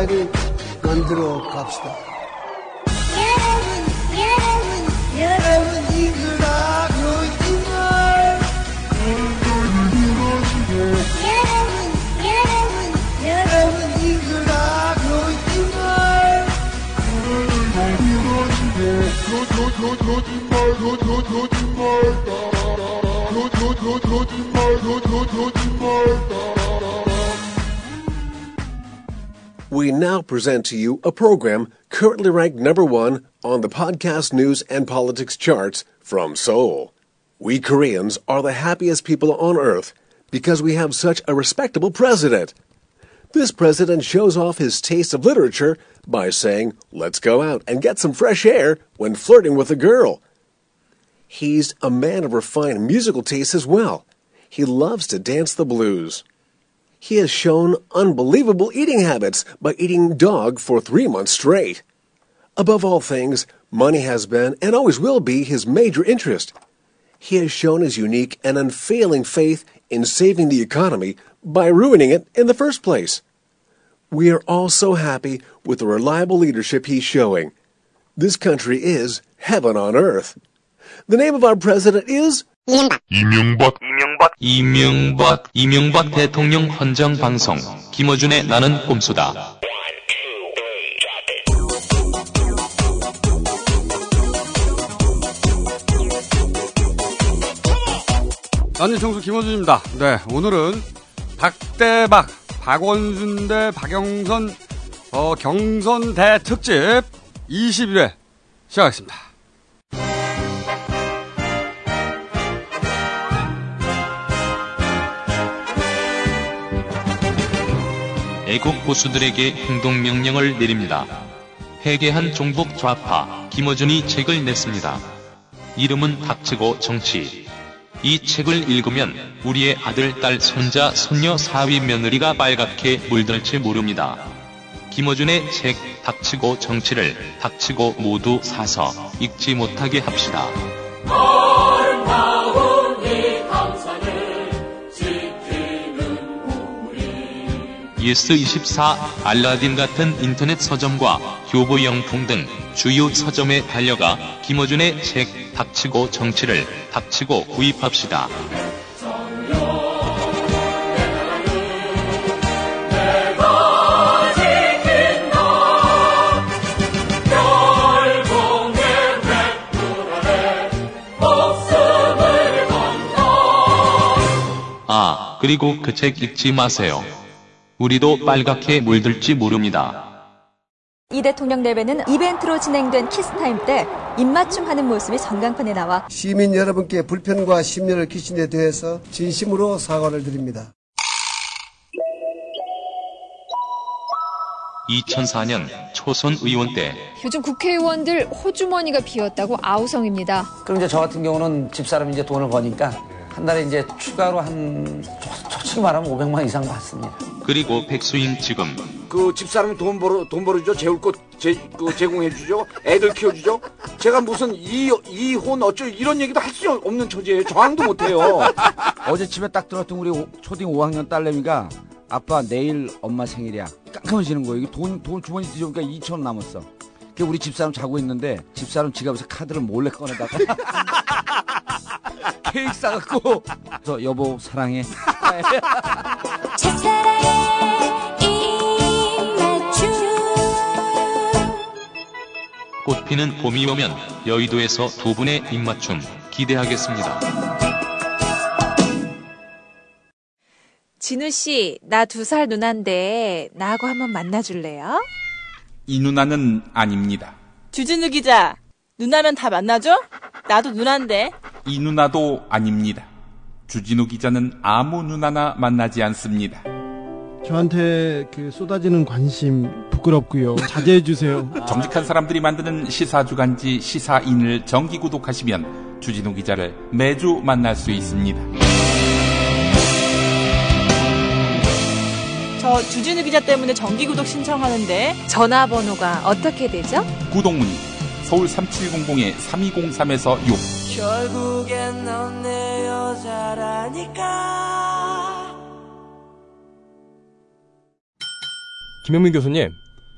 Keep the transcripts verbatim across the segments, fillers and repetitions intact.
사회를 만들어 갑시다. 여러분, 여러분, 여러분 이들아, 여러분, 여러분, 여러분 이들아, We now present to you a program currently ranked number one on the podcast news and politics charts from Seoul. We Koreans are the happiest people on earth because we have such a respectable president. This president shows off his taste of literature by saying, let's go out and get some fresh air when flirting with a girl. He's a man of refined musical taste as well. He loves to dance the blues. He has shown unbelievable eating habits by eating dog for three months straight. Above all things, money has been and always will be his major interest. He has shown his unique and unfailing faith in saving the economy by ruining it in the first place. We are all so happy with the reliable leadership he's showing. This country is heaven on earth. The name of our president is 이명박. 이명박. 이명박. 이명박. 이명박 대통령 헌정 방송. 김어준의 나는 꼼수다. 나는 정수 김어준입니다. 네, 오늘은 박대박, 박원순 대 박영선 어, 경선 대 특집 이십 회 시작하겠습니다. 애국 보수들에게 행동명령을 내립니다. 회개한 종북 좌파 김어준이 책을 냈습니다. 이름은 닥치고 정치. 이 책을 읽으면 우리의 아들, 딸, 손자, 손녀, 사위, 며느리가 빨갛게 물들지 모릅니다. 김어준의 책 닥치고 정치를 닥치고 모두 사서 읽지 못하게 합시다. 예스 이십사, 알라딘 같은 인터넷 서점과 교보영풍 등 주요 서점에 달려가 김어준의 책 닥치고 정치를 닥치고 구입합시다. 아, 그리고 그 책 읽지 마세요. 우리도 빨갛게 물들지 모릅니다. 이 대통령 내외는 이벤트로 진행된 키스타임 때 입맞춤하는 모습이 전광판에 나와 시민 여러분께 불편과 심려를 끼친 데 대해서 진심으로 사과를 드립니다. 이천사 년 초선 의원 때 요즘 국회의원들 호주머니가 비었다고 아우성입니다. 그럼 이제 저 같은 경우는 집사람이 이제 돈을 버니까 한 달에 이제 추가로 한 솔직히 말하면 오백만 이상 받습니다. 그리고 백수인 지금 그 집사람이 돈 벌어 돈 벌어주죠. 재울 것 제, 그 제공해주죠. 애들 키워주죠. 제가 무슨 이 이혼 어쩌 이런 얘기도 할 수 없는 처지예요. 저항도 못해요. 어제 집에 딱 들어왔던 우리 오, 초딩 오 학년 딸내미가 아빠 내일 엄마 생일이야. 깜깜해지는 거예요. 이게 돈 돈 주머니 뒤져보니까 이천 원 남았어. 그 우리 집사람 자고 있는데 집사람 지갑에서 카드를 몰래 꺼내다가 케이크 사갖고 그래서 여보 사랑해. 꽃피는 봄이 오면 여의도에서 두 분의 입맞춤 기대하겠습니다. 진우 씨, 나 두 살 누나인데 나하고 한번 만나줄래요? 이 누나는 아닙니다. 주진우 기자, 누나면 다 만나죠? 나도 누나인데. 이 누나도 아닙니다. 주진우 기자는 아무 누나나 만나지 않습니다. 저한테 그 쏟아지는 관심 부끄럽고요. 자제해 주세요. 정직한 사람들이 만드는 시사주간지 시사인을 정기 구독하시면 주진우 기자를 매주 만날 수 있습니다. 저 주진우 기자 때문에 정기 구독 신청하는데 전화번호가 어떻게 되죠? 구독문의 서울 삼칠공공 삼이공삼 육. 결국엔 넌 내 여자라니까. 김영민 교수님,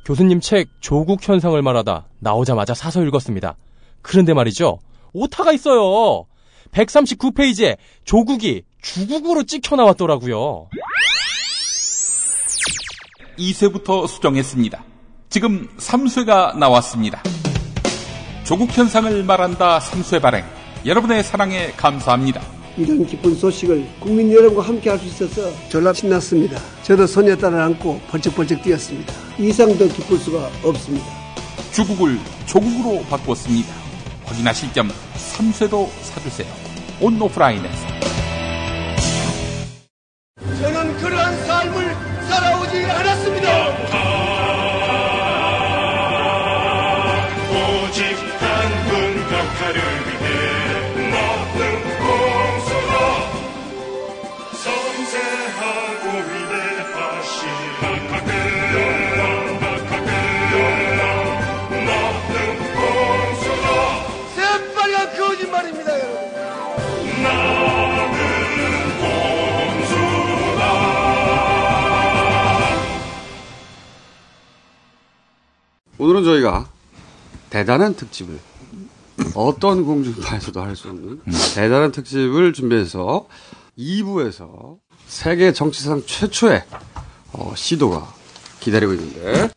교수님 책 조국 현상을 말하다 나오자마자 사서 읽었습니다. 그런데 말이죠. 오타가 있어요. 백삼십구 페이지에 조국이 주국으로 찍혀 나왔더라고요. 이 세부터 수정했습니다. 지금 삼 쇄가 나왔습니다. 조국 현상을 말한다 삼 쇄 발행. 여러분의 사랑에 감사합니다. 이런 기쁜 소식을 국민 여러분과 함께 할 수 있어서 졸라 신났습니다. 저도 소녀딸을 안고 번쩍번쩍 뛰었습니다. 이상 더 기쁠 수가 없습니다. 주국을 조국으로 바꿨습니다. 확인하실 점 삼 쇄도 사주세요. 온 오프라인에서. 저는 그러한 삶을 살아오지 않았습니다. 오늘은 저희가 대단한 특집을 어떤 공중파에서도 할 수 없는 대단한 특집을 준비해서 이 부에서 세계 정치상 최초의 어, 시도가 기다리고 있는데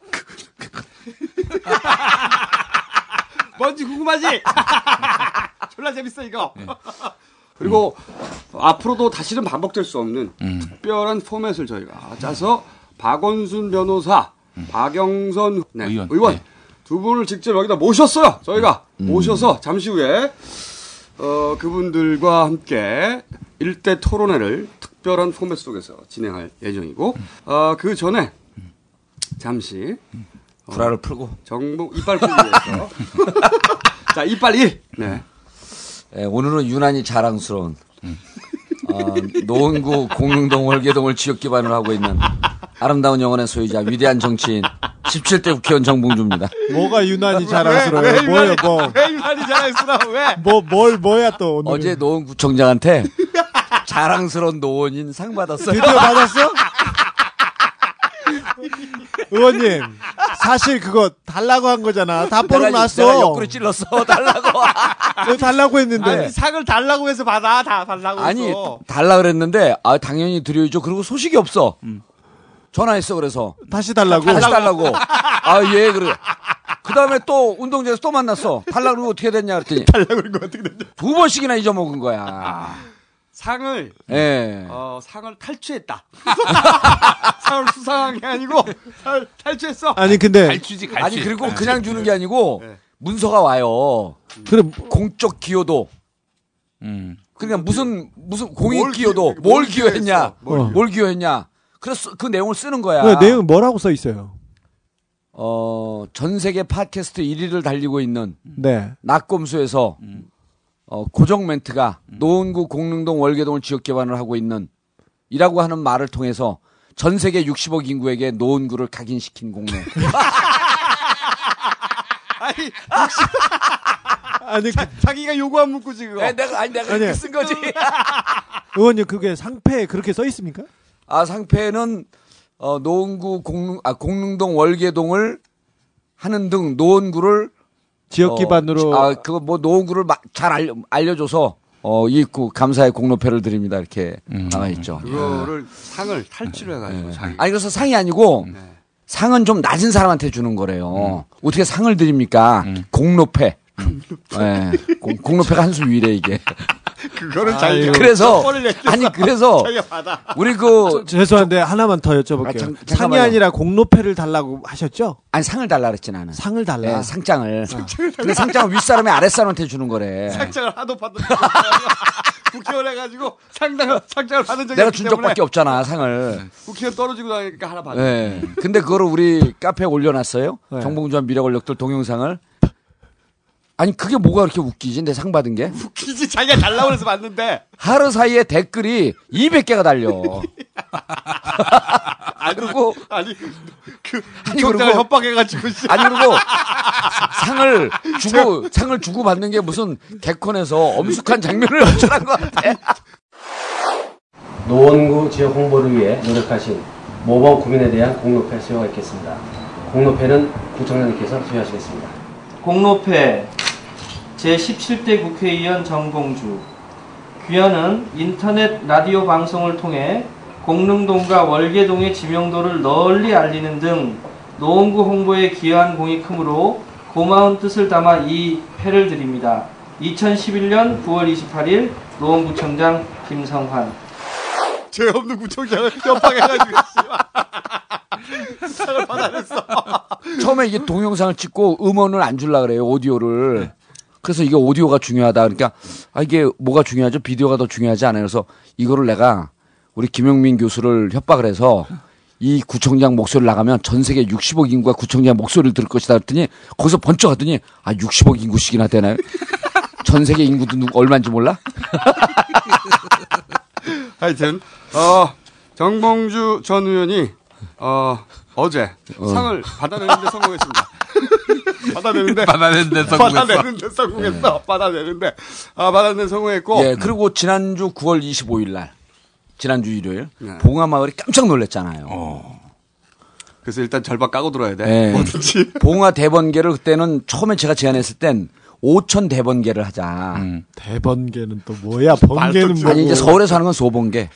뭔지 궁금하지? 졸라 재밌어 이거. 그리고 음. 앞으로도 다시는 반복될 수 없는 음. 특별한 포맷을 저희가 짜서 박원순 변호사, 음. 박영선 네, 의원, 의원. 네. 두 분을 직접 여기다 모셨어요. 저희가 음. 모셔서 잠시 후에 어, 그분들과 함께 일대 토론회를 특별한 포맷 속에서 진행할 예정이고 음. 어, 그 전에 잠시 음. 어, 구라를 풀고 정봉 이빨 풀기 위해서 자 이빨 일. 네. 네, 오늘은 유난히 자랑스러운 음. 어, 노원구 공릉동 월계동을 지역 기반으로 하고 있는 아름다운 영혼의 소유자 위대한 정치인 십칠 대 국회의원 정봉주입니다. 뭐가 유난히 자랑스러워요? 왜, 왜, 뭐예요? 뭐. 왜 유난히 자랑스러워? 왜? 뭐, 뭘, 뭐야 또 오늘? 어제 노원구청장한테 자랑스러운 노원인 상 받았어요. 드디어 받았어? 의원님 사실 그거 달라고 한 거잖아. 다 뽀록 났어. 내가 옆구리 찔렀어. 달라고. 너 달라고 했는데. 아니, 상을 달라고 해서 받아. 다 달라고 했어. 아니 달라 그랬는데 아 당연히 드려야죠. 그리고 소식이 없어. 음. 전화했어. 그래서 다시 달라고. 다시 달라고. 아 예 그래. 그 다음에 또 운동장에서 또 만났어. 달라고 그러고 어떻게 됐냐 그랬더니. 달라고 그러고 어떻게 됐냐. 두 번씩이나 잊어먹은 거야. 상을 예. 어, 상을 탈취했다. 상을 수상한 게 아니고 상을 탈취했어. 아니 근데 갈취지, 갈취. 아니 그리고 갈취. 그냥 주는 게 아니고 네. 문서가 와요. 음. 그래 공적 기여도. 음. 그러니까 무슨 무슨 공익 뭘 기여도 기, 뭘 기여했냐? 뭘, 어. 뭘 기여했냐? 그래서 그 내용을 쓰는 거야. 네, 내용 뭐라고 써 있어요? 어, 전 세계 팟캐스트 일 위를 달리고 있는 네. 낙꼼수에서 음. 어, 고정 멘트가 음. 노원구 공릉동 월계동을 지역 개발을 하고 있는 이라고 하는 말을 통해서 전 세계 육십억 인구에게 노원구를 각인시킨 공룡. 아니, 육십... 아니 자, 그... 자기가 요구한 문구지 그거. 아니, 내가 아니 내가 아니, 쓴 거지. 의원님 그게 상패에 그렇게 써 있습니까? 아 상패는 어, 노원구 공릉 아 공릉동 월계동을 하는 등 노원구를 지역 기반으로 어, 아 그거 뭐 노원구를 막 잘 알려 알려줘서 어 이 그 감사의 공로패를 드립니다 이렇게 음. 나와 있죠. 그거를 상을 탈취를 해가지고. 네. 아니 그래서 상이 아니고 네. 상은 좀 낮은 사람한테 주는 거래요. 음. 어떻게 상을 드립니까? 음. 공로패. 네. 공, 공로패가 한숨 위래 이게. 그거를 잘 아유, 그래서 아니 그래서 우리 그 저, 죄송한데 저, 하나만 더 여쭤볼게요. 아, 참, 상이 아니라 공로패를 달라고 하셨죠? 아니 상을 달라 그랬지 나는. 상을 달라. 네, 상장을. 상장을, 어. 상장을 윗사람이 아랫사람한테 주는 거래. 상장을 하도 받은 국회의원 해가지고 상당을 상장을 받은 적이 내가 준 적밖에 없잖아 상을. 국회의원 떨어지고 나니까 하나 받은. 네. 근데 그거를 우리 카페에 올려놨어요. 네. 정봉주한 미래권력들 동영상을. 아니 그게 뭐가 그렇게 웃기지? 내 상 받은 게? 웃기지 자기가 달라고 해서 봤는데 하루 사이에 댓글이 이백 개가 달려. 아니, 그리고 아니 그 국정장을 협박해가지고 아니 그리고 상을 주고 저... 상을 주고 받는 게 무슨 개콘에서 엄숙한 장면을 연출한 것 같아. 노원구 지역 홍보를 위해 노력하신 모범 구민에 대한 공로패 수여가 있겠습니다. 공로패는 구청장님께서 소개하시겠습니다. 공로패 제십칠 대 국회의원 정봉주. 귀하는 인터넷 라디오 방송을 통해 공릉동과 월계동의 지명도를 널리 알리는 등 노원구 홍보에 기여한 공이 크므로 고마운 뜻을 담아 이 패를 드립니다. 이천십일 년 구월 이십팔 일 노원구청장 김성환. 죄 없는 구청장을 협박해가지고 수상을 받아냈어. 처음에 이게 동영상을 찍고 음원을 안 줄라 그래요, 오디오를. 그래서 이게 오디오가 중요하다. 그러니까 아, 이게 뭐가 중요하죠? 비디오가 더 중요하지 않아요. 그래서 이거를 내가 우리 김영민 교수를 협박을 해서 이 구청장 목소리를 나가면 전 세계 육십억 인구가 구청장 목소리를 들을 것이다 그랬더니 거기서 번쩍 하더니 아 육십억 인구씩이나 되나요? 전 세계 인구도 누구 얼마인지 몰라? 하여튼 어, 정봉주 전 의원이 어, 어제 어. 상을 받아내는데 성공했습니다. 받아내는데 받아내는데 성공했어. 받아내는데 성공했어. 네. 받아내는데 아 받아내는 성공했고. 예 그리고 지난주 구월 이십오 일 날. 지난주 일요일 네. 봉화마을이 깜짝 놀랐잖아요. 어. 그래서 일단 절반 까고 들어야 돼. 네. 뭐든지. 봉화 대번개를 그때는 처음에 제가 제안했을 땐 오천 대번개를 하자. 음. 대번개는 또 뭐야? 번개는 뭐고. 아니 이제 서울에서 하는 건 소번개.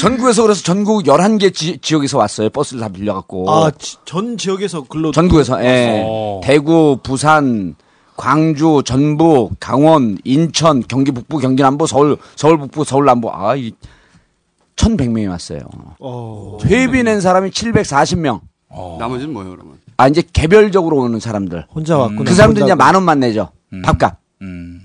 전국에서 그래서 전국 열한 개 지, 지역에서 왔어요. 버스를 다 빌려갖고. 아, 지, 전 지역에서 근로. 전국에서. 예. 어. 대구, 부산. 광주, 전북, 강원, 인천, 경기 북부, 경기 남부, 서울, 서울 북부, 서울 남부. 아, 이 천백 명이 왔어요. 오, 회비 낸 사람이 칠백사십 명. 오. 나머지는 뭐예요, 그러면? 아, 이제 개별적으로 오는 사람들. 혼자 왔구나. 그 사람들은 혼자... 이제 만 원만 내죠. 음. 밥값. 음.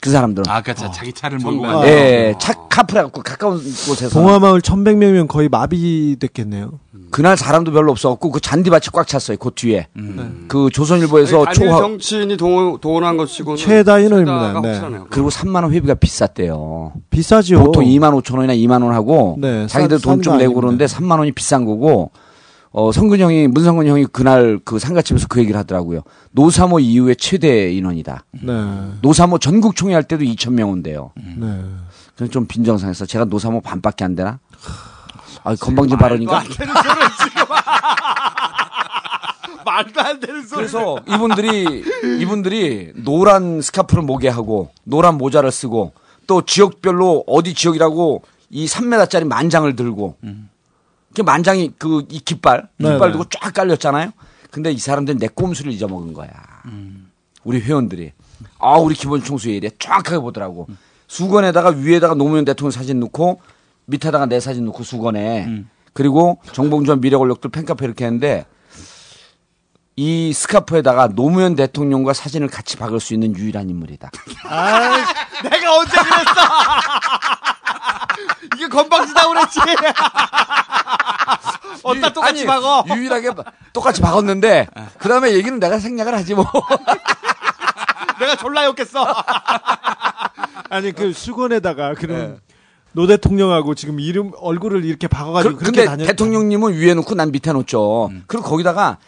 그 사람들은. 아, 그러니까 어. 자기 차를 몰고 가는 예, 차 카풀해갖고 가까운 곳에서. 봉화마을 천백 명이면 거의 마비됐겠네요. 음. 그날 사람도 별로 없어갖고 그 잔디밭이 꽉 찼어요, 그 뒤에. 음. 그 조선일보에서 아니, 초하. 정치인이 동원, 동원한 것 치고는. 최다인원입니다. 네. 비싸네요, 그리고 삼만 원 회비가 비쌌대요. 비싸지요. 보통 이만 오천 원이나 이만 원 하고. 네, 자기들 돈 좀 내고 그러는데 삼만 원이 비싼 거고. 어, 성근 형이, 문성근 형이 그날 그 상가집에서 그 얘기를 하더라고요. 노사모 이후에 최대 인원이다. 네. 노사모 전국 총회할 때도 이천 명 온대요. 네. 그래서 좀 빈정상해서 제가 노사모 반밖에 안 되나? 아, 건방진 발언인가? 말도 안 되는 소리를 지금. 말도 안 되는 소리. 그래서 이분들이, 이분들이 노란 스카프를 목에 하고, 노란 모자를 쓰고, 또 지역별로 어디 지역이라고 이 삼 미터짜리 만장을 들고, 음. 그 만장이 그 이 깃발, 깃발 네네. 두고 쫙 깔렸잖아요. 근데 이 사람들은 내 꼼수를 잊어먹은 거야. 음. 우리 회원들이. 아, 우리 김원준 총수의 일에 쫙하게 보더라고. 음. 수건에다가 위에다가 노무현 대통령 사진 넣고 밑에다가 내 사진 넣고 수건에. 음. 그리고 정봉주와 미래권력들 팬카페 이렇게 했는데 이 스카프에다가 노무현 대통령과 사진을 같이 박을 수 있는 유일한 인물이다. 아이, 내가 언제 그랬어? 이게 건방지다 그랬지. 어따 똑같이 아니, 박어. 유일하게 똑같이 박았는데 그 다음에 얘기는 내가 생략을 하지 뭐. 내가 졸라 욕했어. 아니 그 수건에다가 그런 네. 노 대통령하고 지금 이름 얼굴을 이렇게 박아가지고 그, 그렇게 다녔. 대통령님은 위에 놓고 난 밑에 놓죠. 음. 그리고 거기다가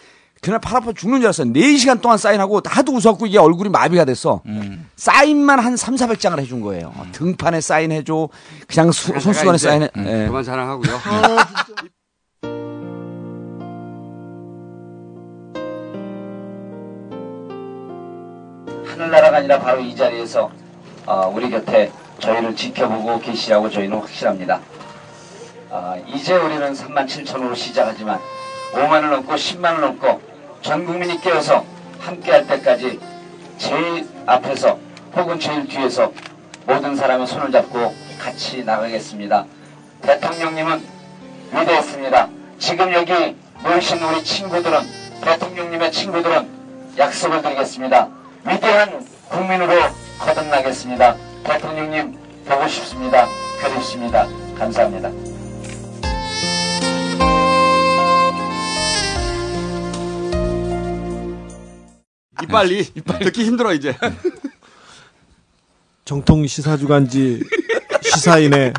그날 팔 아파 죽는 줄 알았어요. 네 시간 동안 사인하고 하도 웃었고 이게 얼굴이 마비가 됐어. 음. 사인만 한 삼사백 장을 해준 거예요. 음. 등판에 사인해줘. 그냥 수, 손수건에 사인해. 음. 네. 그만 자랑하고요. 아, 진짜. 하늘나라가 아니라 바로 이 자리에서 우리 곁에 저희를 지켜보고 계시라고 저희는 확실합니다. 이제 우리는 삼만 칠천으로 시작하지만 오만을 넘고 십만을 넘고 전 국민이 깨어서 함께할 때까지 제일 앞에서 혹은 제일 뒤에서 모든 사람의 손을 잡고 같이 나가겠습니다. 대통령님은 위대했습니다. 지금 여기 모이신 우리 친구들은 대통령님의 친구들은 약속을 드리겠습니다. 위대한 국민으로 거듭나겠습니다. 대통령님 보고 싶습니다. 그립습니다. 감사합니다. 이빨리 이빨 듣기 힘들어 이제. 정통 시사주간지 시사인의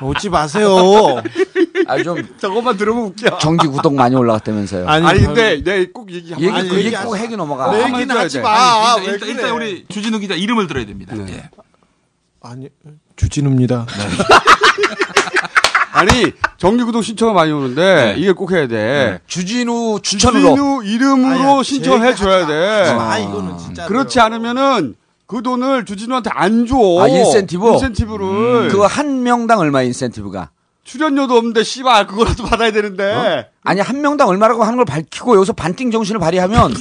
오지 마세요. 아, 좀. 저것만 들으면 웃겨. 정기 구독 많이 올라갔다면서요. 아니, 아니 근데, 내 꼭 얘기하면 얘기, 아니, 그 얘기 꼭 핵이 넘어가. 내 얘기는 하지 마. 아, 일단, 일단, 일단 우리 주진우 기자 이름을 들어야 됩니다. 네. 네. 아니, 주진우입니다. 네. 아니 정기구독 신청을 많이 오는데 네. 이게 꼭 해야 돼. 네. 주진우 추천으로 주진우 이름으로 신청해 줘야 돼. 아 이거는 진짜. 그렇지 않으면은 그 돈을 주진우한테 안 줘. 아 인센티브. 인센티브를. 음. 그거 한 명당 얼마 인센티브가? 출연료도 없는데 씨발 그거라도 받아야 되는데. 어? 아니 한 명당 얼마라고 하는 걸 밝히고 여기서 반띵 정신을 발휘하면.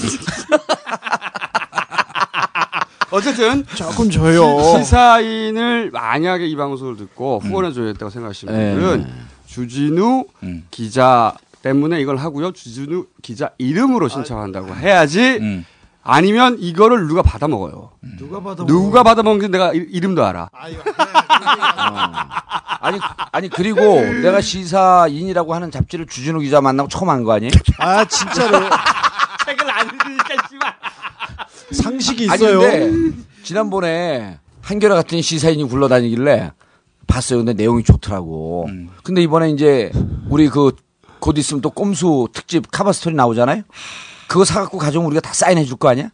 어쨌든 조금 줘요. 시사인을 만약에 이 방송을 듣고 후원해줘야 했다고 생각하시는 분들은 네. 주진우 음. 기자 때문에 이걸 하고요. 주진우 기자 이름으로 신청한다고 해야지. 음. 아니면 이거를 누가 받아 먹어요. 누가 받아 먹어? 누가 받아 먹는지 내가 이름도 알아. 어. 아니 아니 그리고 내가 시사인이라고 하는 잡지를 주진우 기자 만나고 처음 한 거 아니에요? 아 진짜로. 책을 안 읽으니까 씨발. 상식이 있어요. 아니, 근데 지난번에 한겨레 같은 시사인이 굴러다니길래 봤어요. 근데 내용이 좋더라고. 음. 근데 이번에 이제 우리 그 곧 있으면 또 꼼수 특집 카바스토리 나오잖아요. 그거 사갖고 가져오면 우리가 다 사인해 줄 거 아니야?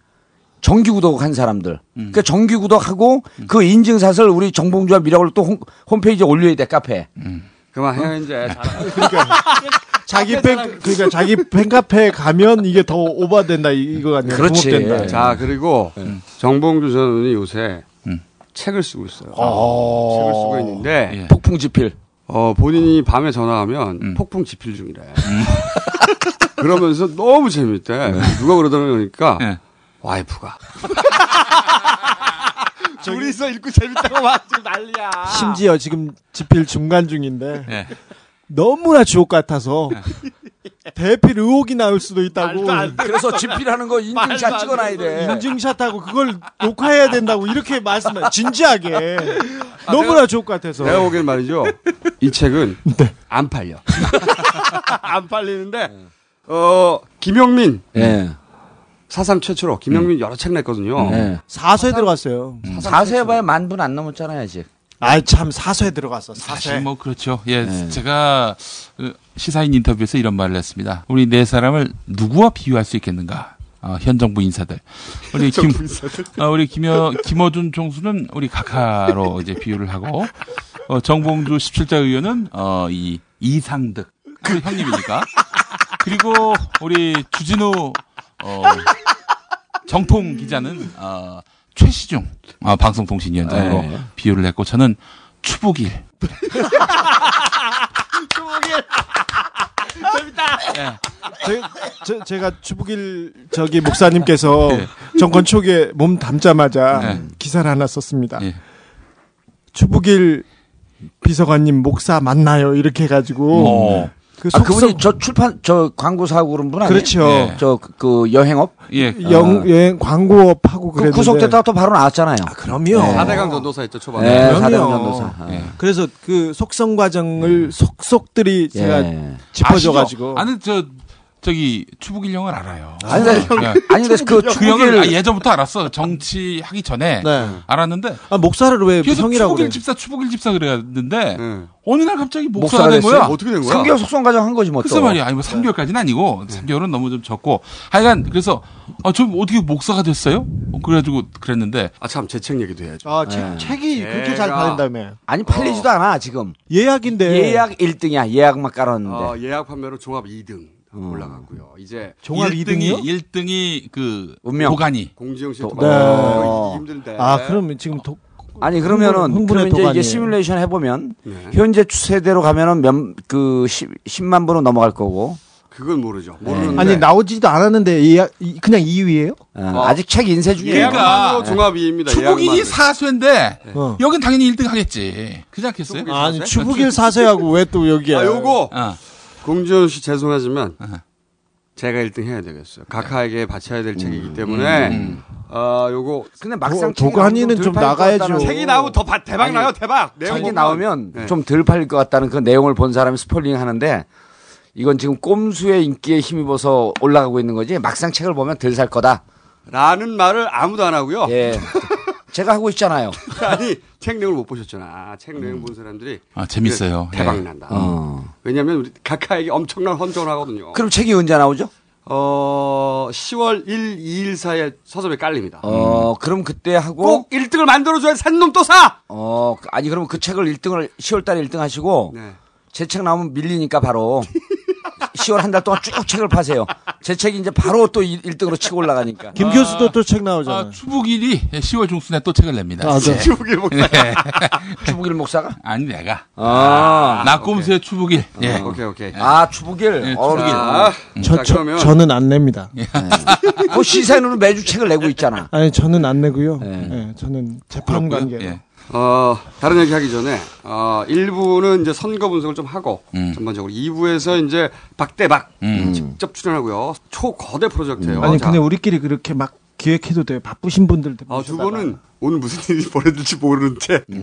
정기구독 한 사람들. 음. 그 정기구독하고 음. 그 인증샷을 우리 정봉주와 미라클 또 홈, 홈페이지에 올려야 돼, 카페. 음. 그만해요, 응? 이제. 그러니까, 자기 팬, 그러니까 자기 팬카페에 가면 이게 더 오버된다, 이거 아니야? 그렇지. 자, 그리고 음. 정봉주 전 의원이 요새 음. 책을 쓰고 있어요. 어~ 책을 쓰고 있는데. 예. 폭풍 지필. 어, 본인이 어. 밤에 전화하면 음. 폭풍 지필 중이래. 음. 그러면서 너무 재밌대. 네. 누가 그러더라니까 네. 와이프가 둘이서 읽고 재밌다고 막 지금 난리야. 심지어 지금 집필 중간 중인데 네. 너무나 주옥 같아서 네. 대필 의혹이 나올 수도 있다고. 그래서 집필하는 거 인증샷 찍어놔야 돼. 인증샷하고 그걸 녹화해야 된다고 이렇게 말씀해. 진지하게. 아, 너무나 내가, 좋을 것 같아서. 내가 보기엔 말이죠. 이 책은 네. 안 팔려. 안 팔리는데 네. 어 김영민 네. 사상 최초로 김영민 음. 여러 책 냈거든요. 네. 사서에 사상, 들어갔어요. 음. 사서에 봐야 만 분 안 넘었잖아요 아직. 아이 참 사서에 들어갔어. 사서. 사실 뭐 그렇죠. 예, 네. 제가 시사인 인터뷰에서 이런 말을 했습니다. 우리 네 사람을 누구와 비유할 수 있겠는가? 어, 현 정부 인사들. 우리 김 어, 우리 김여 김어준 총수는 우리 각하로 이제 비유를 하고 어, 정봉주 십칠 대 의원은 어, 이 이상득 그 형님이니까. 그리고 우리 주진우 어, 정통 기자는 어, 최시중 어, 방송통신위원장으로 네. 비유를 했고 저는 추북일. 추북일. 재밌다. 네. 제, 제, 제가 추북일 저기 목사님께서 네. 정권 초기에 몸 담자마자 네. 기사를 하나 썼습니다. 네. 추북일 비서관님 목사 맞나요? 이렇게 해가지고. 오. 그 아, 그분이 저 출판, 저 광고사하고 그런 분 아니에요? 그렇죠. 예. 저, 그, 여행업? 예. 영, 아. 여행, 광고업하고 그 그랬는데 구속됐다가 또 바로 나왔잖아요. 아, 그럼요. 예. 사대강 전도사 있죠, 초반에. 예, 그럼요. 사대강 전도사. 아. 예. 그래서 그 속성 과정을 예. 속속들이 예. 제가 짚어줘가지고. 아니, 저, 저기, 추북일 형을 알아요. 아니, 네. 아니, 근데 그, 추북일 형을 예전부터 알았어. 정치하기 전에. 네. 알았는데. 아, 목사를 왜 형이라고. 추북일 집사, 추북일 집사 그랬는데, 네. 어느 날 갑자기 목사가, 목사가 된 거야. 어떻게 된 거야? 삼 개월 속성과정 한 거지, 뭐. 글쎄 말이야. 아니, 뭐, 삼 개월까지는 아니고, 네. 삼 개월은 너무 좀 적고. 하여간, 그래서, 아, 좀 어떻게 목사가 됐어요? 그래가지고 그랬는데. 아, 참, 제 책 얘기도 해야죠. 아, 책, 네. 책이 제가... 그렇게 잘 팔린다며. 아니, 팔리지도 어. 않아, 지금. 예약인데. 예약 일 등이야. 예약만 깔았는데. 어, 예약 판매로 종합 이 등. 올라갔고요. 이제 종합 일 등이 일 등이 그 운명 도가니 공지영 씨 네. 힘든데. 아 그러면 지금 도, 아니 그러면은 그러면 이제 이게 시뮬레이션 해보면 네. 현재 추세대로 가면은 몇그 십만 분은 넘어갈 거고. 그건 모르죠. 모르는데. 아니 나오지도 않았는데 예약 그냥 이 위예요? 아, 아직 책 인쇄 중이니까 그러니까 종합 이 위입니다. 추북일이 사쇄인데 네. 어. 여긴 당연히 일 등 하겠지. 그렇지 않겠어요? 아, 아니 추북일 사쇄하고 왜 또 여기야? 아 요거. 어. 공주현 씨 죄송하지만 uh-huh. 제가 일 등 해야 되겠어요. 각하에게 바쳐야 될 음. 책이기 때문에 음. 어, 요거 근데 막상 도가니는 좀 나가야죠. 책이 나오면 더 바, 대박 아니, 나요 대박. 책이 나오면 네. 좀 덜 팔릴 것 같다는 그 내용을 본 사람이 스포일링 하는데 이건 지금 꼼수의 인기에 힘입어서 올라가고 있는 거지 막상 책을 보면 덜 살 거다 라는 말을 아무도 안 하고요. 예. 제가 하고 있잖아요. 아니 책 내용을 못 보셨잖아. 책 내용 본 사람들이 아 재밌어요. 대박 난다. 예. 어. 왜냐하면 우리 각하에게 엄청난 헌정을 하거든요. 그럼 책이 언제 나오죠? 어 시월 일, 이일 사이에 서점에 깔립니다. 어 그럼 그때 하고 꼭 일 등을 만들어줘야 산 놈 또 사. 어 아니 그럼 그 책을 일 등을 시월달에 일 등 하시고. 네. 제 책 나오면 밀리니까 바로 시월 한 달 동안 쭉 책을 파세요. 제 책이 이제 바로 또 일 등으로 치고 올라가니까. 김 아, 교수도 또 책 나오잖아요. 아, 추북일이 시월 중순에 또 책을 냅니다. 아, 네. 추북일 목사. 네. 추북일 목사가? 아니, 내가. 아. 아 나꼼수의 추북일. 아, 예. 오케이, 오케이. 아, 추북일? 네, 추북일. 아, 음. 저, 자, 그러면. 저는 안 냅니다. 예. 네. 그 시사인으로 매주 책을 내고 있잖아. 아니, 저는 안 내고요. 예. 네. 네, 저는 재판 관계로. 예. 어, 다른 얘기 하기 전에, 어, 일 부는 이제 선거 분석을 좀 하고, 음. 전반적으로 이 부에서 이제 박대박, 음. 직접 출연하고요. 초거대 프로젝트예요 음. 아니, 자. 근데 우리끼리 그렇게 막 기획해도 돼요. 바쁘신 분들 때문에. 아, 두 분은 오늘 무슨 일이 벌어질지 모르는 채. 음.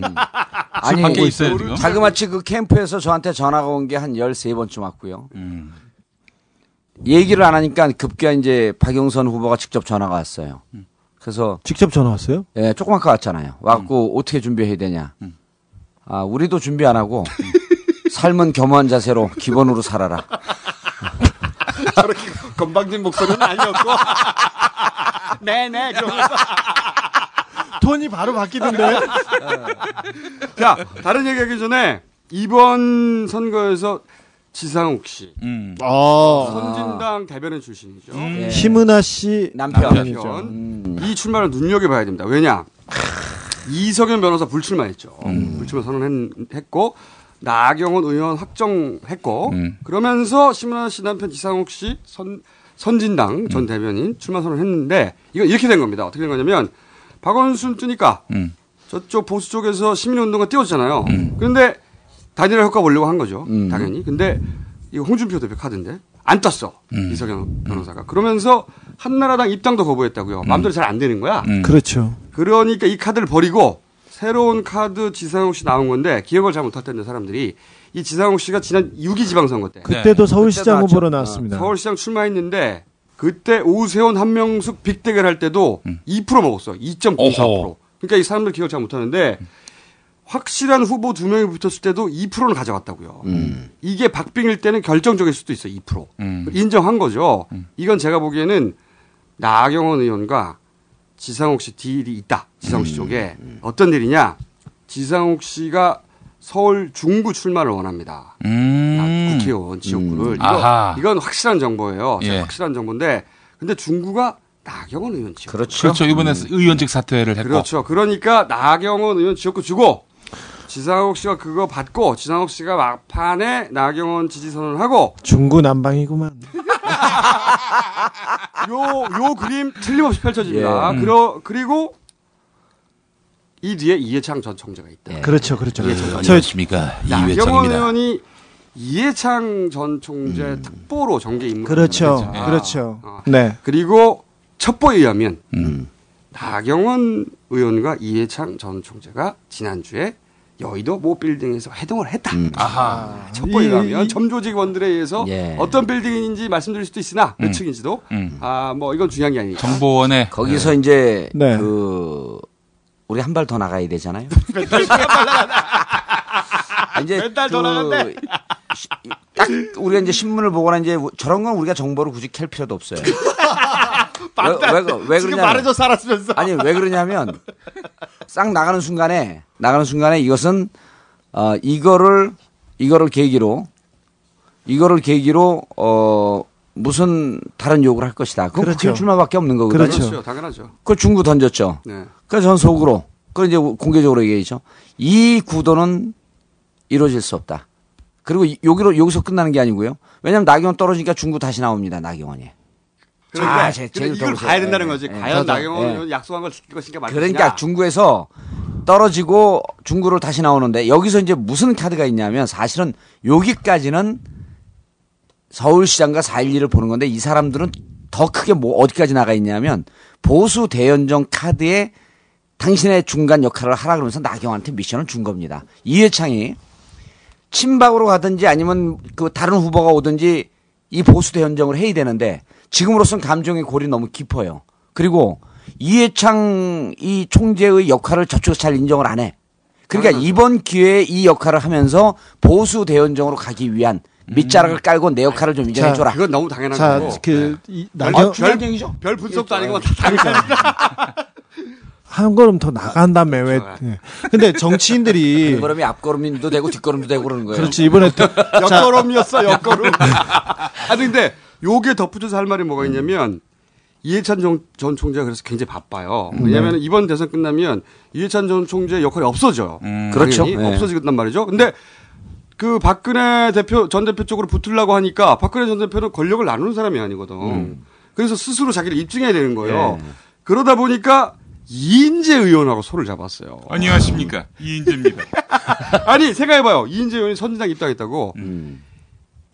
아니, 밖에 있어요, 지금? 자그마치 그 캠프에서 저한테 전화가 온 게 한 열세 번쯤 왔고요. 음. 얘기를 안 하니까 급기야 이제 박영선 후보가 직접 전화가 왔어요. 음. 그래서. 직접 전화 왔어요? 예, 조금 아까 왔잖아요. 와갖고 음. 어떻게 준비해야 되냐. 음. 아, 우리도 준비 안 하고, 음. 삶은 겸허한 자세로, 기본으로 살아라. 저렇게 건방진 목소리는 아니었고. 네네, 그러면서. 톤이 바로 바뀌던데. 자, 다른 얘기 하기 전에, 이번 선거에서 지상욱 씨. 음. 아. 선진당 대변인 출신이죠. 음. 네. 심은하 씨 남편. 남편이죠. 음. 이 출마를 눈여겨봐야 됩니다. 왜냐. 이석연 변호사 불출마했죠. 음. 불출마 선언했고, 나경원 의원 확정했고, 음. 그러면서 심은하 씨 남편 지상욱 씨 선, 선진당 음. 전 대변인 출마 선언했는데, 이건 이렇게 된 겁니다. 어떻게 된 거냐면, 박원순 뜨니까 음. 저쪽 보수 쪽에서 시민운동가 띄워주잖아요. 음. 그런데 단일화 효과 보려고 한 거죠. 음. 당연히. 근데 이거 홍준표 대표 카드인데 안 떴어. 음. 이석연 변호사가. 그러면서 한나라당 입당도 거부했다고요. 음. 마음대로 잘 안 되는 거야. 음. 그렇죠. 그러니까 이 카드를 버리고 새로운 카드 지상욱 씨 나온 건데 기억을 잘 못했던데 사람들이 이 지상욱 씨가 지난 육 이 지방선거 때 그때도 서울시장 그때도 후보로 나왔습니다. 서울시장 출마했는데 그때 오세훈 한명숙 빅대결 할 때도 음. 이 퍼센트 먹었어. 이 점 구사 퍼센트. 그러니까 이 사람들 기억을 잘 못하는데 음. 확실한 후보 두 명이 붙었을 때도 이 퍼센트는 가져갔다고요. 음. 이게 박빙일 때는 결정적일 수도 있어요. 이 퍼센트. 음. 인정한 거죠. 음. 이건 제가 보기에는 나경원 의원과 지상욱 씨 딜이 있다. 지상욱 씨 음. 쪽에. 음. 어떤 일이냐. 지상욱 씨가 서울 중구 출마를 원합니다. 음. 국회의원 지역구를. 음. 이거, 이건 확실한 정보예요. 예. 확실한 정보인데. 근데 중구가 나경원 의원 지역구. 그렇죠. 그렇죠. 이번에 음. 의원직 사퇴를 했고. 그렇죠. 그러니까 나경원 의원 지역구 주고. 지상욱 씨가 그거 받고 지상욱 씨가 막판에 나경원 지지 선언을 하고 중구 난방이구만. 요, 요 그림 틀림없이 펼쳐집니다. 예. 그러, 그리고 이 뒤에 이해창 전 청자가 있다. 예. 그렇죠, 그렇죠. 안녕하십니까, 이해창입니다. 나경원 의원이 이해창 전 총재 음. 특보로 정계 임명. 그렇죠, 아, 그렇죠. 아, 네. 그리고 첩보에 의하면 음. 나경원 의원과 이해창 전 총재가 지난주에 여의도 모 빌딩에서 회동을 했다. 음. 아하. 첩보이라면 점조직원들에 의해서 예. 어떤 빌딩인지 말씀드릴 수도 있으나 몇 음. 층인지도 음. 아, 뭐 이건 중요한 게 아니니까. 정보원에 거기서 네. 이제 네. 그 우리 한 발 더 나가야 되잖아요. 맨날 한 발 나간다. 이제 맨날 더 나간대. 딱 우리가 이제 신문을 보거나 이제 저런 건 우리가 정보를 굳이 캘 필요도 없어요. 왜, 왜, 왜 지금 말해줘 살았으면서. 아니 왜 그러냐면 싹 나가는 순간에 나가는 순간에 이것은 어, 이거를 이거를 계기로 이거를 계기로 어, 무슨 다른 욕을 할 것이다. 그건 그렇죠. 출마밖에 없는 거거든요. 그렇죠, 당연하죠. 그 중구 던졌죠. 네. 그래서 전 속으로 그 이제 공개적으로 얘기했죠. 이 구도는 이루어질 수 없다. 그리고 여기로 여기서 끝나는 게 아니고요. 왜냐하면 나경원 떨어지니까 중구 다시 나옵니다. 나경원이. 그러니까 아, 제, 이걸 더불어서. 가야 된다는 거지. 예, 과연 그러니까, 나경원 예. 약속한 걸 지킬 것인가 말이냐. 그러니까 중구에서 떨어지고 중구를 다시 나오는데 여기서 이제 무슨 카드가 있냐면 사실은 여기까지는 서울시장과 사 일이를 보는 건데 이 사람들은 더 크게 뭐 어디까지 나가 있냐면 보수 대연정 카드에 당신의 중간 역할을 하라 그러면서 나경원한테 미션을 준 겁니다. 이해창이 친박으로 가든지 아니면 그 다른 후보가 오든지 이 보수 대연정을 해야 되는데 지금으로선 감정의 골이 너무 깊어요. 그리고 이해창 이 총재의 역할을 저쪽에서 잘 인정을 안 해. 그러니까 당연하죠. 이번 기회에 이 역할을 하면서 보수 대연정으로 가기 위한 밑자락을 깔고 내 역할을 좀 인정해 줘라. 그건 너무 당연한 자, 거고. 그, 네. 이, 나경... 아, 별, 별 분석도 아니고 다 당연합니다. 한 걸음 더 나간다며. 왜? 네. 근데 정치인들이 한 걸음이 앞걸음도 되고 뒷걸음도 되고 그러는 거예요. 그렇지. 이번에 옆걸음이었어. 옆걸음. 아 근데 요게 덧붙여서 할 말이 뭐가 있냐면 이해찬 전, 전 총재가 그래서 굉장히 바빠요. 왜냐하면 네. 이번 대선 끝나면 이해찬 전 총재의 역할이 없어져요. 음, 그렇죠. 네. 없어지겠단 말이죠. 근데 그 박근혜 대표 전 대표 쪽으로 붙으려고 하니까 박근혜 전 대표는 권력을 나누는 사람이 아니거든. 음. 그래서 스스로 자기를 입증해야 되는 거예요. 네. 그러다 보니까 이인재 의원하고 손을 잡았어요. 안녕하십니까. 이인재입니다. 아니 생각해봐요. 이인재 의원이 선진당 입당했다고. 음.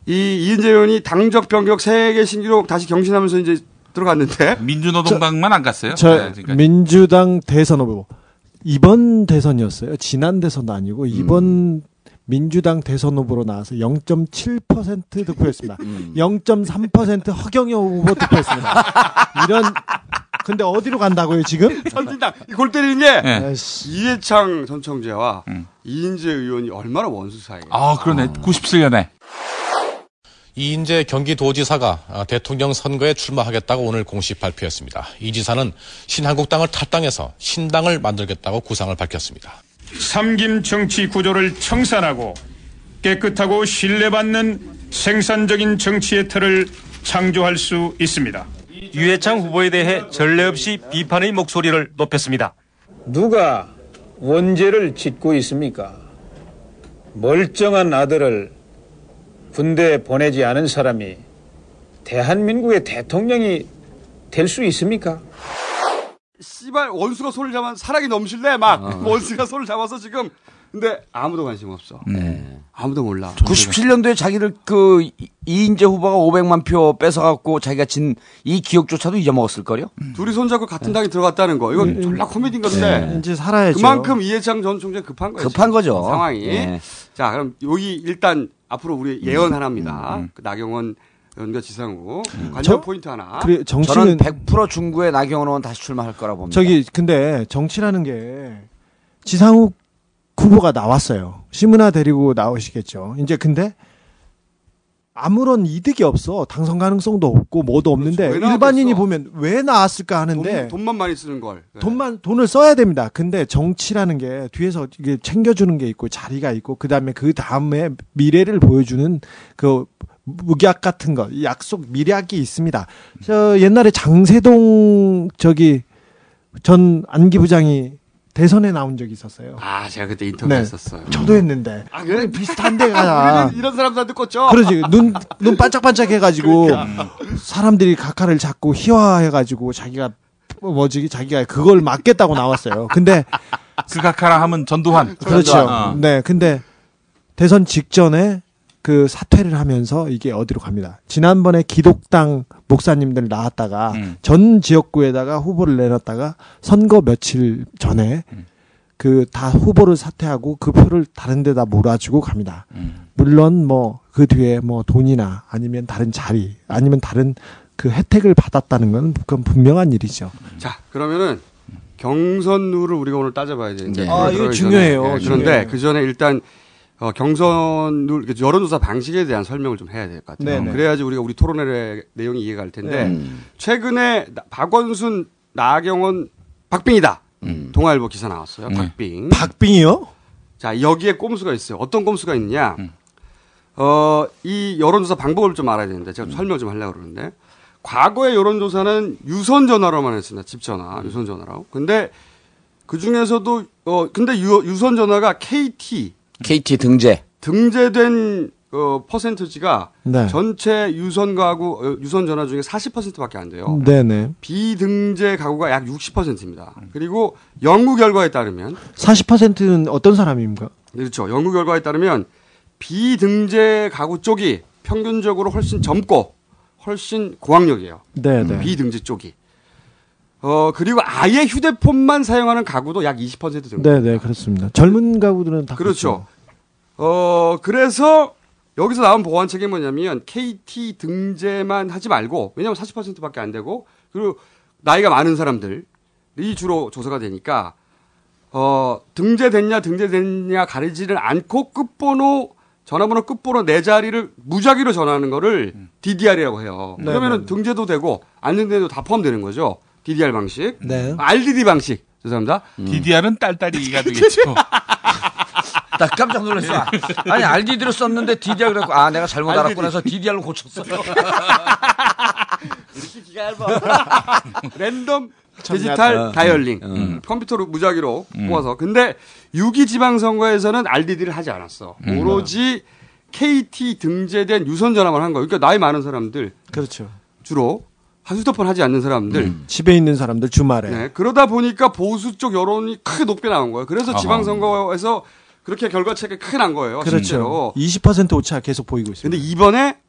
이 이인재 의원이 당적 변경 세계 신기록 다시 경신하면서 이제 들어갔는데 민주노동당만 저, 안 갔어요. 저 네, 민주당 대선 후보 이번 대선이었어요. 지난 대선도 아니고 이번 음. 민주당 대선 후보로 나와서 영 점 칠 퍼센트 득표했습니다. 음. 영 점 삼 퍼센트 허경영 후보 득표했습니다. 이런. 근데 어디로 간다고요 지금? 선진당. 골 때리는 게 네. 이해창 전 총재와 음. 이인재 의원이 얼마나 원수 사이가. 아 그러네. 아. 구십칠 년에. 이인재 경기도지사가 대통령 선거에 출마하겠다고 오늘 공식 발표했습니다. 이 지사는 신한국당을 탈당해서 신당을 만들겠다고 구상을 밝혔습니다. 삼김 정치 구조를 청산하고 깨끗하고 신뢰받는 생산적인 정치의 틀을 창조할 수 있습니다. 이해창 후보에 대해 전례 없이 비판의 목소리를 높였습니다. 누가 원죄를 짓고 있습니까? 멀쩡한 아들을 군대에 보내지 않은 사람이 대한민국의 대통령이 될 수 있습니까? 씨발 원수가 손을 잡아 사랑이 넘실래 막 어. 원수가 손을 잡아서 지금 근데 아무도 관심 없어. 네. 아무도 몰라. 구십칠 년도에 자기를 그 이인재 후보가 오백만 표 뺏어갖고 자기가 진 이 기억조차도 잊어먹었을 거요. 음. 둘이 손잡고 같은 네. 당에 들어갔다는 거. 이건 네. 졸라 코미디인 건데. 네. 이제 살아야죠. 그만큼 이해창 전 총재 급한 거예요. 급한 거죠. 그 상황이. 네. 자 그럼 여기 일단 앞으로 우리 예언 음. 하나입니다. 음. 그 나경원. 연가 지상욱 관전 포인트 하나. 그래, 정치는 저는 백 퍼센트 중구에 나경원 의원 다시 출마할 거라고 봅니다. 저기 근데 정치라는 게 지상욱 후보가 나왔어요. 시문화 데리고 나오시겠죠. 이제 근데 아무런 이득이 없어. 당선 가능성도 없고 뭐도 없는데 그렇죠. 일반인이 보면 왜 나왔을까 하는데 돈, 돈만 많이 쓰는 걸. 네. 돈만 돈을 써야 됩니다. 근데 정치라는 게 뒤에서 이게 챙겨주는 게 있고 자리가 있고 그 다음에 그 다음에 미래를 보여주는 그. 무약 같은 거, 약속, 미략이 있습니다. 저, 옛날에 장세동, 저기, 전 안기부장이 대선에 나온 적이 있었어요. 아, 제가 그때 인터뷰 네. 했었어요. 저도 했는데. 아, 그래? 비슷한데, 가 이런 사람들한테 꽂죠? 그러지. 눈, 눈 반짝반짝 해가지고, 그러니까. 사람들이 각하를 잡고 희화해가지고, 자기가, 뭐지, 자기가 그걸 막겠다고 나왔어요. 근데. 그 각하라 하면 전두환. 그렇죠. 전두환, 어. 네. 근데, 대선 직전에, 그 사퇴를 하면서 이게 어디로 갑니다. 지난번에 기독당 목사님들 나왔다가 음. 전 지역구에다가 후보를 내놨다가 선거 며칠 전에 음. 그 다 후보를 사퇴하고 그 표를 다른 데다 몰아주고 갑니다. 음. 물론 뭐 그 뒤에 뭐 돈이나 아니면 다른 자리 아니면 다른 그 혜택을 받았다는 건 그건 분명한 일이죠. 자, 그러면은 경선 룰을 우리가 오늘 따져봐야 되는데. 네. 아, 이거 중요해요. 네, 그런데 그 전에 일단 어, 경선, 여론조사 방식에 대한 설명을 좀 해야 될 것 같아요. 네네. 그래야지 우리가 우리 토론회 내용이 이해가 갈 텐데, 음. 최근에 박원순, 나경원, 박빙이다. 음. 동아일보 기사 나왔어요. 음. 박빙. 박빙이요? 자, 여기에 꼼수가 있어요. 어떤 꼼수가 있냐. 음. 어, 이 여론조사 방법을 좀 알아야 되는데, 제가 음. 설명 좀 하려고 그러는데, 과거의 여론조사는 유선전화로만 했습니다. 집전화, 유선전화로. 근데 그 중에서도, 어, 근데 유, 유선전화가 케이티, 케이티 등재. 등재된, 어, 퍼센트지가. 네. 전체 유선 가구, 유선 전화 중에 사십 퍼센트 밖에 안 돼요. 네네. 비등재 가구가 약 육십 퍼센트입니다. 그리고 연구 결과에 따르면. 사십 퍼센트는 어떤 사람입니까? 그렇죠. 연구 결과에 따르면 비등재 가구 쪽이 평균적으로 훨씬 젊고 훨씬 고학력이에요. 네네. 비등재 쪽이. 어, 그리고 아예 휴대폰만 사용하는 가구도 약 이십 퍼센트 정도. 네네, 그렇습니다. 젊은 가구들은 다. 그렇죠. 그렇죠. 어, 그래서 여기서 나온 보완책이 뭐냐면 케이티 등재만 하지 말고, 왜냐면 사십 퍼센트 밖에 안 되고, 그리고 나이가 많은 사람들이 주로 조사가 되니까, 어, 등재됐냐, 등재됐냐 가리지를 않고 끝번호, 전화번호 끝번호 네 자리를 무작위로 전화하는 거를 디디알이라고 해요. 네네네. 그러면은 등재도 되고, 안 등재도 다 포함되는 거죠. 디디알 방식, 네. 알디디 방식. 죄송합니다. 음. 디디알은 딸딸이가 되겠죠. 나 깜짝 놀랐어. 아니 알디디로 썼는데 디디알 그랬고 아 내가 잘못 알디디. 알았구나 해서 디디알로 고쳤어. 이렇게 기가 얇아. 랜덤 디지털 다이얼링. 음. 음. 컴퓨터로 무작위로 음. 뽑아서. 근데 육 이 지방선거에서는 알디디를 하지 않았어. 음. 오로지 케이티 등재된 유선전화만 한 거예요. 그러니까 나이 많은 사람들. 그렇죠. 주로. 휴대폰 하지 않는 사람들. 음. 집에 있는 사람들 주말에. 네, 그러다 보니까 보수 쪽 여론이 크게 높게 나온 거예요. 그래서 아하. 지방선거에서 그렇게 결과차가 크게 난 거예요. 그렇죠. 실제로. 이십 퍼센트 오차 계속 보이고 있습니다. 그런데 이번에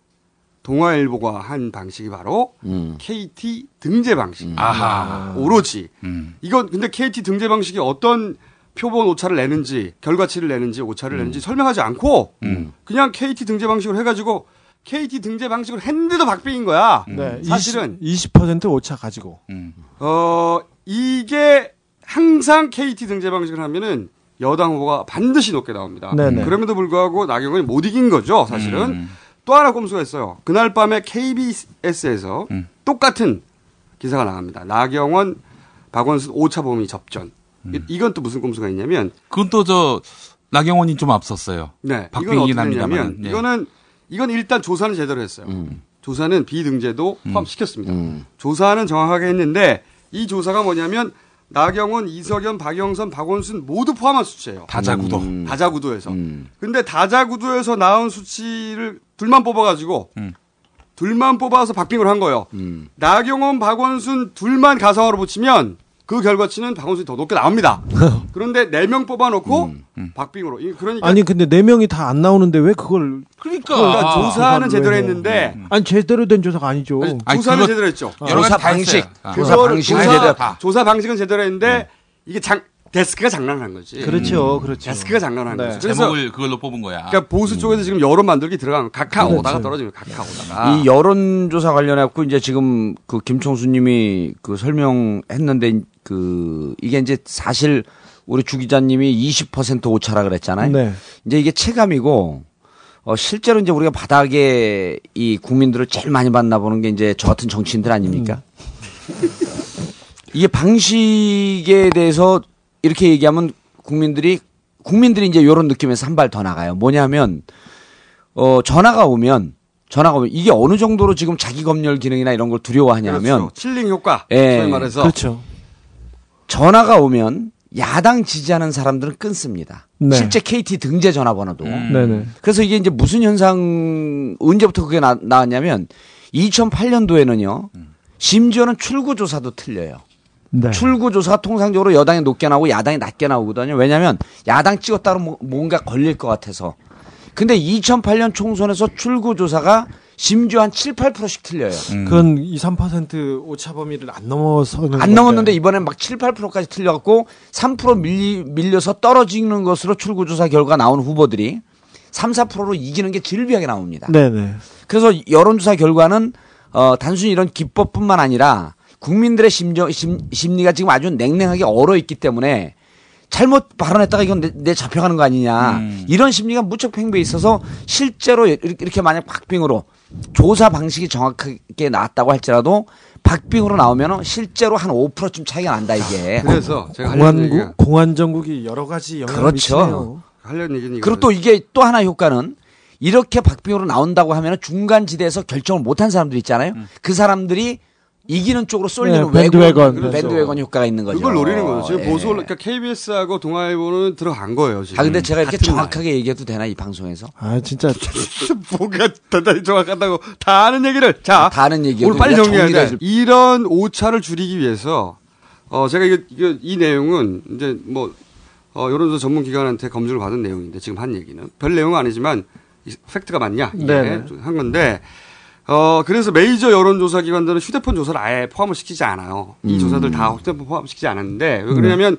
동아일보가 한 방식이 바로 음. 케이티 등재 방식. 아하. 오로지. 음. 이건 근데 케이티 등재 방식이 어떤 표본 오차를 내는지 결과치를 내는지 오차를 음. 내는지 설명하지 않고 음. 그냥 케이티 등재 방식으로 해가지고 케이티 등재 방식으로 했는데도 박빙인 거야. 네, 사실은. 이십 퍼센트 오차 가지고. 음. 어, 이게 항상 케이티 등재 방식을 하면은 여당 후보가 반드시 높게 나옵니다. 네네. 그럼에도 불구하고 나경원이 못 이긴 거죠, 사실은. 음. 또 하나 꼼수가 있어요. 그날 밤에 케이비에스에서 음. 똑같은 기사가 나갑니다. 나경원, 박원순 오차 범위 접전. 음. 이건 또 무슨 꼼수가 있냐면. 그건 또 저, 나경원이 좀 앞섰어요. 네. 박빙이 납니다만. 예. 이거는 이건 일단 조사는 제대로 했어요. 음. 조사는 비등재도 포함시켰습니다. 음. 조사는 정확하게 했는데 이 조사가 뭐냐면 나경원, 이석연, 박영선, 박원순 모두 포함한 수치예요. 다자구도. 음. 다자구도에서. 음. 근데 다자구도에서 나온 수치를 둘만 뽑아가지고 음. 둘만 뽑아서 박빙을 한 거예요. 음. 나경원, 박원순 둘만 가상으로 붙이면 그 결과치는 박원순이 더 높게 나옵니다. 그런데 네 명 뽑아놓고 음, 음. 박빙으로. 그러니까 아니 근데 네 명이 다 안 나오는데 왜 그걸. 그러니까. 그러니까 아, 조사는 제대로 왜. 했는데. 음. 아니 제대로 된 조사가 아니죠. 아니, 아니, 조사는 제대로 했죠. 아, 조사 방식. 아. 조사 방식은 조사, 제대로 다. 조사 방식은 제대로 했는데 네. 이게 장, 데스크가 장난한 거지. 그렇죠. 음. 그렇죠. 데스크가 장난한 네. 거지. 그래서 제목을 그걸로 뽑은 거야. 그러니까 보수 쪽에서 음. 지금 여론 만들기 들어간 각하오다가 떨어지면 각하오다가. 이 여론조사 관련해갖고 이제 지금 그 김총수님이 그 설명했는데 그 이게 이제 사실 우리 주 기자님이 이십 퍼센트 오차라 그랬잖아요. 네. 이제 이게 체감이고 어 실제로 이제 우리가 바닥에 이 국민들을 제일 많이 만나보는 게 이제 저 같은 정치인들 아닙니까? 음. 이게 방식에 대해서 이렇게 얘기하면 국민들이 국민들이 이제 이런 느낌에서 한 발 더 나가요. 뭐냐면 어 전화가 오면 전화가 오면 이게 어느 정도로 지금 자기 검열 기능이나 이런 걸 두려워하냐면 그렇죠. 칠링 효과. 예, 소위 말해서 그렇죠. 전화가 오면 야당 지지하는 사람들은 끊습니다. 네. 실제 케이티 등재 전화번호도. 음. 네네. 그래서 이게 이제 무슨 현상 언제부터 그게 나, 나왔냐면 이천팔 년도에는요. 음. 심지어는 출구 조사도 틀려요. 네. 출구 조사가 통상적으로 여당이 높게 나오고 야당이 낮게 나오거든요. 왜냐하면 야당 찍었다로 뭔가 걸릴 것 같아서. 근데 이천팔 년 총선에서 출구 조사가 심지어 한 칠, 팔 퍼센트씩 틀려요. 음. 그건 이, 삼 퍼센트 오차 범위를 안 넘어서. 안 넘었는데 이번엔 막 칠, 팔 퍼센트까지 틀려갖고 삼 퍼센트 밀리, 밀려서 떨어지는 것으로 출구 조사 결과 나온 후보들이 삼, 사 퍼센트로 이기는 게 질비하게 나옵니다. 네네. 그래서 여론조사 결과는 어, 단순히 이런 기법뿐만 아니라 국민들의 심정, 심, 심리가 지금 아주 냉랭하게 얼어있기 때문에 잘못 발언했다가 이건 내, 내 잡혀가는 거 아니냐. 음. 이런 심리가 무척 팽배해 있어서 실제로 이렇게 만약 박빙으로 조사 방식이 정확하게 나왔다고 할지라도 박빙으로 나오면 실제로 한 오 퍼센트쯤 차이가 난다 이게. 그래서 제가 공안국, 공안정국이 여러 가지 영향을 그렇죠. 미치네요. 얘기는 그리고 또 이게 또 하나 효과는 이렇게 박빙으로 나온다고 하면 중간 지대에서 결정을 못한 사람들이 있잖아요. 음. 그 사람들이 이기는 쪽으로 쏠리는 네, 밴드웨건, 밴드웨건 효과가 있는 거죠. 그걸 노리는 거죠. 지금 예. 보수, 그러니까 케이비에스하고 동아일보는 들어간 거예요. 지금. 아, 근데 제가 이렇게 정확하게 말. 얘기해도 되나, 이 방송에서? 아, 진짜. 뭐가 단단히 정확하다고. 다 아는 얘기를. 자. 다 아는 얘기를. 오늘 빨리 정리해야 돼. 이런 오차를 줄이기 위해서, 어, 제가 이게, 이게 이 내용은 이제 뭐, 어, 여론조사 전문기관한테 검증을 받은 내용인데, 지금 한 얘기는. 별 내용은 아니지만, 이, 팩트가 맞냐? 네. 한 건데, 어 그래서 메이저 여론조사 기관들은 휴대폰 조사를 아예 포함을 시키지 않아요. 이 음. 조사들 다 휴대폰 포함시키지 않았는데 왜 그러냐면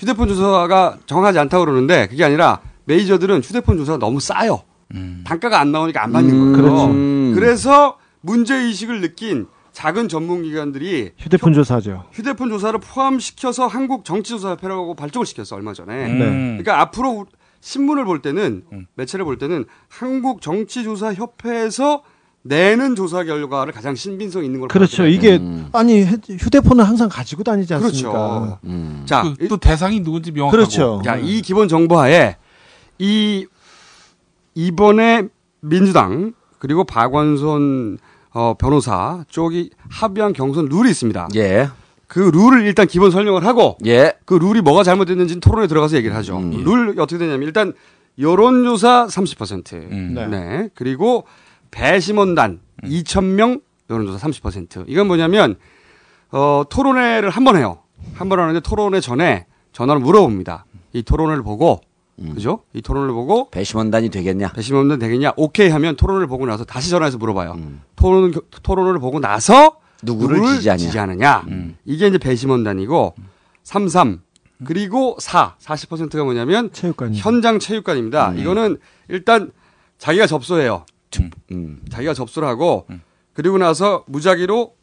휴대폰 조사가 정확하지 않다고 그러는데 그게 아니라 메이저들은 휴대폰 조사가 너무 싸요. 음. 단가가 안 나오니까 안 받는 음. 거예요. 음. 그래서 문제의식을 느낀 작은 전문기관들이 휴대폰 효, 조사죠. 휴대폰 조사를 포함시켜서 한국정치조사협회라고 발족을 시켰어 얼마 전에. 음. 그러니까 앞으로 신문을 볼 때는 매체를 볼 때는 한국정치조사협회에서 내는 조사 결과를 가장 신빙성 있는 걸 그렇죠. 이게 음. 아니 휴대폰은 항상 가지고 다니지 않습니까? 그렇죠. 음. 자, 그, 또 대상이 누군지 명확하고. 그렇죠. 자, 이 기본 정보하에 이 이번에 민주당 그리고 박원순 어, 변호사 쪽이 합의한 경선 룰이 있습니다. 예. 그 룰을 일단 기본 설명을 하고 예. 그 룰이 뭐가 잘못됐는지는 토론에 들어가서 얘기를 하죠. 음, 예. 룰 어떻게 되냐면 일단 여론조사 삼십 퍼센트. 음. 네. 네. 그리고 배심원단 음. 이천 명 여론조사 삼십 퍼센트. 이건 뭐냐면 어, 토론회를 한 번 해요. 한 번 하는데 토론회 전에 전화를 물어봅니다. 이 토론회를 보고 음. 그죠? 이 토론을 보고 배심원단이 되겠냐? 배심원단 되겠냐? 오케이 하면 토론을 보고 나서 다시 전화해서 물어봐요. 음. 토론 토론을 보고 나서 누구를, 누구를 지지하냐? 지지하느냐? 음. 이게 이제 배심원단이고 음. 삼십삼 그리고 사 사십 퍼센트가 뭐냐면 체육관 현장 체육관입니다. 음. 이거는 일단 자기가 접수해요. 음. 음. 자기가 접수를 하고 음. 그리고 나서 무작위로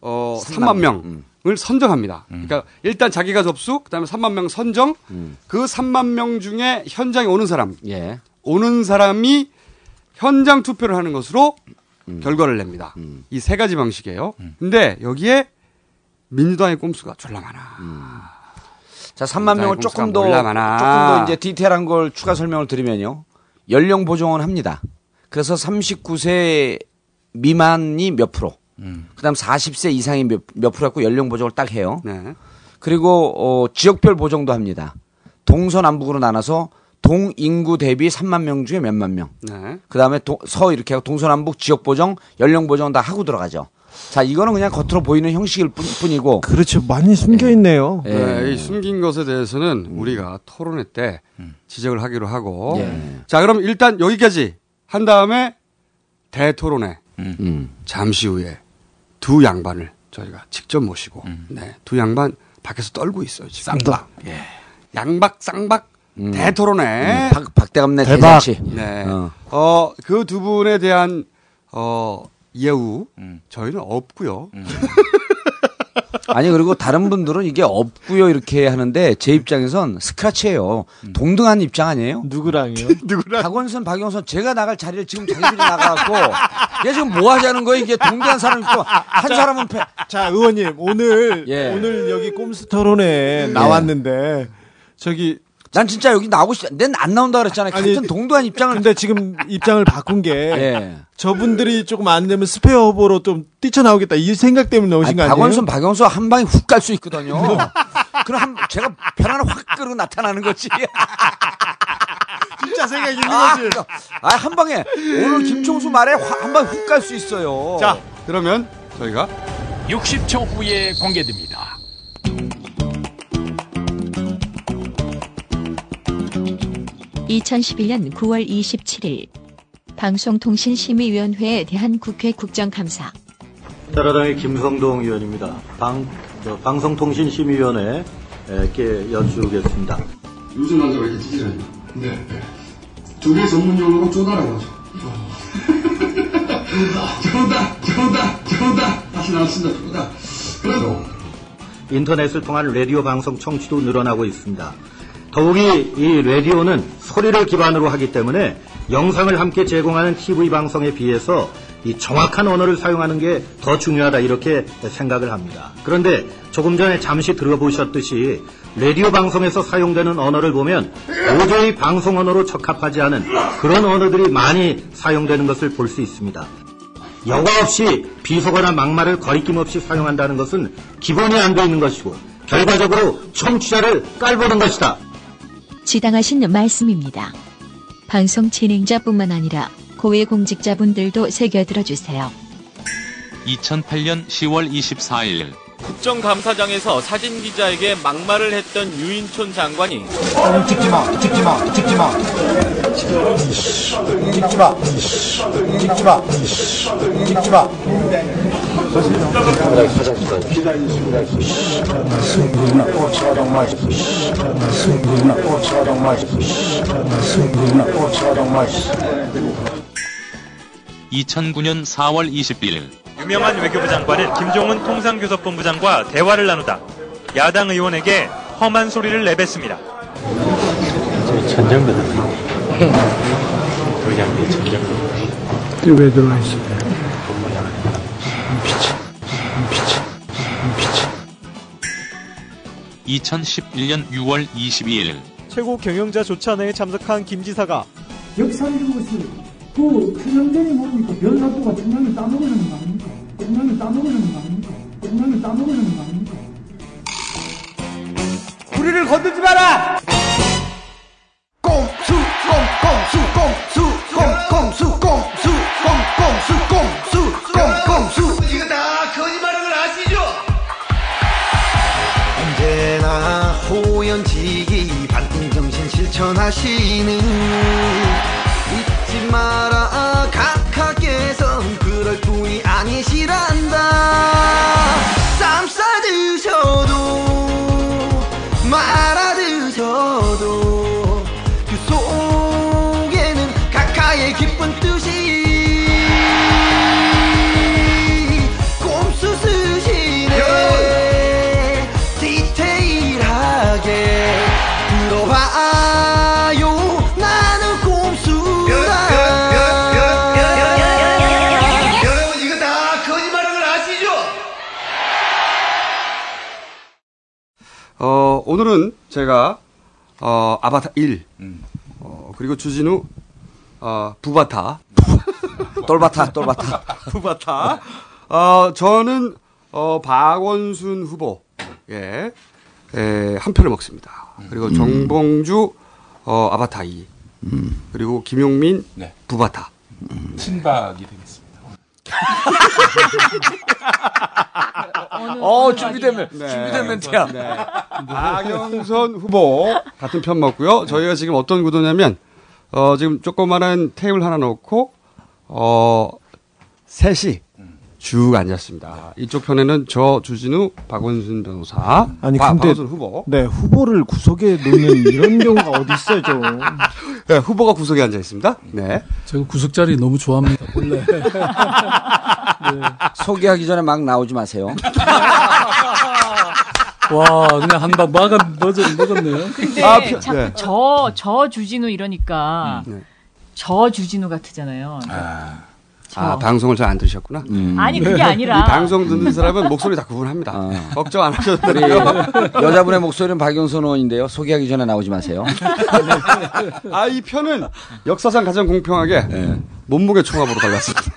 어 삼만 명을 음. 선정합니다. 음. 그러니까 일단 자기가 접수, 그다음에 삼만 명 선정. 음. 그 삼만 명 중에 현장에 오는 사람, 예. 오는 사람이 현장 투표를 하는 것으로 음. 결과를 냅니다. 음. 이 세 가지 방식이에요. 음. 근데 여기에 민주당의 꼼수가 졸라 많아. 음. 자, 삼만 명을 조금 더 조금 더 이제 디테일한 걸 추가 설명을 드리면요, 연령 보정을 합니다. 그래서 삼십구 세 미만이 몇 프로? 음. 그 다음 사십 세 이상이 몇, 몇 프로 갖고 연령 보정을 딱 해요. 네. 그리고, 어, 지역별 보정도 합니다. 동서남북으로 나눠서 동인구 대비 삼만 명 중에 몇만 명. 네. 그 다음에 서 이렇게 하고 동서남북 지역 보정, 연령 보정 다 하고 들어가죠. 자, 이거는 그냥 겉으로 보이는 형식일 뿐, 뿐이고. 그렇죠. 많이 숨겨있네요. 네. 네. 네. 이 숨긴 것에 대해서는 음. 우리가 토론회 때 음. 지적을 하기로 하고. 네. 자, 그럼 일단 여기까지 한 다음에 대토론회. 음. 음. 잠시 후에. 두 양반을 저희가 직접 모시고, 음. 네, 두 양반 밖에서 떨고 있어요. 지금. 쌍박, 예. 양박, 쌍박, 음. 대토론회, 음. 박, 박대감내 대잔치. 네, 어, 어 그 두 분에 대한 어 예우 음. 저희는 없고요. 음. 아니 그리고 다른 분들은 이게 없고요 이렇게 하는데 제 입장에선 스크라치예요. 음. 동등한 입장 아니에요? 누구랑요? 누구랑? 박원순, 박영선 제가 나갈 자리를 지금 자기들이 나가고 얘 지금 뭐 하자는 거예요? 이게 동등한 사람 있고 한 사람은 패. 자 의원님 오늘 예. 오늘 여기 꼼수토론에 예. 나왔는데 저기. 난 진짜 여기 나오고 싶, 난 안 나온다 그랬잖아요. 같은 아니, 동도한 입장을. 근데 지금 입장을 바꾼 게. 예. 저분들이 조금 안 되면 스페어 허브로 좀 뛰쳐나오겠다. 이 생각 때문에 넣으신 아니, 거 아니에요? 박원순, 박영수 한 방에 훅 갈 수 있거든요. 그럼 한, 제가 편안을 확 끌고 나타나는 거지. 진짜 생각이 있는 거지. 아, 아, 한 방에. 오늘 김총수 말에 한 방에 훅 갈 수 있어요. 자, 그러면 저희가 육십 초 후에 공개됩니다. 이천십일 년 구월 이십칠일 방송통신심의위원회에 대한 국회 국정감사. 한나라당의 김성동 의원입니다. 방, 방송통신심의위원회에 여쭈겠습니다. 요즘 남자가 이렇게 찌질하냐? 네. 저게 전문 용어로 쪼다라고 하죠. 쪼다, 쪼다, 쪼다, 쪼다. 다시 나왔습니다. 쪼다. 그래서 인터넷을 통한 라디오 방송 청취도 늘어나고 있습니다. 더욱이 이 라디오는 소리를 기반으로 하기 때문에 영상을 함께 제공하는 티비 방송에 비해서 이 정확한 언어를 사용하는 게 더 중요하다 이렇게 생각을 합니다. 그런데 조금 전에 잠시 들어보셨듯이 라디오 방송에서 사용되는 언어를 보면 도저히 방송 언어로 적합하지 않은 그런 언어들이 많이 사용되는 것을 볼 수 있습니다. 여과 없이 비속어나 막말을 거리낌 없이 사용한다는 것은 기본이 안 돼 있는 것이고 결과적으로 청취자를 깔보는 것이다. 지당하신 말씀입니다. 방송 진행자뿐만 아니라 고위공직자분들도 새겨들어주세요. 이천팔 년 시월 이십사일 국정감사장에서 사진기자에게 막말을 했던 유인촌 장관이 어, 찍지마 찍지마 찍지마 찍지마 찍지마 찍지마 이천구 년 사월 이십일일 유명한 외교부 장관은 김종은 통상교섭본부 장과 대화를 나누다 야당 의원에게 험한 소리를 내뱉습니다. 전쟁배들. 도장비 전쟁배들. 왜 들어와 있어요? 이천십일년 유월 이십이일 최고경영자조찬회에 참석한 김 지사가 역사적인 것을 그 투명전이 뭡니까? 면사도가 투명을 따먹으려는 거 아닙니까? 투명을 따먹으려는 거 아닙니까? 투명을 따먹으려는 거 아닙니까? 우리를 건들지 마라! 꼼수 꼼꼼수 꼼수 꼼꼼수 꼼수 꼼꼼수 꼼수 꼼꼼수 꼼꼼수 이거 다 거짓말인 걸 아시죠? 언제나 호연지기 반등정신 실천하시는 잊지 마라 각하께선 그럴 뿐이 아니시란다 쌈 싸드셔도 말아드셔도 기쁜 뜻이 꼼수 쓰시네 디테일하게 들어봐요 나는 꼼수다 여러분 이거 다 거짓말인 걸 아시죠? 어, 오늘은 제가 어, 아바타 일 음. 어, 그리고 주진우 어, 부바타. 똘바타, 똘바타. 부바타. 어, 저는, 어, 박원순 후보, 예, 예, 한 표를 먹습니다. 그리고 정봉주, 어, 아바타 이. 음. 그리고 김용민, 네. 부바타. 음. 친박이 되겠습니다. 어, 준비되면, 네. 준비되면 돼요. 네. 박영선 후보, 같은 편 먹고요. 저희가 지금 어떤 구도냐면, 어, 지금 조그마한 테이블 하나 놓고, 어, 셋이 쭉 앉았습니다. 이쪽 편에는 저 주진우, 박원순 변호사. 아니, 바, 근데, 박원순 후보. 네, 후보를 구석에 놓는 이런 경우가 어디 있어요, 좀. 네, 후보가 구석에 앉아 있습니다. 네. 제가 구석 자리 너무 좋아합니다, 원래. 네. 소개하기 전에 막 나오지 마세요. 와, 그냥 한 방 막아 넣었네요. 근데 아, 자꾸 네. 저, 저 주진우 이러니까 음, 네. 저 주진우 같으잖아요. 아, 아 방송을 잘 안 들으셨구나. 음. 아니 그게 아니라 이 방송 듣는 사람은 목소리 다 구분합니다. 아. 걱정 안 하셔도 돼요. 여자분의 목소리는 박영선 의원인데요. 소개하기 전에 나오지 마세요. 아, 이 편은 역사상 가장 공평하게 네. 몸무게 총합으로 갈랐습니다.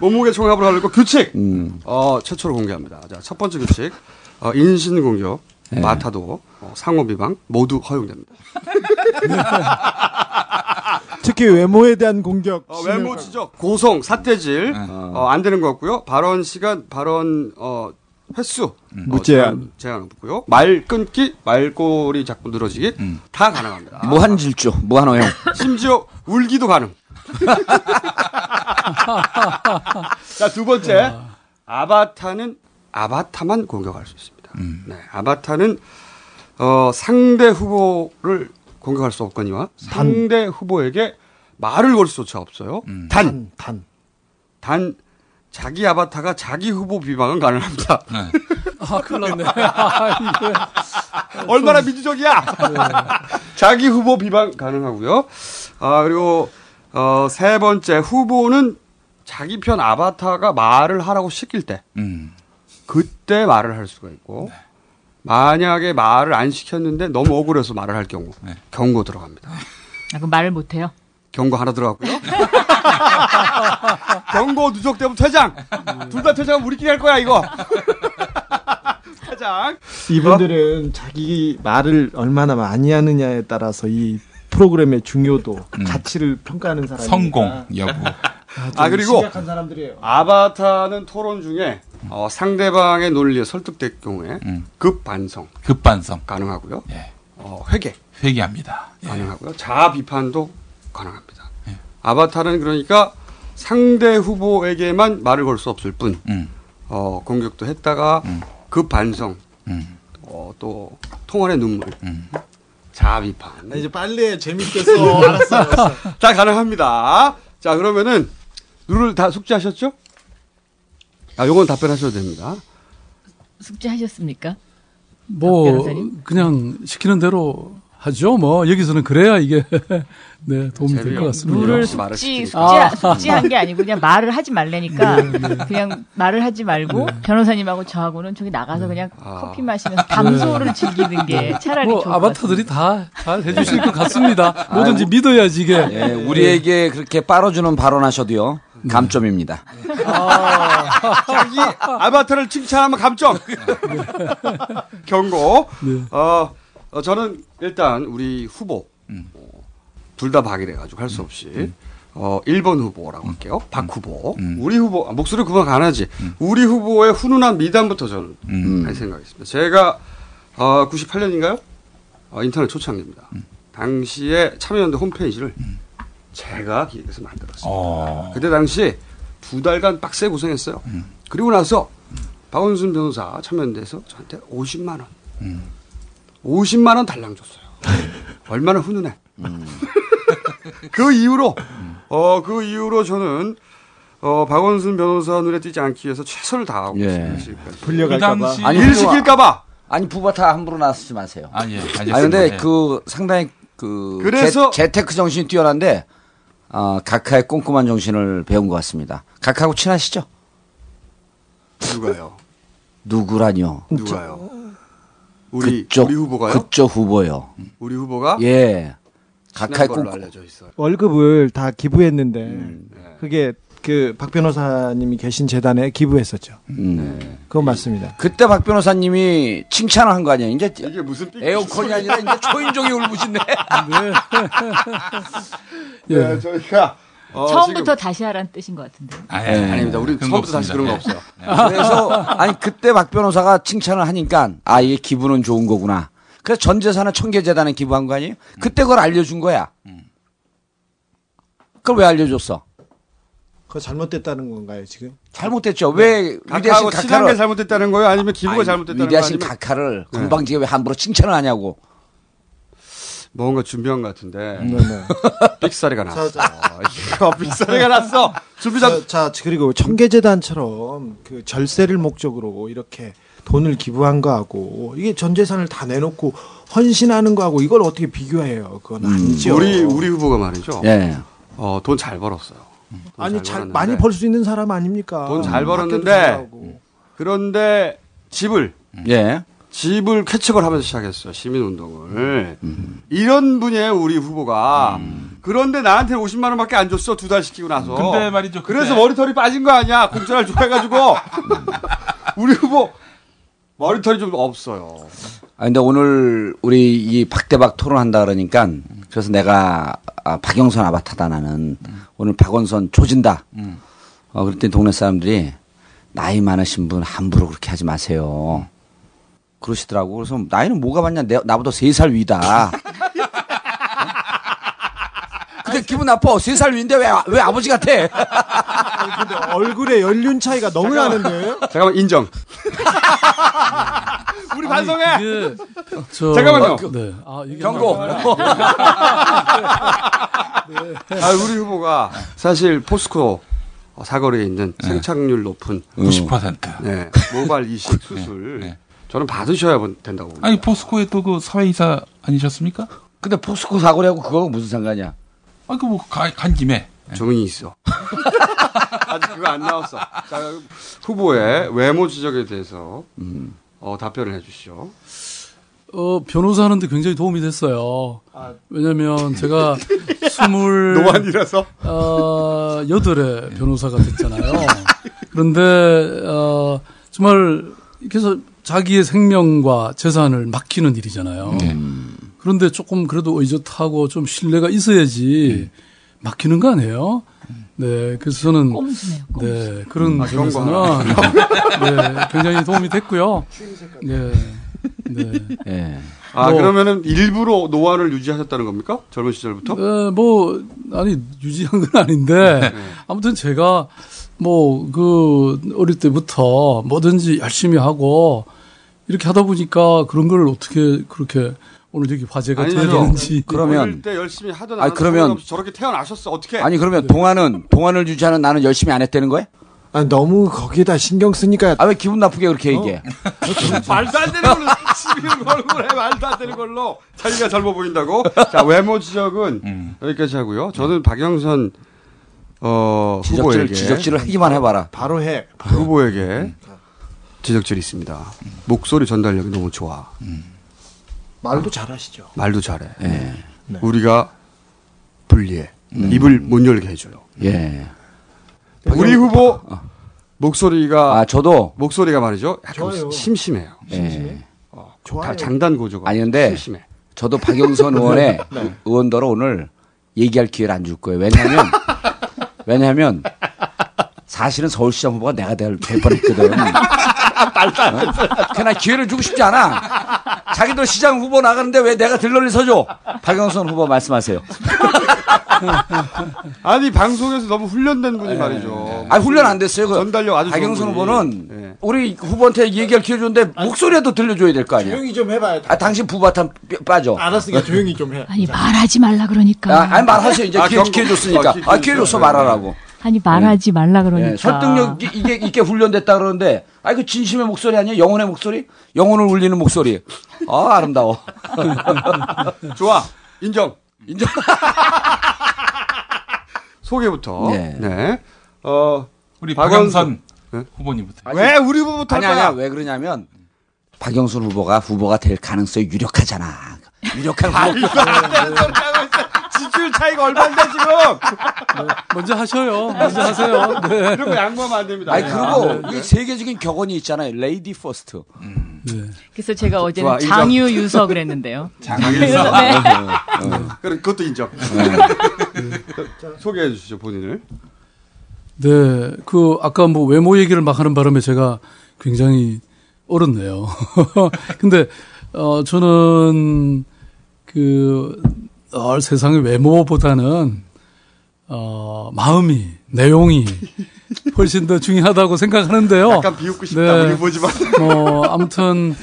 몸무게 총합으로 갈랐고 규칙 음. 어, 최초로 공개합니다. 자, 첫 번째 규칙. 어, 인신공격, 네. 마타도, 어, 상호비방 모두 허용됩니다. 특히 외모에 대한 공격, 어, 외모 지적, 고성, 사태질 네. 어, 안 되는 것 같고요. 발언 시간, 발언 어, 횟수 음. 어, 무제한, 제한 없고요. 말 끊기, 말꼬리 자꾸 늘어지기 음. 다 가능합니다. 무한 질주, 무한 허용. 심지어 울기도 가능. 자, 두 번째 아바타는. 아바타만 공격할 수 있습니다. 음. 네, 아바타는 어, 상대 후보를 공격할 수 없거니와 단. 상대 후보에게 말을 걸 수조차 없어요. 음. 단, 단, 단 자기 아바타가 자기 후보 비방은 가능합니다. 네. 아, 큰일 났네. 아, 얼마나 민주적이야. 자기 후보 비방 가능하고요. 아, 그리고 어, 세 번째 후보는 자기 편 아바타가 말을 하라고 시킬 때. 음. 그때 말을 할 수가 있고 네. 만약에 말을 안 시켰는데 너무 억울해서 말을 할 경우 네. 경고 들어갑니다. 아, 그럼 말을 못해요? 경고 하나 들어갔고요. 경고 누적 되면 퇴장. 둘 다 퇴장하면 우리끼리 할 거야 이거. 퇴장. 이분들은 어? 자기 말을 얼마나 많이 하느냐에 따라서 이 프로그램의 중요도 음. 가치를 평가하는 사람이 성공 여부. 아, 아 그리고 아바타는 토론 중에 어, 상대방의 논리에 설득될 경우에 음. 급반성, 급반성 가능하고요. 예. 어, 회개, 회개합니다. 예. 가능하고요. 자아 비판도 가능합니다. 예. 아바타는 그러니까 상대 후보에게만 말을 걸 수 없을 뿐 음. 어, 공격도 했다가 음. 급반성, 음. 어, 또 통원의 눈물. 음. 자아 비판. 나 이제 빨리 재밌겠어. 알았어, 알았어. 다 가능합니다. 자, 그러면은 룰을 다 숙지하셨죠? 아, 요건 답변하셔도 됩니다. 숙지하셨습니까? 뭐, 변호사님? 그냥 시키는 대로 하죠. 뭐 여기서는 그래야 이게 네, 도움이 될 것 같습니다. 룰을 숙지, 숙지한 아. 게 아니고 그냥 말을 하지 말라니까 네, 네. 그냥 말을 하지 말고 네. 변호사님하고 저하고는 저기 나가서 그냥 아. 커피 마시면서 담소를 네. 즐기는 게 차라리 뭐 좋을 것 아바타들이 다 잘 해주실 것 같습니다. 뭐든지 아유. 믿어야지 이게. 네, 우리에게 그렇게 빨아주는 발언하셔도요. 감점입니다. 네. 아, 자기 아바타를 칭찬하면 감점. 경고. 네. 어, 어, 저는 일단 우리 후보 음. 어, 둘 다 박이래가지고 할 수 없이 음. 어, 일 번 후보라고 할게요. 음. 박 후보. 음. 우리 후보. 아, 목소리 그만 안 하지. 음. 우리 후보의 훈훈한 미담부터 저는 음. 할 생각했습니다. 제가 어, 구십팔 년인가요? 어, 인터넷 초창기입니다. 음. 당시에 참여연대 홈페이지를 음. 제가 기획해서 만들었습니다. 어. 그때 당시 두 달간 빡세 고생했어요. 음. 그리고 나서 박원순 변호사 참여연대에서 저한테 오십만 원. 음. 오십만 원 달랑 줬어요. 얼마나 훈훈해. 음. 그 이후로, 음. 어, 그 이후로 저는 어, 박원순 변호사 눈에 띄지 않기 위해서 최선을 다하고 있습니다. 예. 불려갈까봐. 그 아니, 일 시킬까봐. 아니, 부바타 함부로 나서지 마세요. 아니, 아니, 근데 그 상당히 그 그래서 재, 재테크 정신이 뛰어난데 어, 각하의 꼼꼼한 정신을 배운 것 같습니다. 각하하고 친하시죠? 누가요? 누구라뇨? 누가요? 우리, 그쪽, 우리 후보가요? 그쪽 후보요. 우리 후보가? 예. 각하의 꼼꼼. 알려져 있어요. 월급을 다 기부했는데 음, 네. 그게 그 박 변호사님이 계신 재단에 기부했었죠. 음. 네. 그건 맞습니다. 그때 박 변호사님이 칭찬을 한 거 아니에요? 이제 이게 무슨 에어컨이 아니라 이제 초인종이 울부짖네. 네. 예. 네, 저희가 어, 처음부터 지금... 다시 하라는 뜻인 것 같은데. 아, 예, 네. 아닙니다. 우리 처음부터 없습니다. 다시 그런 거 없어요. 네. 그래서 아니 그때 박 변호사가 칭찬을 하니까 아 이게 기부는 좋은 거구나. 그래서 전 재산을 천개 재단에 기부한 거 아니에요? 음. 그때 그걸 알려준 거야. 음. 그걸 왜 알려줬어? 그거 잘못됐다는 건가요 지금? 잘못됐죠. 왜 위대하신 각하를 잘못됐다는 거예요? 아니면 기부가 아니, 잘못됐다는 거예요? 위대하신 각하를 네. 건방지게 왜 함부로 칭찬을 하냐고. 뭔가 준비한 것 같은데. 네, 네. 삑사리가 났어. 이거 삑사리가 났어. 준비자. 자 그리고 청계재단처럼 그 절세를 목적으로 이렇게 돈을 기부한 거하고 이게 전 재산을 다 내놓고 헌신하는 거하고 이걸 어떻게 비교해요? 그건 음. 아니죠. 우리 우리 후보가 말이죠. 예. 어, 돈 잘 벌었어요. 아니 잘, 잘 많이 벌 수 있는 사람 아닙니까? 돈 잘 벌었는데 그런데 집을 예 집을 쾌척을 하면서 시작했어요 시민운동을 음. 이런 분이에요 우리 후보가 음. 그런데 나한테 오십만 원밖에 안 줬어 두 달 시키고 나서 근데 말이죠 근데. 그래서 머리털이 빠진 거 아니야 공천을 좋아해가지고 우리 후보 머리털이 좀 없어요. 아 근데 오늘 우리 이 박대박 토론한다 그러니까 그래서 내가 아, 박영선 아바타다 나는 음. 오늘 박원선 조진다. 음. 어, 그랬더니 동네 사람들이 나이 많으신 분 함부로 그렇게 하지 마세요. 그러시더라고. 그래서 나이는 뭐가 많냐? 내, 나보다 세 살 위다. 근데 기분 나빠. 세 살 위인데 왜, 왜 아버지 같아? 아니, 근데 얼굴에 연륜 차이가 너무 나는데. 잠깐만 인정. 우리 반성해. 아니, 저... 잠깐만요. 아, 그, 네. 아, 이게 경고. 네. 아, 우리 후보가 사실 포스코 사거리에 있는 네. 생착률 높은 구십 퍼센트 네, 모발 이식 수술 네. 네. 저는 받으셔야 된다고 봅니다. 아니 포스코에 또 그 사회이사 아니셨습니까? 근데 포스코 사거리하고 그거하고 무슨 상관이야? 아, 그 뭐 간 김에 정이 있어. 아직 그거 안 나왔어. 자, 후보의 외모 지적에 대해서 음. 어, 답변을 해주시죠. 어, 변호사하는데 굉장히 도움이 됐어요. 아. 왜냐면 제가 스물 노안이라서 어, 여덟에 변호사가 됐잖아요. 그런데 어, 정말 그래서 자기의 생명과 재산을 맡기는 일이잖아요. 네. 그런데 조금 그래도 의젓하고 좀 신뢰가 있어야지 네. 맡기는 거 아니에요? 네, 그래서 저는 꼼수네요, 꼼수. 네 그런 변호사는 아, 네, 굉장히 도움이 됐고요. 네. 네. 네. 아, 뭐, 그러면은 일부러 노안을 유지하셨다는 겁니까? 젊은 시절부터? 네, 뭐, 아니, 유지한 건 아닌데, 네. 아무튼 제가 뭐, 그, 어릴 때부터 뭐든지 열심히 하고, 이렇게 하다 보니까 그런 걸 어떻게 그렇게 오늘 여기 화제가 되는지. 그러면. 어릴 때 열심히 하던 아니, 그러면. 저렇게 태어나셨어. 어떻게? 아니, 그러면 네. 동안은, 동안을 유지하는 나는 열심히 안 했다는 거예요? 아, 너무 거기에다 신경 쓰니까. 아, 왜 기분 나쁘게 그렇게 어? 얘기해? 말도 안 되는 걸로 비비는 얼굴에 말도 안 되는 걸로 자기가 젊어 보인다고. 자, 외모 지적은 음. 여기까지 하고요. 저는 박영선 어, 후보에게 지적질을 하기만 해봐라. 바로 해. 바로. 후보에게 음. 지적질이 있습니다. 음. 목소리 전달력이 너무 좋아. 음. 말도 잘하시죠. 말도 잘해. 예. 네. 우리가 불리해. 음. 입을 못 열게 해줘요. 예. 우리 후보 어. 목소리가 아 저도 목소리가 말이죠. 약간 좋아요. 심심해요. 심심해. 예. 어, 좋아요. 장단 고조가 아닌데 심심해. 저도 박영선 의원의 네. 의원더러 오늘 얘기할 기회를 안 줄 거예요. 왜냐하면 왜냐하면 사실은 서울시장 후보가 내가 될 뻔했거든. 말도 안 돼. 그러나 기회를 주고 싶지 않아. 자기도 시장 후보 나가는데 왜 내가 들러리 서줘? 박영선 후보 말씀하세요. 아니 방송에서 너무 훈련된 분이 네. 말이죠. 아 훈련 안 됐어요. 전달력 아주. 박영선 후보는 네. 우리 후보한테 얘기할 기회 주는데 목소리라도 들려줘야 될 거 아니야. 조용히 좀 해봐요. 아 당신 부바탄 빠져. 알았으니까 조용히 좀 해. 아니 말하지 말라 그러니까. 아, 아니 말하세요 이제. 아, 기회, 기회 줬으니까. 아 기회 줬어 말하라고. 아니 말하지 말라 그러니까. 네, 설득력 이게 이게 훈련됐다 그러는데. 아 이거 진심의 목소리 아니야? 영혼의 목소리? 영혼을 울리는 목소리. 아 아름다워. 좋아 인정 인정. 소개부터. 네. 네. 어, 우리 박영선 네? 후보님부터. 왜 우리 후보부터 아니야, 아니야. 왜 그러냐면 박영선 후보가 후보가 될 가능성이 유력하잖아. 유력한 후보. 지출 차이가 얼마인데 지금. 먼저 하셔요. 먼저 하세요. 네. 이런 거 양보하면 안 됩니다. 아니 그리고 아, 네. 이 세계적인 격언이 있잖아요. 레이디 퍼스트. 음. 네. 그래서 제가 어제 는 장유 유서 그랬는데요. 장유 유서. 네. 그럼 그것도 인정. 네. 네. 자, 소개해 주시죠 본인을. 네, 그 아까 뭐 외모 얘기를 막 하는 바람에 제가 굉장히 얼었네요. 근데 어, 저는 그 어, 세상의 외모보다는 어, 마음이 내용이 훨씬 더 중요하다고 생각하는데요. 약간 비웃고 싶다. 네. 우리 보지 마. 어, 아무튼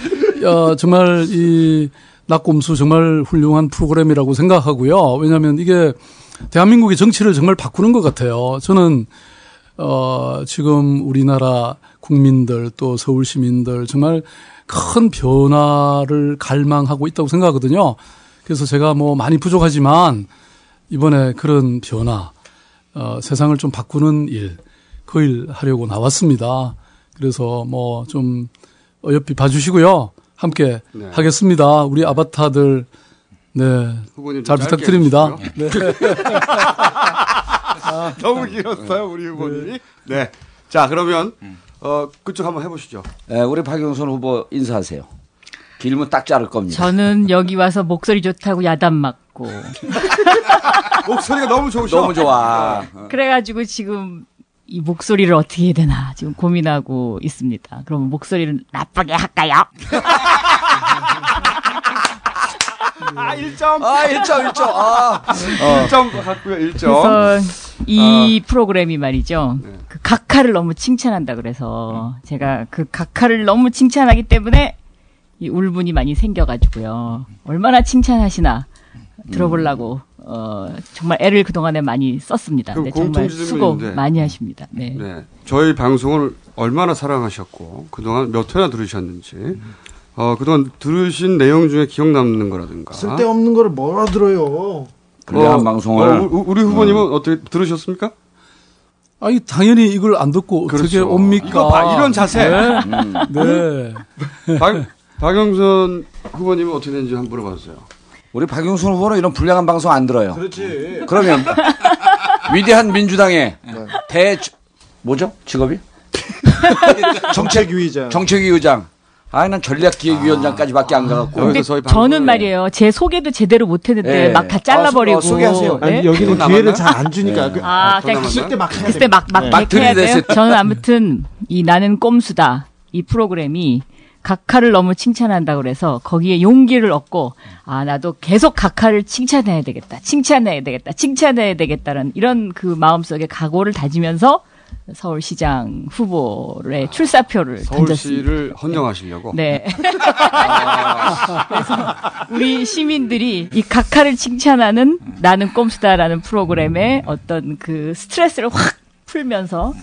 어, 정말 이 나꼼수 정말 훌륭한 프로그램이라고 생각하고요. 왜냐하면 이게 대한민국의 정치를 정말 바꾸는 것 같아요. 저는 어, 지금 우리나라 국민들 또 서울 시민들 정말 큰 변화를 갈망하고 있다고 생각하거든요. 그래서 제가 뭐 많이 부족하지만 이번에 그런 변화, 어, 세상을 좀 바꾸는 일, 그 일 하려고 나왔습니다. 그래서 뭐 좀 어여삐 봐주시고요. 함께 네. 하겠습니다. 우리 아바타들, 네. 후보님 잘 부탁드립니다. 네. 아, 너무 길었어요, 우리 후보님이. 네. 네. 자, 그러면, 어, 그쪽 한번 해보시죠. 네, 우리 박영선 후보 인사하세요. 길면 딱 자를 겁니다. 저는 여기 와서 목소리 좋다고 야단 맞고. 목소리가 너무 좋으셔. 너무 좋아. 그래가지고 지금 이 목소리를 어떻게 해야 되나 지금 고민하고 있습니다. 그러면 목소리를 나쁘게 할까요? 아, 일 점. 아, 일 점, 일 점. 아, 어. 일 점 갔고요, 일 점. 그래서 이 어. 프로그램이 말이죠. 네. 그 각하를 너무 칭찬한다 그래서 음. 제가 그 각하를 너무 칭찬하기 때문에 이 울분이 많이 생겨가지고요. 얼마나 칭찬하시나 들어보려고 음. 어, 정말 애를 그동안에 많이 썼습니다. 네, 정말 수고 있는데. 많이 하십니다. 네. 네, 저희 방송을 얼마나 사랑하셨고 그동안 몇 회나 들으셨는지 음. 어, 그동안 들으신 내용 중에 기억 남는 거라든가 쓸데없는 거를 뭐라 들어요. 불리한 어, 방송을 어, 우리 후보님은 어. 어떻게 들으셨습니까? 아니 당연히 이걸 안 듣고 그렇죠. 어떻게 옵니까? 이거 봐, 이런 자세. 네. 음. 네. 박, 박영선 후보님은 어떻게 되는지 한번 물어봐주세요. 우리 박영선 후보는 이런 불량한 방송 안 들어요. 그렇지. 그러면 위대한 민주당의 네. 대 뭐죠? 직업이? 정책위의장. 정책위의장. 아니 난 전략기획위원장까지밖에 안 가갖고. 근데 저는 말이에요. 제 소개도 제대로 못했는데 네. 막 다 잘라버리고. 아, 소, 어, 소개하세요. 네? 아니, 여기는 기회를 잘 안 주니까. 네. 그, 아, 그러니까 그때 막 해야 그때 막 막 막 해야 돼요. 저는 아무튼 이 나는 꼼수다 이 프로그램이 각하를 너무 칭찬한다 그래서 거기에 용기를 얻고 아 나도 계속 각하를 칭찬해야 되겠다, 칭찬해야 되겠다, 칭찬해야 되겠다는 이런 그 마음속에 각오를 다지면서. 서울시장 후보의 출사표를 던졌습니다. 서울시를 헌정하시려고? 네. 아. 그래서 우리 시민들이 이 각하를 칭찬하는 나는 꼼수다라는 프로그램의 어떤 그 스트레스를 확 풀면서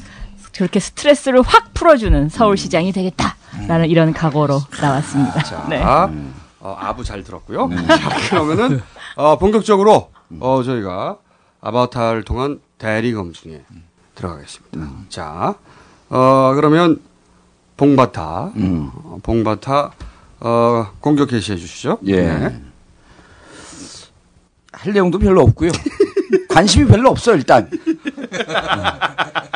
저렇게 스트레스를 확 풀어주는 서울시장이 되겠다라는 음. 이런 각오로 나왔습니다. 자, 네. 어, 아부 잘 들었고요. 네. 자, 그러면은 어, 본격적으로 어, 저희가 아바타를 통한 대리검증에 음. 들어가겠습니다. 음. 자, 어, 그러면 봉바타, 음. 어, 봉바타 어, 공격 개시해 주시죠. 예. 네. 할 내용도 별로 없고요. 관심이 별로 없어 일단.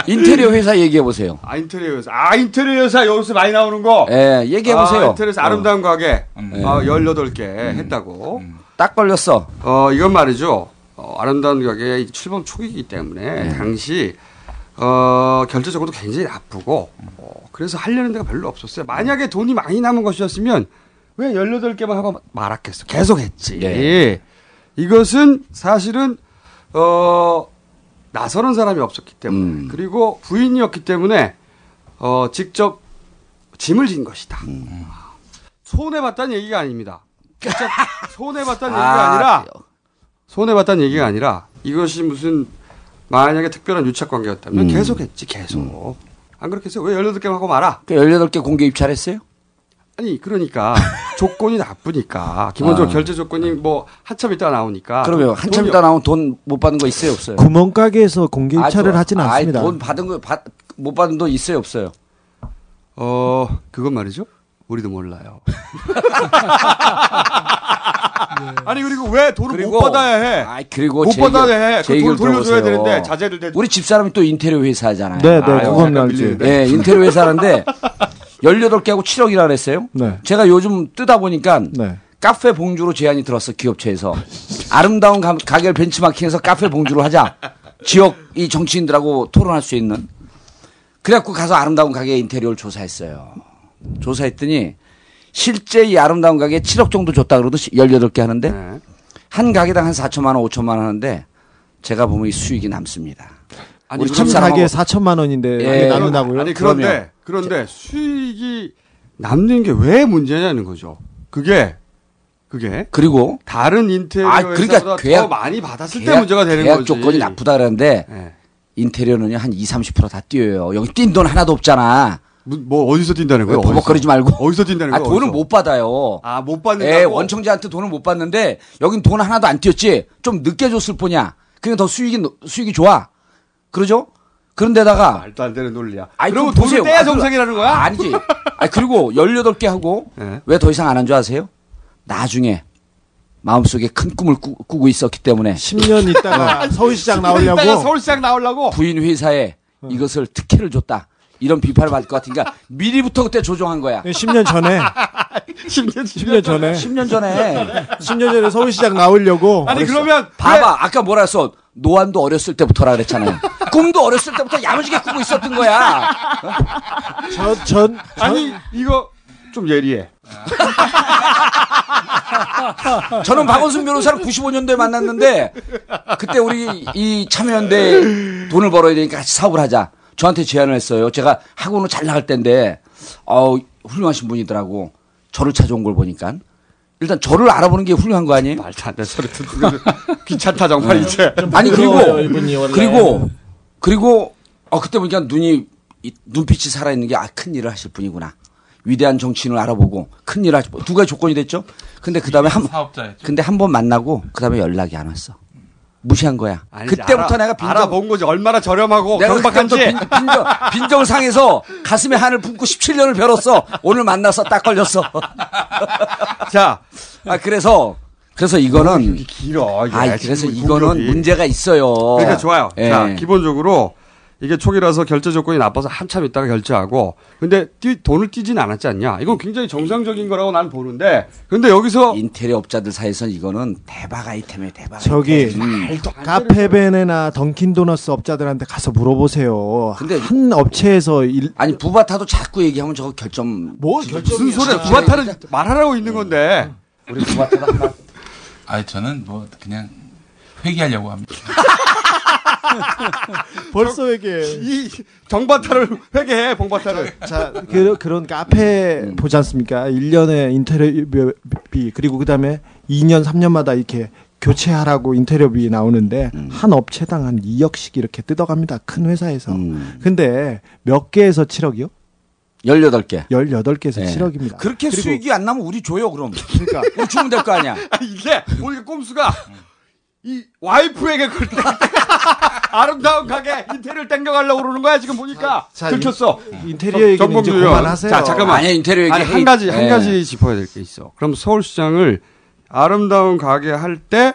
인테리어 회사 얘기해 보세요. 아 인테리어 회사, 아 인테리어 회사 여기서 많이 나오는 거. 예, 얘기해 보세요. 아, 인테리어 회사 아름다운 어. 가게 음. 아, 열여덟 개 음. 했다고. 음. 딱 걸렸어. 어 이건 말이죠. 어, 아름다운 가게 출범 초기이기 때문에 네. 당시 어, 경제적으로도 굉장히 나쁘고 어, 그래서 하려는 데가 별로 없었어요. 만약에 돈이 많이 남은 것이었으면 왜 열여덟 개만 하고 말았겠어. 계속했지. 네. 이것은 사실은 어, 나서는 사람이 없었기 때문에 음. 그리고 부인이었기 때문에 어, 직접 짐을 진 것이다. 음. 손해봤다는 얘기가 아닙니다. 손해봤다는 얘기가 아니라 손해봤다는 얘기가 아니라 이것이 무슨 만약에 특별한 유착관계였다면 음. 계속했지 계속. 음. 안 그렇게 했어요? 왜 열여덟 개 하고 말아? 그 열여덟 개 공개 입찰했어요? 아니 그러니까 조건이 나쁘니까 기본적으로 아. 결제 조건이 뭐 한참 있다 나오니까. 그러면 한참 있다 나오면 돈 못 받은 거 있어요 없어요? 구멍가게에서 공개 입찰을 아, 하진 아, 않습니다. 돈 받은 거 못 받은 돈 있어요 없어요? 어 그건 말이죠. 우리도 몰라요. 네. 아니 그리고 왜 돈을 그리고, 못 받아야 해? 아 그리고 못 제 받아야 해. 그 돈 돌려줘야 되는데 자제를 대. 우리 집 사람이 또 인테리어 회사잖아요. 네네 아, 그건 알지. 네 인테리어 회사인데. 열여덟 개하고 칠억이라 그랬어요. 네. 제가 요즘 뜨다 보니까 네. 카페 봉주로 제안이 들었어 기업체에서. 아름다운 가, 가게를 벤치마킹해서 카페 봉주로 하자. 지역 이 정치인들하고 토론할 수 있는. 그래갖고 가서 아름다운 가게 인테리어를 조사했어요. 조사했더니 실제 이 아름다운 가게에 칠억 정도 줬다 그러도 열여덟 개 하는데 네. 한 가게당 한 사천만 원, 오천만 원 하는데 제가 보면 이 수익이 남습니다. 아니, 우리 한 가게에 사천만 원인데 예. 남는다고요? 아니 그런데 그러면. 그런데 수익이 남는 게 왜 문제냐는 거죠. 그게 그게 그리고 다른 인테리어 아, 그러니까 회사보다 계약, 더 많이 받았을 계약, 때 문제가 되는 계약 거지. 계약 조건이 나쁘다 그러는데 네. 인테리어는 한 이십, 삼십 퍼센트 다 뛰어요. 여기 뛴 돈 하나도 없잖아. 뭐, 뭐 어디서 뛴다는 거예요? 버벅거리지 말고 어디서 뛴다는 거예요? 아, 돈은 못 받아요. 아, 못 받는다고? 예, 원청자한테 돈을 못 받는데 여긴 돈 하나도 안 뛰었지. 좀 늦게 줬을 뿐이야. 그냥 더 수익이 수익이 좋아. 그러죠? 그런데다가. 아, 말도 안 되는 논리야. 아니, 그리고 돈을 떼야 정상이라는 거야? 아, 아니지. 아니, 그리고 열여덟 개 하고, 네. 왜 더 이상 안 한 줄 아세요? 나중에, 마음속에 큰 꿈을 꾸, 꾸고 있었기 때문에. 십 년 있다가 서울시장 나오려고. 있다가 서울시장 나오려고. 부인 회사에 응. 이것을 특혜를 줬다. 이런 비판을 받을 것 같으니까, 미리부터 그때 조종한 거야. 십 년 전에. 십 년, 십 년, 십 년 전에. 십 년 전에. 십 년 전에 서울시장 나오려고. 아니, 그랬어. 그러면. 봐봐. 왜? 아까 뭐라 했어? 노안도 어렸을 때부터라 그랬잖아요. 꿈도 어렸을 때부터 야무지게 꾸고 있었던 거야. 저, 전, 전, 아니, 이거 좀 예리해. 저는 박원순 변호사를 구십오 년도에 만났는데, 그때 우리 이 참여연대에 돈을 벌어야 되니까 같이 사업을 하자. 저한테 제안을 했어요. 제가 학원을 잘 나갈 때인데, 어우, 훌륭하신 분이더라고. 저를 찾아온 걸 보니까. 일단 저를 알아보는 게 훌륭한 거 아니에요? 말도 안 되는 소리 듣는 거 귀찮다 정말 네. 이제. 아니 그리고 그리고 그리고 어 그때 보니까 눈이 이, 눈빛이 살아 있는 게 아 큰 일을 하실 분이구나. 위대한 정치인을 알아보고 큰 일을 하시고 두 가지 조건이 됐죠. 근데 그다음에 한 근데 한 번 만나고 그다음에 연락이 안 왔어. 무시한 거야. 아니지, 그때부터 알아, 내가 빈정, 알아본 거지. 얼마나 저렴하고 경박한지. 빈, 빈정, 빈정상에서 가슴에 한을 품고 십칠 년을 벼렀어. 오늘 만나서 딱 걸렸어. 자, 아 그래서 그래서 이거는 이게 길어. 이게 아, 그래서 이거는 공격이. 문제가 있어요. 그러니까 좋아요. 예. 자, 기본적으로 이게 초기라서 결제 조건이 나빠서 한참 있다가 결제하고, 근데 띠, 돈을 띄진 않았지 않냐? 이건 굉장히 정상적인 거라고 난 보는데, 근데 여기서 인테리어 업자들 사이에서는 이거는 대박 아이템이에요, 대박. 저기 아이템. 카페베네나 던킨도너스 업자들한테 가서 물어보세요. 근데 한 업체에서 일... 아니 부바타도 자꾸 얘기하면 저거 결점 뭐 결점 무슨 소리야? 부바타는 진짜... 말하라고 있는 건데. 우리 부바타다. 하나... 아니 저는 뭐 그냥 회귀하려고 합니다. 벌써 회계. 이 정바타를 회계해, 봉바타를. 자, 그, 그런 카페 음. 보지 않습니까? 일 년에 인테리어비, 그리고 그 다음에 이 년, 삼 년마다 이렇게 교체하라고 인테리어비 나오는데 음. 한 업체당 한 이억씩 이렇게 뜯어갑니다. 큰 회사에서. 음. 근데 몇 개에서 칠억이요? 열여덟 개. 열여덟 개에서 네. 칠억입니다. 그렇게 수익이 안 나면 우리 줘요, 그럼. 그러니까. 우리 주면 될 거 아니야. 이게, 오늘 꼼수가, 이 와이프에게 그걸 아름다운 가게 인테리어를 땡겨가려고 그러는 거야, 지금 보니까. 자, 들켰어. 인, 인테리어 얘기는 이제 그만하세요. 자, 잠깐만. 아니, 인테리어 얘기 아니, 한 가지, 네. 한 가지 짚어야 될 게 있어. 그럼 서울시장을 아름다운 가게 할 때,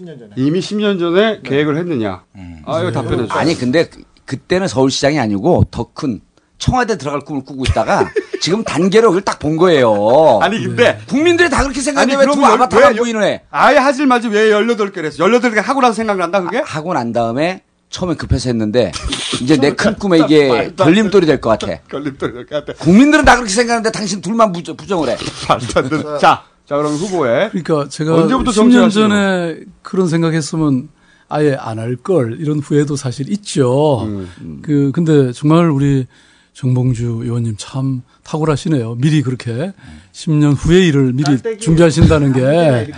십 년 전에. 이미 십 년 전에 네. 계획을 했느냐. 음. 아, 이거 답변해 주세요. 아니, 근데 그, 그때는 서울시장이 아니고 더 큰, 청와대 들어갈 꿈을 꾸고 있다가 지금 단계로 그걸 딱 본 거예요. 아니 근데 국민들이 다 그렇게 생각하는데 왜 두 아바타가 안 보이는 애? 아예 하질 마지 왜 열여덟 개를 했어? 열여덟 개 하고 나서 생각난다 그게? 아, 하고 난 다음에 처음에 급해서 했는데 이제 내 큰 꿈에 이게 걸림돌이 될 것 같아. 걸림돌이 될 것 같아. 국민들은 다 그렇게 생각하는데 당신 둘만 부정, 부정을 해. 자, 자 그럼 후보에. 그러니까 제가 언제부터 십 년 전에 그런 생각했으면 아예 안 할 걸 이런 후회도 사실 있죠. 음, 음. 그 근데 정말 우리 정봉주 의원님 참 탁월하시네요. 미리 그렇게 음. 십 년 후의 일을 미리 딴데기. 준비하신다는 게.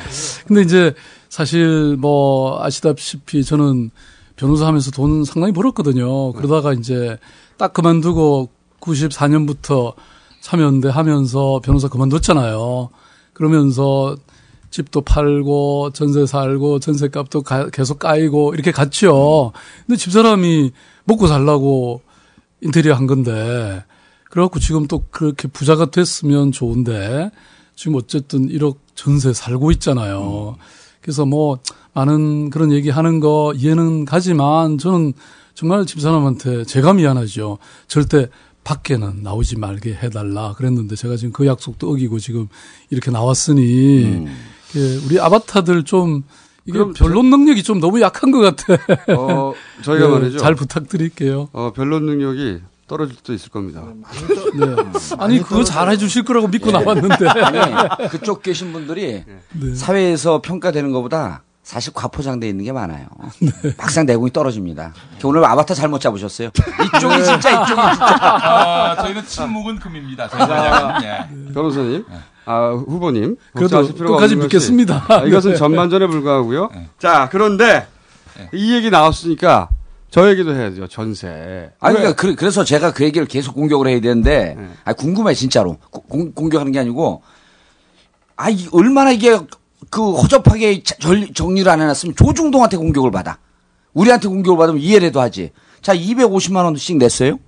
근데 이제 사실 뭐 아시다시피 저는 변호사 하면서 돈 상당히 벌었거든요. 그러다가 이제 딱 그만두고 구십사 년부터 참여연대 하면서 변호사 그만뒀잖아요. 그러면서 집도 팔고 전세 살고 전세값도 가, 계속 까이고 이렇게 갔죠. 근데 집사람이 먹고 살라고 인테리어 한 건데, 그래갖고 지금 또 그렇게 부자가 됐으면 좋은데, 지금 어쨌든 일억 전세 살고 있잖아요. 그래서 뭐, 많은 그런 얘기 하는 거 이해는 가지만, 저는 정말 집사람한테 제가 미안하죠. 절대 밖에는 나오지 말게 해달라 그랬는데, 제가 지금 그 약속도 어기고 지금 이렇게 나왔으니, 음. 우리 아바타들 좀, 이게 변론 능력이 좀 너무 약한 것 같아. 어, 저희가 네, 말이죠. 잘 부탁드릴게요. 어, 변론 능력이 떨어질 수도 있을 겁니다. 네. 아니, 그거 잘해 주실 거라고 믿고 네. 나왔는데. 아니, 그쪽 계신 분들이 네. 사회에서 평가되는 것보다 사실 과포장되어 있는 게 많아요. 네. 막상 내공이 떨어집니다. 오늘 아바타 잘못 잡으셨어요. 이쪽이 네. 진짜, 이쪽이 진짜. 어, 저희는 침묵은 금입니다. 저희가 네. 변호사님. 네. 아, 후보님. 그래도 끝까지 믿겠습니다. 아, 이것은 네. 전반전에 불과하고요. 네. 자, 그런데 네. 이 얘기 나왔으니까 저 얘기도 해야죠. 전세. 아니, 그러니까 그, 그래서 제가 그 얘기를 계속 공격을 해야 되는데, 네. 아, 궁금해, 진짜로. 공, 공격하는 게 아니고, 아, 이, 얼마나 이게 그 허접하게 절, 정리를 안 해놨으면 조중동한테 공격을 받아. 우리한테 공격을 받으면 이해라도 하지. 자, 이백오십만 원씩 냈어요?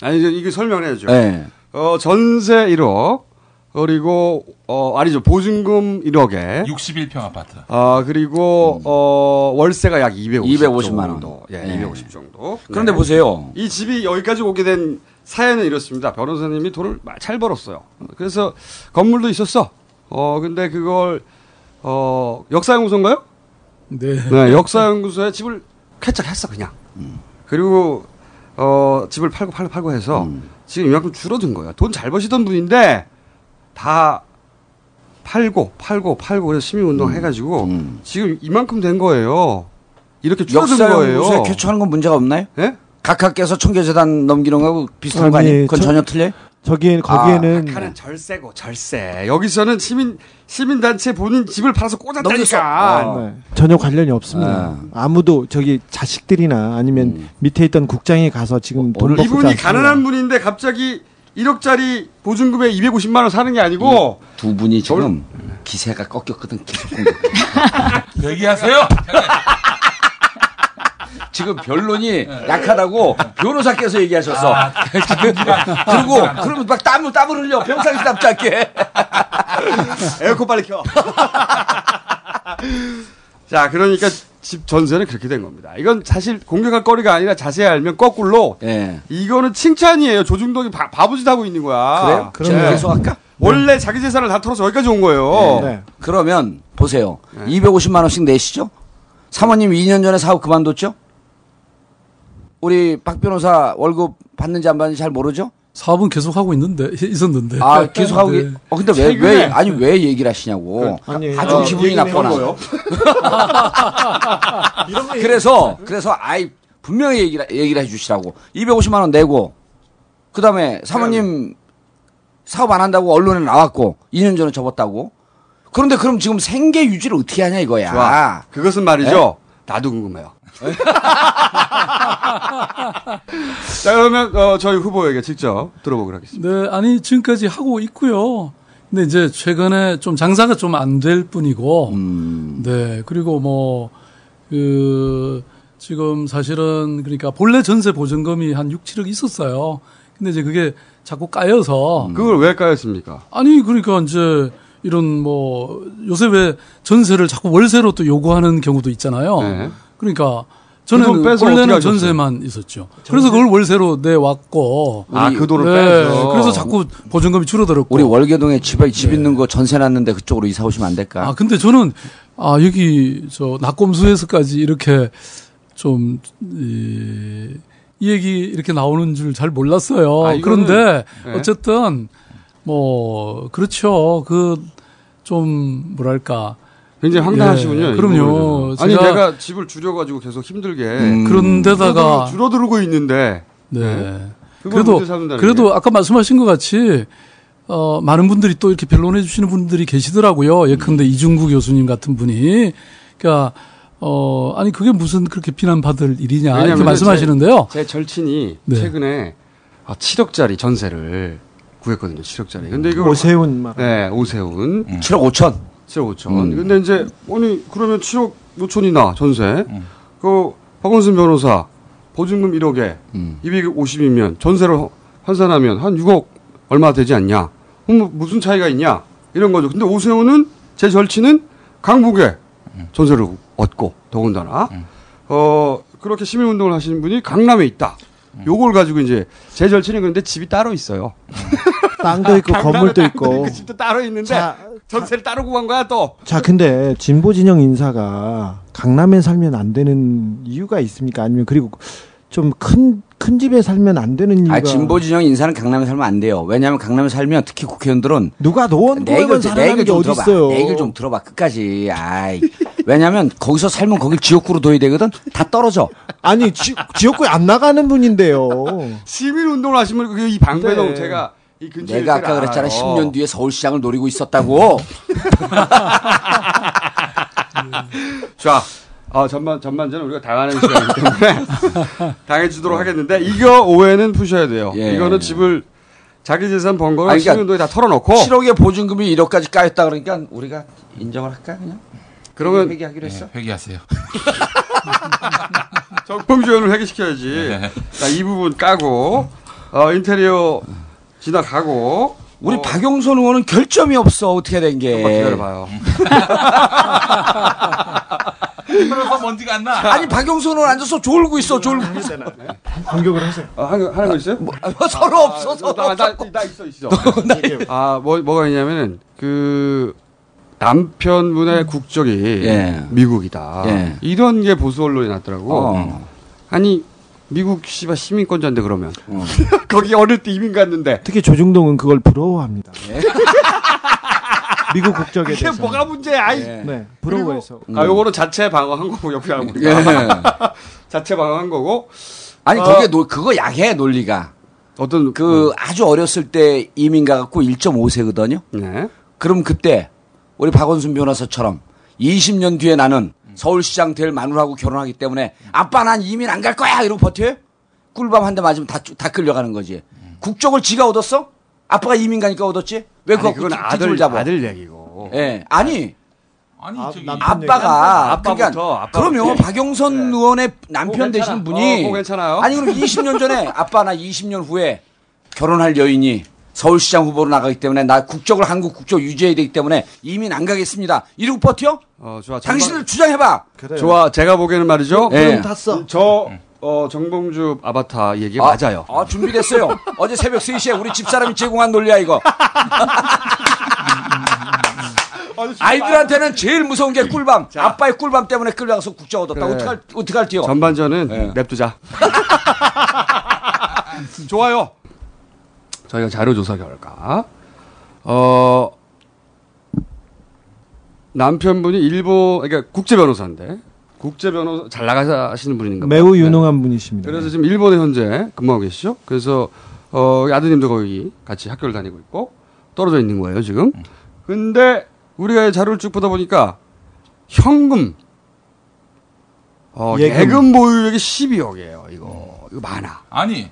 아니, 이게 설명을 해야죠. 네. 어, 전세 일억. 그리고, 어, 아니죠. 보증금 일억에. 육십일 평 아파트. 아, 그리고, 음. 어, 월세가 약 이백오십만 원. 정도. 예, 네. 이백오십 정도. 그런데 네. 보세요. 이 집이 여기까지 오게 된 사연은 이렇습니다. 변호사님이 돈을 잘 벌었어요. 그래서 건물도 있었어. 어, 근데 그걸, 어, 역사연구소인가요? 네. 네, 역사연구소에 집을 쾌척했어, 그냥. 음. 그리고, 어, 집을 팔고 팔고 팔고 해서 음. 지금 이만큼 줄어든 거예요. 돈 잘 버시던 분인데, 다 팔고 팔고 팔고 그래서 시민운동 음. 해가지고 음. 지금 이만큼 된 거예요. 이렇게 줄어든 거예요. 역사에 쾌척하는 건 문제가 없나요? 예? 각하께서 청계재단 넘기는 거하고 비슷한 아니, 거 아니에요? 그건 저, 전혀 틀려요? 저기 거기에는 각하는 아, 절세고 절세. 여기서는 시민 시민단체 본인 집을 팔아서 꽂았다니까. 어. 네. 전혀 관련이 없습니다. 아. 아무도 저기 자식들이나 아니면 음. 밑에 있던 국장이 가서 지금 돈 어, 이분이 않습니다. 가난한 분인데 갑자기 일억짜리 보증금에 이백오십만 원 사는 게 아니고 두 분이 지금 절... 기세가 꺾였거든. 계속 얘기하세요. 지금 변론이 약하다고 변호사께서 얘기하셨어. 아, 그리고 그러면 막 땀을 땀을 흘려 평상시 땀 짧게. 에어컨 빨리 켜. 자, 그러니까 집 전세는 그렇게 된 겁니다. 이건 사실 공격할 거리가 아니라 자세히 알면 거꾸로 네. 이거는 칭찬이에요. 조중동이 바, 바보짓 하고 있는 거야. 그래요? 그러면 계속 할까? 원래 자기 재산을 다 털어서 여기까지 온 거예요. 네. 네. 그러면 보세요. 네. 이백오십만 원씩 내시죠? 사모님 이 년 전에 사업 그만뒀죠? 우리 박 변호사 월급 받는지 안 받는지 잘 모르죠? 사업은 계속 하고 있는데 있었는데. 아 계속 하고. 네. 어 근데 왜 왜 아니 왜 얘기를 하시냐고. 아니, 아주 어, 기분이 나쁘나. 그래서 그래서 아이 분명히 얘기를 얘기를 해주시라고. 이백오십만 원 내고 그 다음에 사모님 사업 안 한다고 언론에 나왔고 이 년 전에 접었다고. 그런데 그럼 지금 생계 유지를 어떻게 하냐 이거야. 좋아. 그것은 말이죠. 네? 나도 궁금해요. 자, 그러면 어, 저희 후보에게 직접 들어보기로 하겠습니다. 네, 아니 지금까지 하고 있고요. 근데 이제 최근에 좀 장사가 좀 안 될 뿐이고, 음. 네, 그리고 뭐 그 지금 사실은 그러니까 본래 전세 보증금이 한 육, 칠억 있었어요. 근데 이제 그게 자꾸 까여서. 그걸 왜 까였습니까? 아니 그러니까 이제. 이런 뭐 요새 왜 전세를 자꾸 월세로 또 요구하는 경우도 있잖아요. 네. 그러니까 저는 원래는 전세만 있었죠. 전세? 그래서 그걸 월세로 내왔고. 아, 그 돈을 네. 빼서. 그래서 자꾸 보증금이 줄어들었고. 우리 월계동에 집에 집 네. 있는 거 전세 났는데 그쪽으로 이사 오시면 안 될까? 아, 근데 저는 아 여기 저 낙검수에서까지 이렇게 좀 이, 이 얘기 이렇게 나오는 줄 잘 몰랐어요. 아, 이거는, 그런데 네. 어쨌든 뭐 그렇죠. 그 좀 뭐랄까 굉장히 황당하시군요. 예, 그럼요. 제가 아니 내가 집을 줄여가지고 계속 힘들게 음, 그런데다가 줄어들고 있는데. 네. 네. 그래도 그래도 게. 아까 말씀하신 것 같이 어, 많은 분들이 또 이렇게 변론해 주시는 분들이 계시더라고요. 예컨대 음. 이중구 교수님 같은 분이 그러니까 어 아니 그게 무슨 그렇게 비난받을 일이냐 이렇게 말씀하시는데요. 제, 제 절친이 네. 최근에 아, 칠억짜리 전세를 구했거든요. 칠억짜리. 근데 이거 오세훈 말. 네, 오세훈. 음. 칠억 오천. 칠억 오천. 음. 근데 이제 아니 그러면 칠억 오천이나 전세. 음. 그 박원순 변호사 보증금 일억에 음. 이백오십이면 전세로 환산하면 한 육억 얼마 되지 않냐? 뭐 무슨 차이가 있냐? 이런 거죠. 근데 오세훈은 제 절친은 강북에 음. 전세를 얻고 더군다나 음. 어 그렇게 시민 운동을 하시는 분이 강남에 있다. 요걸 가지고 이제 제 절친이 그런데 집이 따로 있어요. 땅도 있고 건물도 있고. 집도 따로 있는데 자, 전세를 자, 따로 구한 거야 또. 자, 근데 진보 진영 인사가 강남에 살면 안 되는 이유가 있습니까? 아니면 그리고 좀 큰 큰 집에 살면 안 되는 이유가. 아, 진보 진영 인사는 강남에 살면 안 돼요. 왜냐하면 강남에 살면 특히 국회의원들은 누가 노원구에만 살아가는 게 어디 있어요. 내 얘기를 좀 들어봐 끝까지. 아이. 왜냐면 거기서 살면 거길 지역구로 둬야 되거든. 다 떨어져. 아니 지, 지역구에 안 나가는 분인데요. 시민운동을 하시면 그게 이 방배동 네. 제가 이 근처에 내가 아까 그랬잖아. 십 년 뒤에 서울시장을 노리고 있었다고. 자, 아, 전반 전반전은 우리가 당하는 시간이기 때문에 당해주도록 하겠는데 이거 오해는 푸셔야 돼요. 예. 이거는 집을 자기 재산 번 거를 시민운동에 다 털어놓고 칠억의 보증금이 일억까지 까였다 그러니까 우리가 인정을 할까 그냥. 그러면 회기하기로 했어? 네, 회기하세요. 정봉주 의원을 회기시켜야지. 네. 자, 이 부분 까고 어, 인테리어 지나가고 우리 어, 박영선 의원은 결점이 없어. 어떻게 된 게? 한번 기다려봐요. 그래서 먼지가 안 나. 아니 박영선 의원 앉아서 졸고 있어. 졸고 있어. 공격을 하세요. 아, 하는 거 있어요? 뭐, 뭐, 서로 아, 없어. 아, 서로 나, 없어. 나, 나 있어 있어. 아, 뭐 뭐가 있냐면은 그. 남편분의 국적이 예. 미국이다. 예. 이런 게 보수 언론이 났더라고. 어. 아니 미국 씨발 시민권자인데 그러면 어. 거기 어릴 때 이민 갔는데. 특히 조중동은 그걸 부러워합니다. 예. 미국 국적에 대해서. 이게 뭐가 문제야? 예. 네, 부러워해서. 그리고, 아, 요거는 자체 방어한 거고 옆에 하는 거니까. 예. 자체 방어한 거고. 아니 어. 그게 노, 그거 야해 논리가. 어떤 그 음. 아주 어렸을 때 이민 가갖고 일점오세거든요. 네. 그럼 그때. 우리 박원순 변호사처럼 이십 년 뒤에 나는 서울시장 될 마누라하고 결혼하기 때문에 아빠 난 이민 안 갈 거야 이러고 버텨요? 꿀밤 한 대 맞으면 다, 다 끌려가는 거지. 국적을 지가 얻었어? 아빠가 이민 가니까 얻었지? 왜 그거 그건 아들, 잡아? 아들 얘기고. 예. 네. 아니. 아니, 아, 저기 아빠가. 아빠부터, 그러니까. 아빠부터. 그러면 박영선 네. 의원의 남편 되시는 분이. 어, 괜찮아요. 아니, 그럼 이십 년 전에 아빠 나 이십 년 후에 결혼할 여인이 서울시장 후보로 나가기 때문에 나 국적을 한국 국적 유지해야 되기 때문에 이민 안 가겠습니다. 이러고 버텨? 어, 좋아. 당신들 주장해봐. 그래요. 좋아. 제가 보기에는 말이죠. 네. 탔어. 저 어, 정봉주 아바타 얘기 아, 맞아요. 아, 준비됐어요. 어제 새벽 세 시에 우리 집사람이 제공한 논리야 이거. 아이들한테는 제일 무서운 게 꿀밤. 자. 아빠의 꿀밤 때문에 끌려가서 국적 얻었다. 그래. 어떡할, 어떡할지요. 전반전은 네. 냅두자. 좋아요. 저희가 자료조사 결과, 어, 남편분이 일본, 그러니까 국제변호사인데, 국제변호사, 잘 나가시는 분인가 봐요. 매우 유능한 분이십니다. 그래서 지금 일본에 현재 근무하고 계시죠? 그래서, 어, 아드님도 거기 같이 학교를 다니고 있고, 떨어져 있는 거예요, 지금. 근데, 우리가 자료를 쭉 보다 보니까 현금, 어, 예금. 예금 보유액이 십이억이에요. 이거 이거 많아. 아니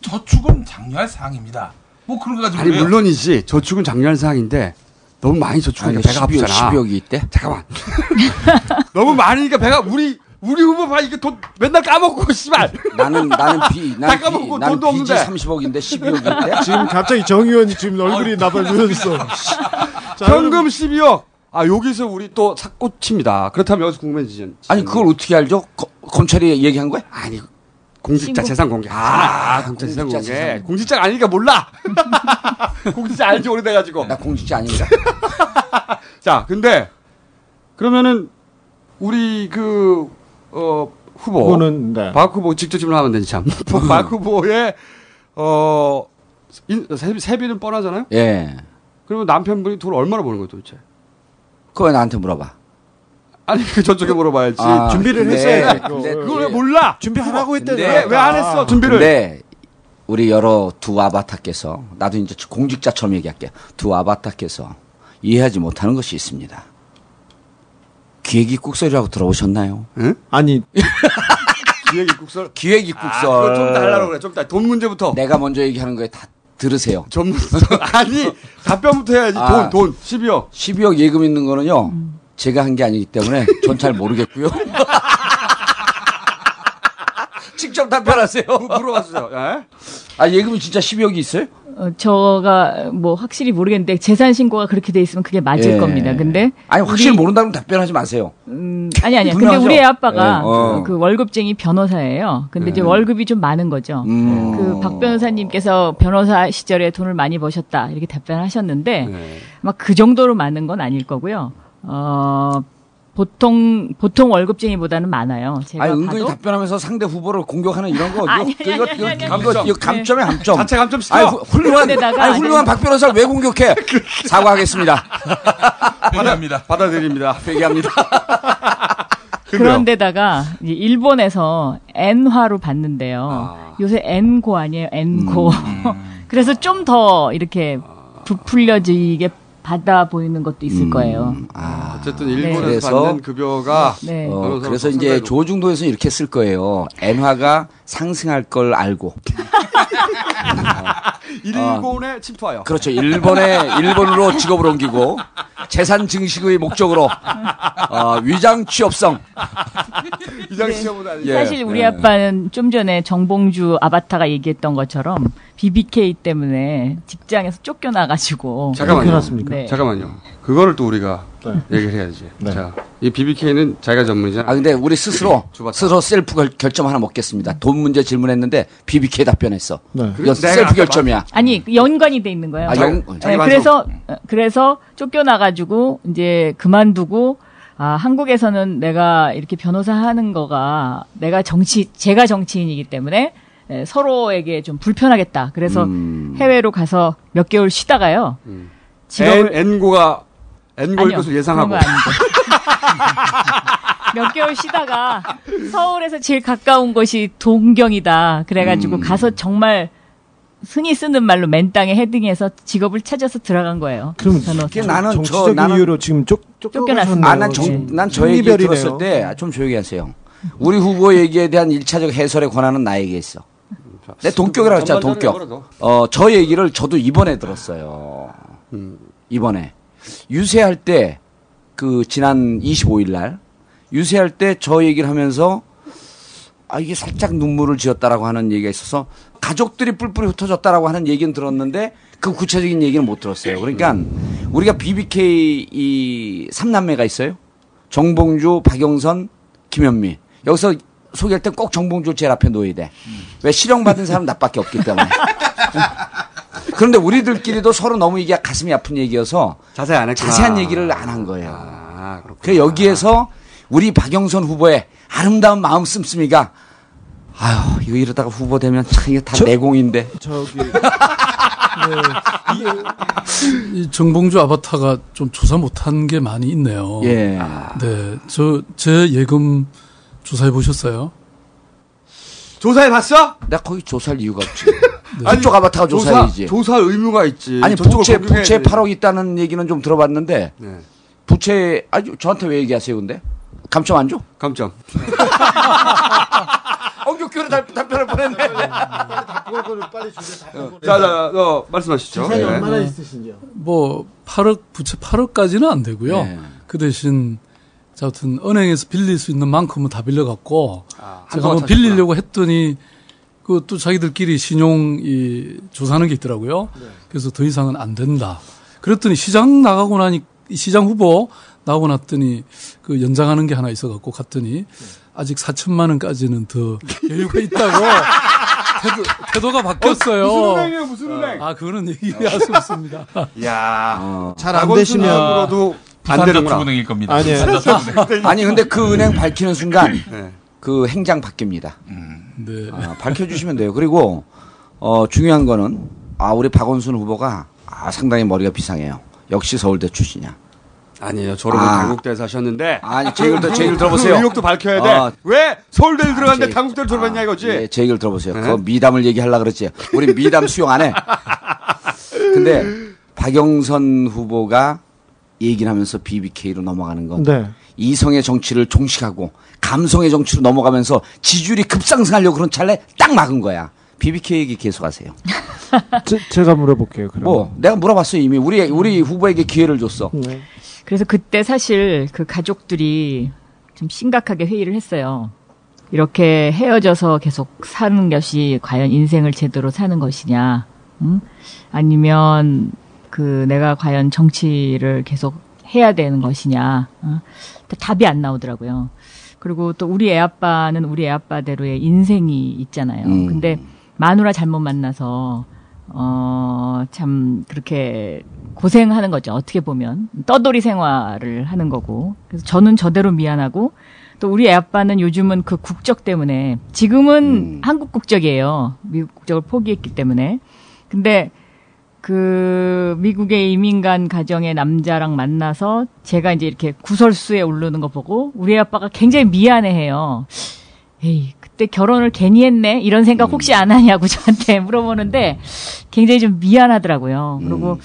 저축은 장려할 사항입니다. 뭐 그런 거 가지고. 아니 왜요? 물론이지 저축은 장려할 사항인데 너무 많이 저축하니까 배가 아프잖아. 십이억이 있대? 잠깐만. 너무 많으니까 배가 우리 우리 후보 봐 이게 돈 맨날 까먹고 씨발. 나는 나는 비 나는 다 까먹고 비, 돈도 없는데. 삼십억인데 십이억이 있대? 지금 갑자기 정 의원이 지금 얼굴이 나발 누워있어. 현금 십이억. 아, 여기서 우리 또 삭고칩니다. 그렇다면 여기서 궁금해지죠. 아니, 그걸 어떻게 알죠? 거, 검찰이 얘기한 거야? 아니, 공직자 신고. 재산 공개. 아, 아 공직자, 공직자 재산 공개. 공개. 공직자가 아니니까 몰라. 공직자 알지 오래돼가지고. 나 공직자 아닙니다. 자, 근데, 그러면은, 우리 그, 어, 후보. 그거는, 네. 박 후보 직접 질문하면 되지, 참. 박 후보의, 어, 인, 세비, 세비는 뻔하잖아요? 예. 그러면 남편분이 돈 얼마나 버는 거예요, 도대체? 그거 왜 나한테 물어봐? 아니, 그 저쪽에 물어봐야지. 아, 준비를 했어요. 그걸 왜 몰라? 준비하라고 했대요. 왜 안 했어? 준비를. 근데 우리 여러 두 아바타께서, 나도 이제 공직자처럼 얘기할게요. 두 아바타께서 이해하지 못하는 것이 있습니다. 기획이 꾹소리라고 들어오셨나요? 응? 아니. 기획이 꾹소리? 기획이 꾹소리. 아, 그거 좀 달라고 그래. 좀 달라. 돈 문제부터. 내가 먼저 얘기하는 거에 다. 들으세요. 전문 아니 답변부터 해야지. 아, 돈, 돈 십이억. 십이억 예금 있는 거는요. 음. 제가 한 게 아니기 때문에 전 잘 모르겠고요. 직접 답변하세요. 물어봤어요. 예? 아 예금이 진짜 십이억이 있어요? 어, 저가 뭐 확실히 모르겠는데 재산 신고가 그렇게 돼 있으면 그게 맞을 예. 겁니다. 근데 아니 확실히 우리... 모른다면 답변하지 마세요. 음, 아니 아니야. 근데 우리 애 아빠가 예. 어. 그 월급쟁이 변호사예요. 근데 예. 이제 월급이 좀 많은 거죠. 음. 그 박 변호사님께서 변호사 시절에 돈을 많이 버셨다 이렇게 답변하셨는데 예. 막 그 정도로 많은 건 아닐 거고요. 어. 보통 보통 월급쟁이보다는 많아요. 제가 아니, 은근히 봐도? 답변하면서 상대 후보를 공격하는 이런 거 아니, 이거, 아니, 이거, 아니, 이거, 아니, 이거, 아니, 이거 감점에 네. 감점. 자체 감점 시켜. 아니, 훌륭한 데다가 아니, 훌륭한 박 변호사를 왜 공격해? 사과하겠습니다. 받아들입니다. 받아들입니다. 회개합니다. 그런데다가 일본에서 엔화로 봤는데요. 아. 요새 엔고 아니에요? 엔고. 음. 그래서 좀 더 이렇게 부풀려지게. 받아 보이는 것도 있을 음, 거예요. 아, 어쨌든 일본에서 네. 받는 급여가 네. 어, 그래서 이제 조중도에서는 이렇게 쓸 거예요. 엔화가 상승할 걸 알고 일본에 침투하여. 그렇죠. 일본에 일본으로 직업을 옮기고 재산 증식의 목적으로 어, 위장 취업성. 위장 취업은 아니에요. 네. 사실 우리 네. 아빠는 좀 전에 정봉주 아바타가 얘기했던 것처럼 비비케이 때문에 직장에서 쫓겨나가지고. 잠깐만요. 네. 잠깐만요. 그거를 또 우리가 네. 얘기를 해야지. 네. 자, 이 비비케이는 자기가 전문이잖아. 아, 근데 우리 스스로, 스스로 셀프 결, 결점 하나 먹겠습니다. 돈 문제 질문했는데 비비케이 답변했어. 네. 이거 셀프 결점이야. 아니, 연관이 돼 있는 거예요. 아, 연, 네, 그래서, 그래서 쫓겨나가지고 이제 그만두고 아, 한국에서는 내가 이렇게 변호사 하는 거가 내가 정치, 제가 정치인이기 때문에 네, 서로에게 좀 불편하겠다. 그래서 음. 해외로 가서 몇 개월 쉬다가요. 음. 직업을... N, N고가, N고일 것을 예상하고. 몇 개월 쉬다가 서울에서 제일 가까운 곳이 동경이다. 그래가지고 음. 가서 정말 흔히 쓰는 말로 맨 땅에 헤딩해서 직업을 찾아서 들어간 거예요. 그럼 그게 나는 정치적 저, 나는 이유로 지금 쫓, 쫓겨났습니다. 아, 난, 정, 난 저 얘기 들었을 때 좀 조용히 하세요. 우리 후보 얘기에 대한 일차적 해설의 권한은 나에게 있어. 내 동격이라고 했잖아, 동격. 어, 저 얘기를 저도 이번에 들었어요. 음, 이번에. 유세할 때, 그, 지난 이십오일날, 유세할 때 저 얘기를 하면서, 아, 이게 살짝 눈물을 지었다라고 하는 얘기가 있어서, 가족들이 뿔뿔이 흩어졌다라고 하는 얘기는 들었는데, 그 구체적인 얘기는 못 들었어요. 그러니까, 우리가 비비케이 이 삼남매가 있어요. 정봉주, 박영선, 김영민. 여기서 소개할 때 꼭 정봉주 제일 앞에 놓여야 돼. 음. 왜 실형받은 사람 나밖에 없기 때문에. 그런데 우리들끼리도 서로 너무 이게 가슴이 아픈 얘기여서 자세히 안 했구나. 자세한 얘기를 안 한 거예요. 아, 그래서 여기에서 우리 박영선 후보의 아름다운 마음 씀씀이가 아유 이거 이러다가 후보 되면 참 이게 다 내공인데. 저기 네, 이 정봉주 아바타가 좀 조사 못한 게 많이 있네요. 예. 네, 저 제 예금 조사해 보셨어요? 조사해 봤어? 내가 거기 조사할 이유가 없지. 네. 한쪽 아바타가 조사, 조사해야지. 조사 의무가 있지. 아니, 부채, 부채 팔억 있다는 얘기는 좀 들어봤는데, 네. 부채, 아니, 저한테 왜 얘기하세요, 근데? 감점 안 줘? 감점. 엉격교로 답변을 보냈네. 빨리 주세요. 자, 자, 어, 말씀하시죠. 재산이 네. 얼마나 있으신지요? 뭐, 팔억, 부채 팔억까지는 안 되고요. 네. 그 대신, 자, 아무튼, 은행에서 빌릴 수 있는 만큼은 다 빌려갖고, 아, 제가 한번 빌리려고 했더니, 그것도 자기들끼리 신용, 이, 조사하는 게 있더라고요. 네. 그래서 더 이상은 안 된다. 그랬더니 시장 나가고 나니, 시장 후보 나오고 났더니, 그 연장하는 게 하나 있어갖고 갔더니, 아직 사천만 원까지는 더 여유가 있다고 태도, 태도가 바뀌었어요. 어, 무슨 은행이에요, 무슨 은행? 아, 그거는 얘기할 수 없습니다. 이야, 어, 잘 안 되시면. 으로도 안 되는 중은행일 겁니다. 아니, 아니, 근데 그 은행 밝히는 순간 네. 그 행장 바뀝니다. 음. 네. 아, 밝혀주시면 돼요. 그리고, 어, 중요한 거는, 아, 우리 박원순 후보가, 아, 상당히 머리가 비상해요. 역시 서울대 출신이야. 아니에요. 졸업은 아. 당국대에서 하셨는데. 아니, 제 얘기를 그, 그, 들어보세요. 그 의혹도 밝혀야 돼. 어. 왜 서울대를 들어갔는데 제, 당국대를 졸업했냐 이거지? 예, 제 얘기를 들어보세요. 네. 그 미담을 얘기하려고 그랬지. 우리 미담 수용 안 해. 근데 박영선 후보가 얘기를 하면서 비비케이로 넘어가는 건 네. 이성의 정치를 종식하고 감성의 정치로 넘어가면서 지지율이 급상승하려고 그런 찰나에 딱 막은 거야. 비비케이 얘기 계속하세요. 제, 제가 물어볼게요. 그럼. 뭐 내가 물어봤어요 이미. 우리 우리 후보에게 기회를 줬어. 네. 그래서 그때 사실 그 가족들이 좀 심각하게 회의를 했어요. 이렇게 헤어져서 계속 사는 것이 과연 인생을 제대로 사는 것이냐, 응? 아니면 그 내가 과연 정치를 계속 해야 되는 것이냐, 응? 답이 안 나오더라고요. 그리고 또 우리 애아빠는 우리 애아빠대로의 인생이 있잖아요. 음. 근데 마누라 잘못 만나서 어, 참 그렇게 고생하는 거죠. 어떻게 보면 떠돌이 생활을 하는 거고. 그래서 저는 저대로 미안하고 또 우리 애아빠는 요즘은 그 국적 때문에 지금은 음. 한국 국적이에요. 미국 국적을 포기했기 때문에. 근데 그 미국의 이민간 가정의 남자랑 만나서 제가 이제 이렇게 구설수에 오르는 거 보고 우리 애아빠가 굉장히 미안해해요. 에이, 그때 결혼을 괜히 했네? 이런 생각 혹시 안 하냐고 저한테 물어보는데 굉장히 좀 미안하더라고요. 그리고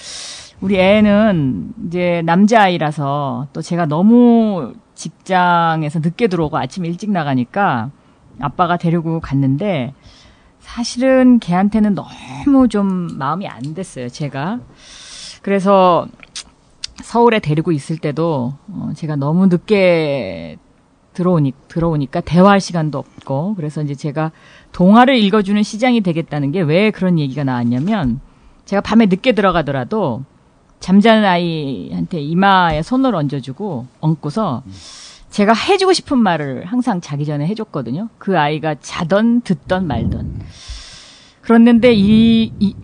우리 애는 이제 남자아이라서 또 제가 너무 직장에서 늦게 들어오고 아침 일찍 나가니까 아빠가 데리고 갔는데 사실은 걔한테는 너무 좀 마음이 안 됐어요, 제가. 그래서 서울에 데리고 있을 때도 제가 너무 늦게 들어오니, 들어오니까 대화할 시간도 없고, 그래서 이제 제가 동화를 읽어주는 시장이 되겠다는 게 왜 그런 얘기가 나왔냐면, 제가 밤에 늦게 들어가더라도 잠자는 아이한테 이마에 손을 얹어주고, 얹고서 제가 해주고 싶은 말을 항상 자기 전에 해줬거든요. 그 아이가 자던 듣던 말던. 그랬는데 이, 이,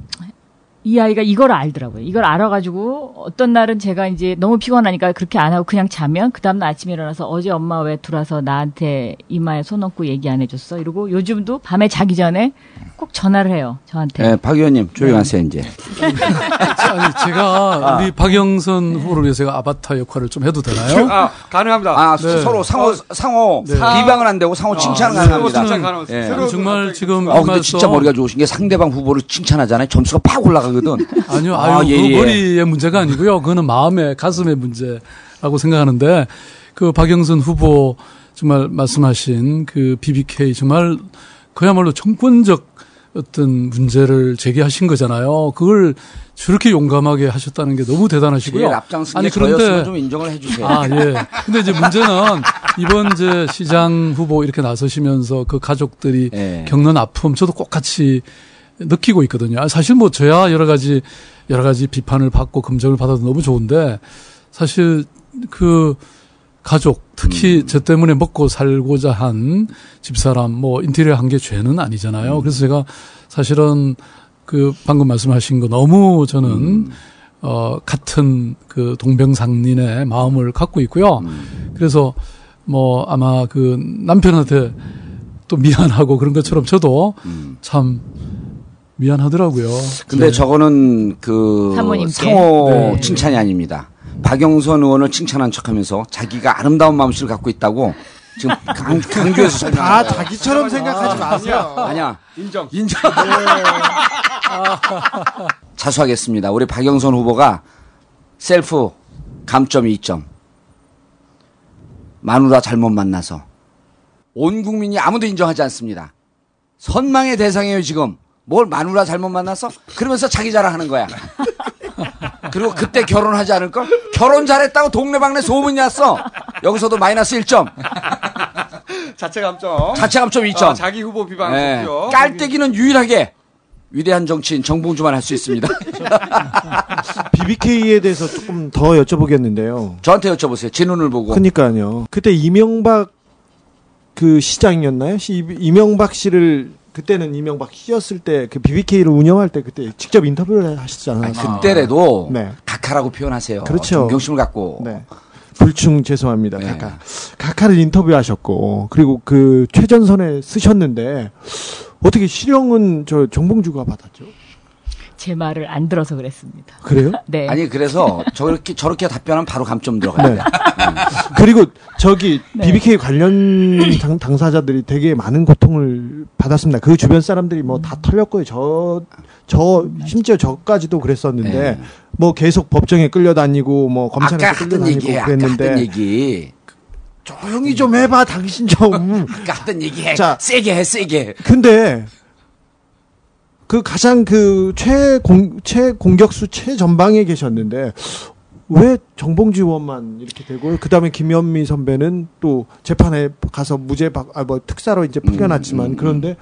이 아이가 이걸 알더라고요. 이걸 알아가지고 어떤 날은 제가 이제 너무 피곤하니까 그렇게 안 하고 그냥 자면 그 다음날 아침에 일어나서 어제 엄마 왜 들어와서 나한테 이마에 손 얹고 얘기 안 해줬어? 이러고 요즘도 밤에 자기 전에 꼭 전화를 해요. 저한테. 네, 박 의원님 조용하세요 네. 이제. 제가 우리 박영선 후보를 위해서 제가 아바타 역할을 좀 해도 되나요? 아, 가능합니다. 아, 네. 서로 상호, 상호 네. 비방은 안 되고 상호 칭찬은 아, 가능합니다. 네. 네. 정말 지금. 어, 근데 진짜 머리가 좋으신 게 상대방 후보를 칭찬하잖아요. 점수가 팍 올라가고. 아니요, 아, 아유, 예, 예. 그 머리의 문제가 아니고요. 그거는 마음의, 가슴의 문제라고 생각하는데, 그 박영선 후보 정말 말씀하신 그 비비케이 정말 그야말로 정권적 어떤 문제를 제기하신 거잖아요. 그걸 저렇게 용감하게 하셨다는 게 너무 대단하시고요. 앞장선 아니 그런데 좀 인정을 해주세요. 아 예. 근데 이제 문제는 이번 이제 시장 후보 이렇게 나서시면서 그 가족들이 예. 겪는 아픔 저도 꼭 같이. 느끼고 있거든요. 사실 뭐 저야 여러 가지 여러 가지 비판을 받고 검증을 받아도 너무 좋은데 사실 그 가족 특히 음. 저 때문에 먹고 살고자 한 집사람 뭐 인테리어 한 게 죄는 아니잖아요. 음. 그래서 제가 사실은 그 방금 말씀하신 거 너무 저는 음. 어 같은 그 동병상린의 마음을 갖고 있고요. 음. 그래서 뭐 아마 그 남편한테 또 미안하고 그런 것처럼 저도 음. 참 미안하더라고요. 근데 네. 저거는 그 사모님께. 상호 네. 칭찬이 아닙니다. 박영선 의원을 칭찬한 척하면서 자기가 아름다운 마음씨를 갖고 있다고 지금 강, 강조해서 설명합니다. 아, 자기처럼 생각하지 마세요. 아니야. 인정. 인정. 네. 자수하겠습니다. 우리 박영선 후보가 셀프 감점 이 점, 마누라 잘못 만나서. 온 국민이 아무도 인정하지 않습니다. 선망의 대상이에요, 지금. 뭘 마누라 잘못 만나서? 그러면서 자기 자랑하는 거야. 그리고 그때 결혼하지 않을걸? 결혼 잘했다고 동네방네 소문이 났어. 여기서도 마이너스 일 점. 자체 감점. 자체 감점 이 점. 어, 자기 후보 비방. 네. 깔때기는 유일하게 위대한 정치인 정봉주만 할 수 있습니다. 비비케이에 대해서 조금 더 여쭤보겠는데요. 저한테 여쭤보세요. 제 눈을 보고. 그러니까요. 그때 이명박 그 시장이었나요? 시, 이명박 씨를 그때는 이명박 씨였을 때 그 비비케이를 운영할 때 그때 직접 인터뷰를 하시지 않았나요? 아, 그때라도 네. 각하라고 표현하세요. 그렇죠. 존경심을 갖고. 네. 불충 죄송합니다. 네. 각하. 각하를 인터뷰하셨고 그리고 그 최전선에 쓰셨는데 어떻게 실형은 저 정봉주가 받았죠? 제 말을 안 들어서 그랬습니다. 그래요? 네. 아니 그래서 저렇게 저렇게 답변하면 바로 감점 들어가요. 네. 그리고 저기 네. 비비케이 관련 당, 당사자들이 되게 많은 고통을 받았습니다. 그 주변 사람들이 뭐 다 털렸고요. 저 저 심지어 저까지도 그랬었는데 네. 뭐 계속 법정에 끌려다니고 뭐 검찰에 끌려다니고 얘기해, 그랬는데. 아까 했던 얘기. 조용히 좀 해봐, 당신 좀. 아까 했던 얘기해. 자, 세게 해, 세게. 근데 그 가장 그 최공 최공격수 최전방에 계셨는데 왜 정봉주 의원만 이렇게 되고 그다음에 김현미 선배는 또 재판에 가서 무죄 박 아 뭐 특사로 이제 풀려났지만 음, 음, 그런데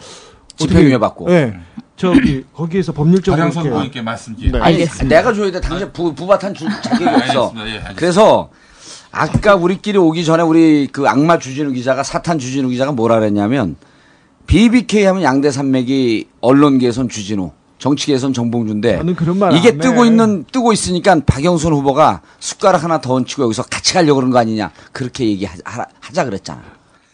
집행유예 받고. 네. 저기 거기에서 법률적으로 박영선 의원님께 말씀 네. 알겠습니다. 내가 줘야 돼. 당장 부 부밭한 줄 자격이 없어. 예, 그래서 아까 우리끼리 오기 전에 우리 그 악마 주진우 기자가 사탄 주진우 기자가 뭐라 그랬냐면 비비케이 하면 양대 산맥이 언론계에선 주진우, 정치계에선 정봉주인데 이게 뜨고 있는 뜨고 있으니까 박영선 후보가 숟가락 하나 더 얹히고 여기서 같이 가려고 그런 거 아니냐 그렇게 얘기하자 그랬잖아.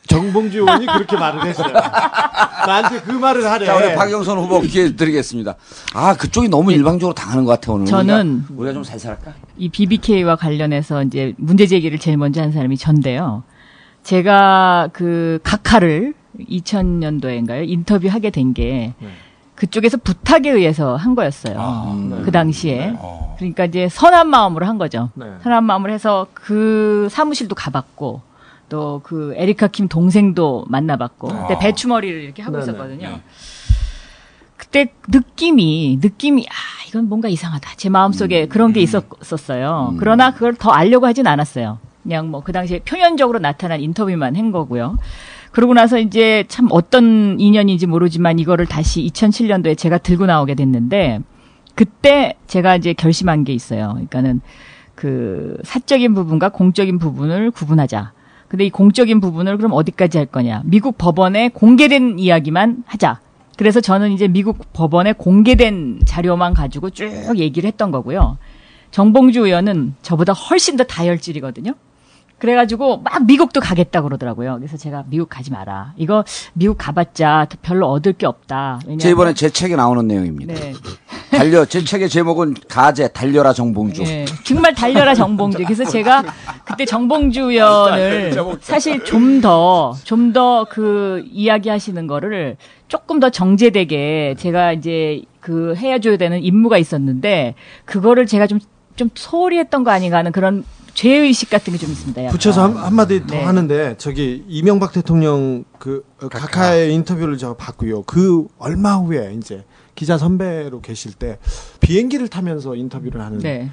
정봉주 의원이 그렇게 말을 했어요. 나한테 그 말을 하래. 자, 오늘 박영선 후보 기회 드리겠습니다. 아, 그쪽이 너무 일방적으로 당하는 것 같아 오늘. 저는 우리가, 우리가 좀 살살할까? 이 비비케이와 관련해서 이제 문제 제기를 제일 먼저 한 사람이 전데요. 제가 그 각하를 이천 년도에인가요? 인터뷰하게 된 게 네. 그쪽에서 부탁에 의해서 한 거였어요. 아, 네. 그 당시에. 네. 어. 그러니까 이제 선한 마음으로 한 거죠. 네. 선한 마음으로 해서 그 사무실도 가봤고 또 그 에리카 킴 동생도 만나봤고 네. 그때 배추머리를 이렇게 하고 네. 있었거든요. 네. 그때 느낌이 느낌이 아 이건 뭔가 이상하다. 제 마음속에 음. 그런 게 있었었어요. 음. 그러나 그걸 더 알려고 하진 않았어요. 그냥 뭐 그 당시에 표면적으로 나타난 인터뷰만 한 거고요. 그러고 나서 이제 참 어떤 인연인지 모르지만 이거를 다시 이천칠 년도에 제가 들고 나오게 됐는데 그때 제가 이제 결심한 게 있어요. 그러니까는 그 사적인 부분과 공적인 부분을 구분하자. 근데 이 공적인 부분을 그럼 어디까지 할 거냐. 미국 법원에 공개된 이야기만 하자. 그래서 저는 이제 미국 법원에 공개된 자료만 가지고 쭉 얘기를 했던 거고요. 정봉주 의원은 저보다 훨씬 더 다혈질이거든요. 그래가지고 막 미국도 가겠다 그러더라고요. 그래서 제가 미국 가지 마라. 이거 미국 가봤자 별로 얻을 게 없다. 왜냐하면 제 이번에 제 책에 나오는 내용입니다. 네. 달려 제 책의 제목은 가제 달려라 정봉주. 네. 정말 달려라 정봉주. 그래서 제가 그때 정봉주 의원을 사실 좀 더 좀 더 그 이야기하시는 거를 조금 더 정제되게 제가 이제 그 해줘야 되는 임무가 있었는데 그거를 제가 좀 좀 소홀히 했던 거 아닌가 하는 그런. 죄의식 같은 게 좀 있습니다. 약간. 붙여서 한, 한마디 더 네. 하는데 저기 이명박 대통령 그 각하의 인터뷰를 제가 봤고요. 그 얼마 후에 이제 기자 선배로 계실 때 비행기를 타면서 인터뷰를 하는 네.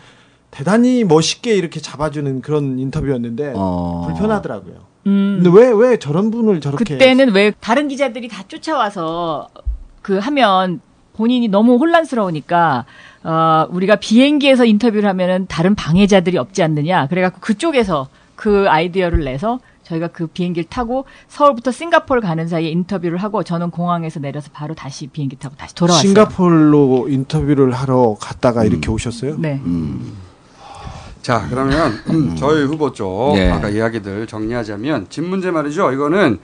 대단히 멋있게 이렇게 잡아주는 그런 인터뷰였는데 어... 불편하더라고요. 음... 근데 왜, 왜 저런 분을 저렇게 그때는 왜 다른 기자들이 다 쫓아와서 그 하면 본인이 너무 혼란스러우니까 어, 우리가 비행기에서 인터뷰를 하면은 다른 방해자들이 없지 않느냐. 그래갖고 그쪽에서 그 아이디어를 내서 저희가 그 비행기를 타고 서울부터 싱가포르 가는 사이에 인터뷰를 하고 저는 공항에서 내려서 바로 다시 비행기 타고 다시 돌아왔어요. 싱가포르로 인터뷰를 하러 갔다가 음. 이렇게 오셨어요? 네. 음. 자, 그러면 음. 저희 후보 쪽 네. 아까 이야기들 정리하자면 집 문제 말이죠. 이거는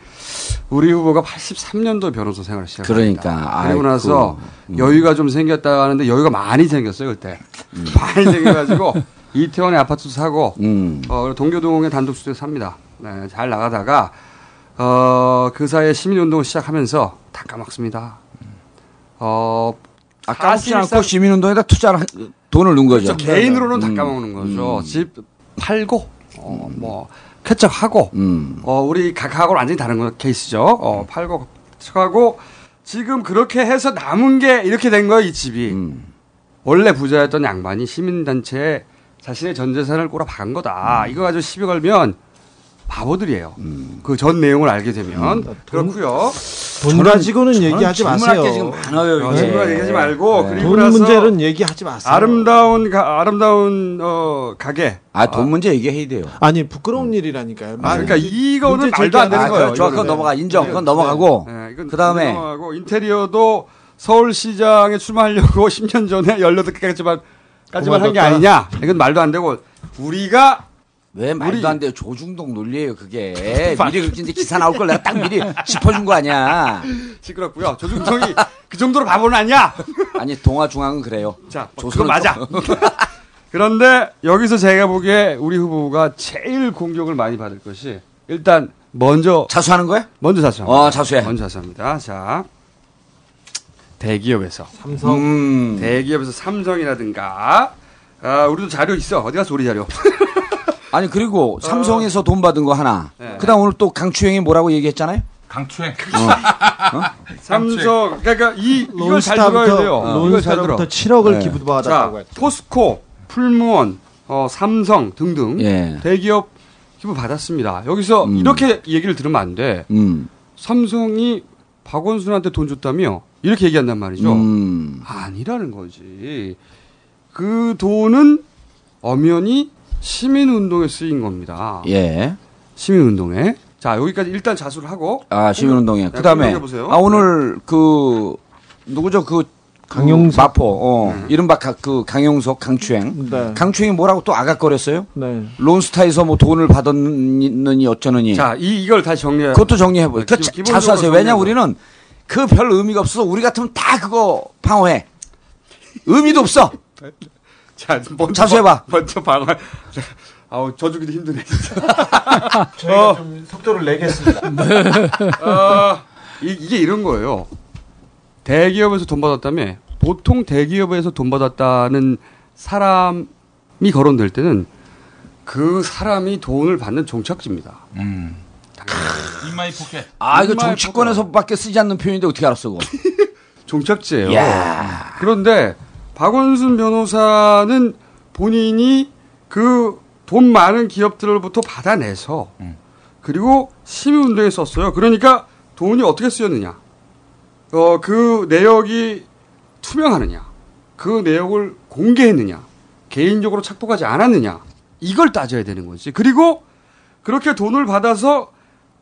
우리 후보가 팔십삼 년도 변호사 생활을 시작합니다. 그러니까. 그리고 아이쿠. 나서 음. 여유가 좀 생겼다 하는데 여유가 많이 생겼어요. 그때. 음. 많이 생겨가지고 이태원에 아파트도 사고 음. 어, 동교동에 단독주택 삽니다. 네, 잘 나가다가 어, 그 사이에 시민운동을 시작하면서 다 까먹습니다. 어, 아, 까먹지 않고 시민운동에다 투자를 한... 돈을 넣은 거죠. 그렇죠. 개인으로는 음. 다 까먹는 거죠. 음. 집 팔고, 어, 뭐, 쾌척하고 음. 어, 우리 각하하고는 완전히 다른 케이스죠. 어, 팔고 쾌척하고 지금 그렇게 해서 남은 게 이렇게 된 거예요. 이 집이. 음. 원래 부자였던 양반이 시민단체에 자신의 전 재산을 꼬라박은 거다. 음. 이거 가지고 시비 걸면 바보들이에요. 음. 그 전 내용을 알게 되면. 음. 그렇고요. 돈 가지고는 얘기하지 마세요. 지금 많아요. 어, 네. 네. 얘기하지 말고. 네. 그리고 돈 나서 문제는 얘기하지 마세요. 아름다운 가, 아름다운 어, 가게. 아, 돈 문제 얘기해야 돼요. 아니 부끄러운 음. 일이라니까. 아, 그러니까 이거는 말도 안 되는 아, 거예요. 저 그건 넘어가 인정. 네. 그건 넘어가고. 네. 네. 그 다음에 인테리어도 서울시장에 출마하려고 십 년 전에 열여덟 개까지만 한 게 아니냐. 이건 말도 안 되고 우리가 왜 말도 우리... 안 돼요. 조중동 논리예요 그게. 미리 그렇게 기사 나올 걸 내가 딱 미리 짚어준 거 아니야. 시끄럽고요. 조중동이 그 정도로 바보는 아니야. 아니 동아중앙은 그래요. 자, 조선 맞아. 그런데 여기서 제가 보기에 우리 후보가 제일 공격을 많이 받을 것이 일단 먼저 자수하는 거예요? 먼저 자수합니다. 어, 자수해. 먼저 자수합니다. 자, 대기업에서 삼성, 음. 대기업에서 삼성이라든가. 아, 우리도 자료 있어. 어디 가서 우리 자료. 아니 그리고 삼성에서 어... 돈 받은 거 하나. 네. 그다음 오늘 또 강추행이 뭐라고 얘기했잖아요. 강추행. 어. 어? 삼성. 그러니까 이 이걸 잘 들어야 돼요. 어. 이걸 잘 들어. 칠억을 네. 기부받았다고 했죠. 포스코, 풀무원, 어, 삼성 등등 예. 대기업 기부 받았습니다. 여기서 음. 이렇게 얘기를 들으면 안 돼. 음. 삼성이 박원순한테 돈 줬다며 이렇게 얘기한단 말이죠. 음. 아니라는 거지. 그 돈은 엄연히 시민운동에 쓰인 겁니다. 예. 시민운동에. 자, 여기까지 일단 자수를 하고. 아, 시민운동에. 그 다음에. 아, 오늘 그, 누구죠? 그, 강용석. 마포. 어. 네. 이른바 가, 그 강용석, 강추행. 네. 강추행이 뭐라고 또 아각거렸어요? 네. 론스타에서 뭐 돈을 받았느니 어쩌느니. 자, 이, 이걸 다시 정리해. 그것도 정리해보세요. 네, 그, 자수하세요. 왜냐, 우리는 그 별 의미가 없어서 우리 같으면 다 그거 방어해. 의미도 없어. 자, 먼저 자수해봐. 먼저 방어. 아우, 저주기도 힘드네. 저희가 어. 좀 속도를 내겠습니다. 네. 어, 이, 이게 이런 거예요. 대기업에서 돈 받았다며 보통 대기업에서 돈 받았다는 사람이 거론될 때는 그 사람이 돈을 받는 종착지입니다. 음. 인마이 포켓. 아, 이거 정치권에서밖에 쓰지 않는 표현인데 어떻게 알았어, 그거? 종착지예요. 야. 그런데 박원순 변호사는 본인이 그 돈 많은 기업들로부터 받아내서 음. 그리고 시민운동에 썼어요. 그러니까 돈이 어떻게 쓰였느냐. 어, 그 내역이 투명하느냐. 그 내역을 공개했느냐. 개인적으로 착복하지 않았느냐. 이걸 따져야 되는 거지. 그리고 그렇게 돈을 받아서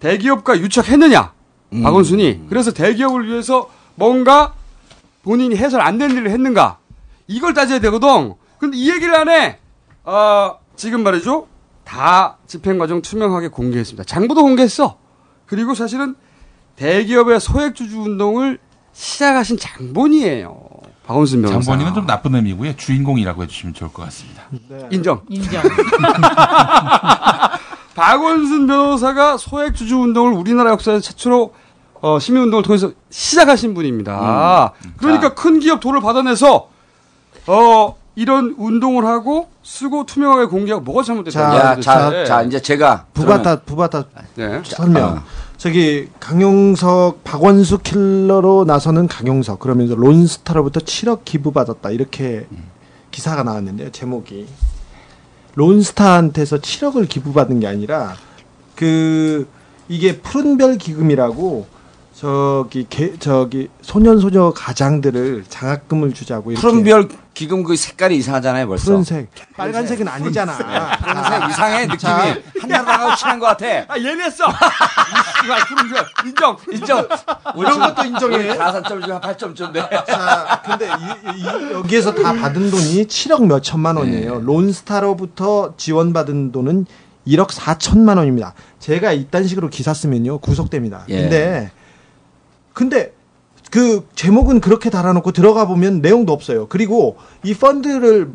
대기업과 유착했느냐. 음. 박원순이. 그래서 대기업을 위해서 뭔가 본인이 해설 안 된 일을 했는가. 이걸 따져야 되거든. 근데 이 얘기를 안 해. 어, 지금 말이죠. 다 집행 과정 투명하게 공개했습니다. 장부도 공개했어. 그리고 사실은 대기업의 소액주주 운동을 시작하신 장본이에요. 박원순 변호사. 장본이는 좀 나쁜 의미고요. 주인공이라고 해주시면 좋을 것 같습니다. 네. 인정. 인정. 박원순 변호사가 소액주주 운동을 우리나라 역사에서 최초로 어, 시민운동을 통해서 시작하신 분입니다. 음, 그러니까 큰 기업 돈을 받아내서 어, 이런 운동을 하고 쓰고 투명하게 공개하고 뭐가 잘못됐다. 자, 자, 네. 자, 이제 제가 부바타 부바타 네. 설명. 아. 저기 강용석 박원수 킬러로 나서는 강용석 그러면서 론스타로부터 칠억 기부받았다 이렇게 음. 기사가 나왔는데요. 제목이 론스타한테서 칠억을 기부받은 게 아니라 그 이게 푸른별 기금이라고. 저기 개, 저기 소년소녀 가장들을 장학금을 주자고 이렇게. 푸른별 기금 그 색깔이 이상하잖아요 벌써. 푸른색. 빨간색은 아니잖아. 푸른색 이상해 느낌이. 한나라당하고 친한 것 같아. 아 예매했어. 푸른별 인정 인정. 이런 것도 인정해. 사 점 점 좀 팔 점 좀 내. 자 근데 이, 이, 여기에서 다 받은 돈이 칠억 몇 천만 원이에요. 네. 론스타로부터 지원받은 돈은 일억 사천만 원입니다. 제가 이딴 식으로 기사 쓰면요 구속됩니다. 예. 근데 근데 그 제목은 그렇게 달아놓고 들어가 보면 내용도 없어요. 그리고 이 펀드를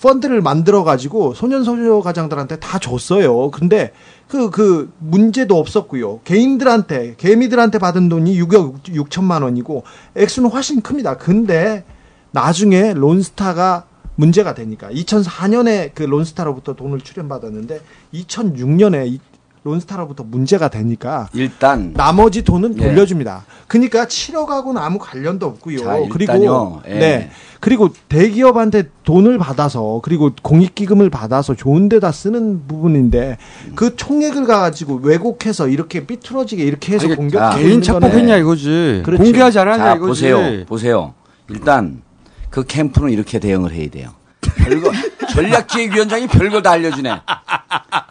펀드를 만들어 가지고 소년소녀 가장들한테 다 줬어요. 근데 그 그 문제도 없었고요. 개인들한테 개미들한테 받은 돈이 육억 육천만 원이고 액수는 훨씬 큽니다. 근데 나중에 론스타가 문제가 되니까 이천사년에 그 론스타로부터 돈을 출연받았는데 이천육년에 론스타로부터 문제가 되니까 일단 나머지 돈은 네. 돌려줍니다. 그러니까 칠억하고는 아무 관련도 없고요. 자, 그리고 예. 네. 그리고 대기업한테 돈을 받아서 그리고 공익기금을 받아서 좋은 데다 쓰는 부분인데 그 총액을 가지고 왜곡해서 이렇게 삐뚤어지게 이렇게 해서 공격해 개인 착복했냐 이거지. 그렇죠. 공개하지 않았냐 자, 이거지. 보세요. 보세요. 일단 그 캠프는 이렇게 대응을 해야 돼요. 별거 전략기획위원장이 별걸 다 알려주네.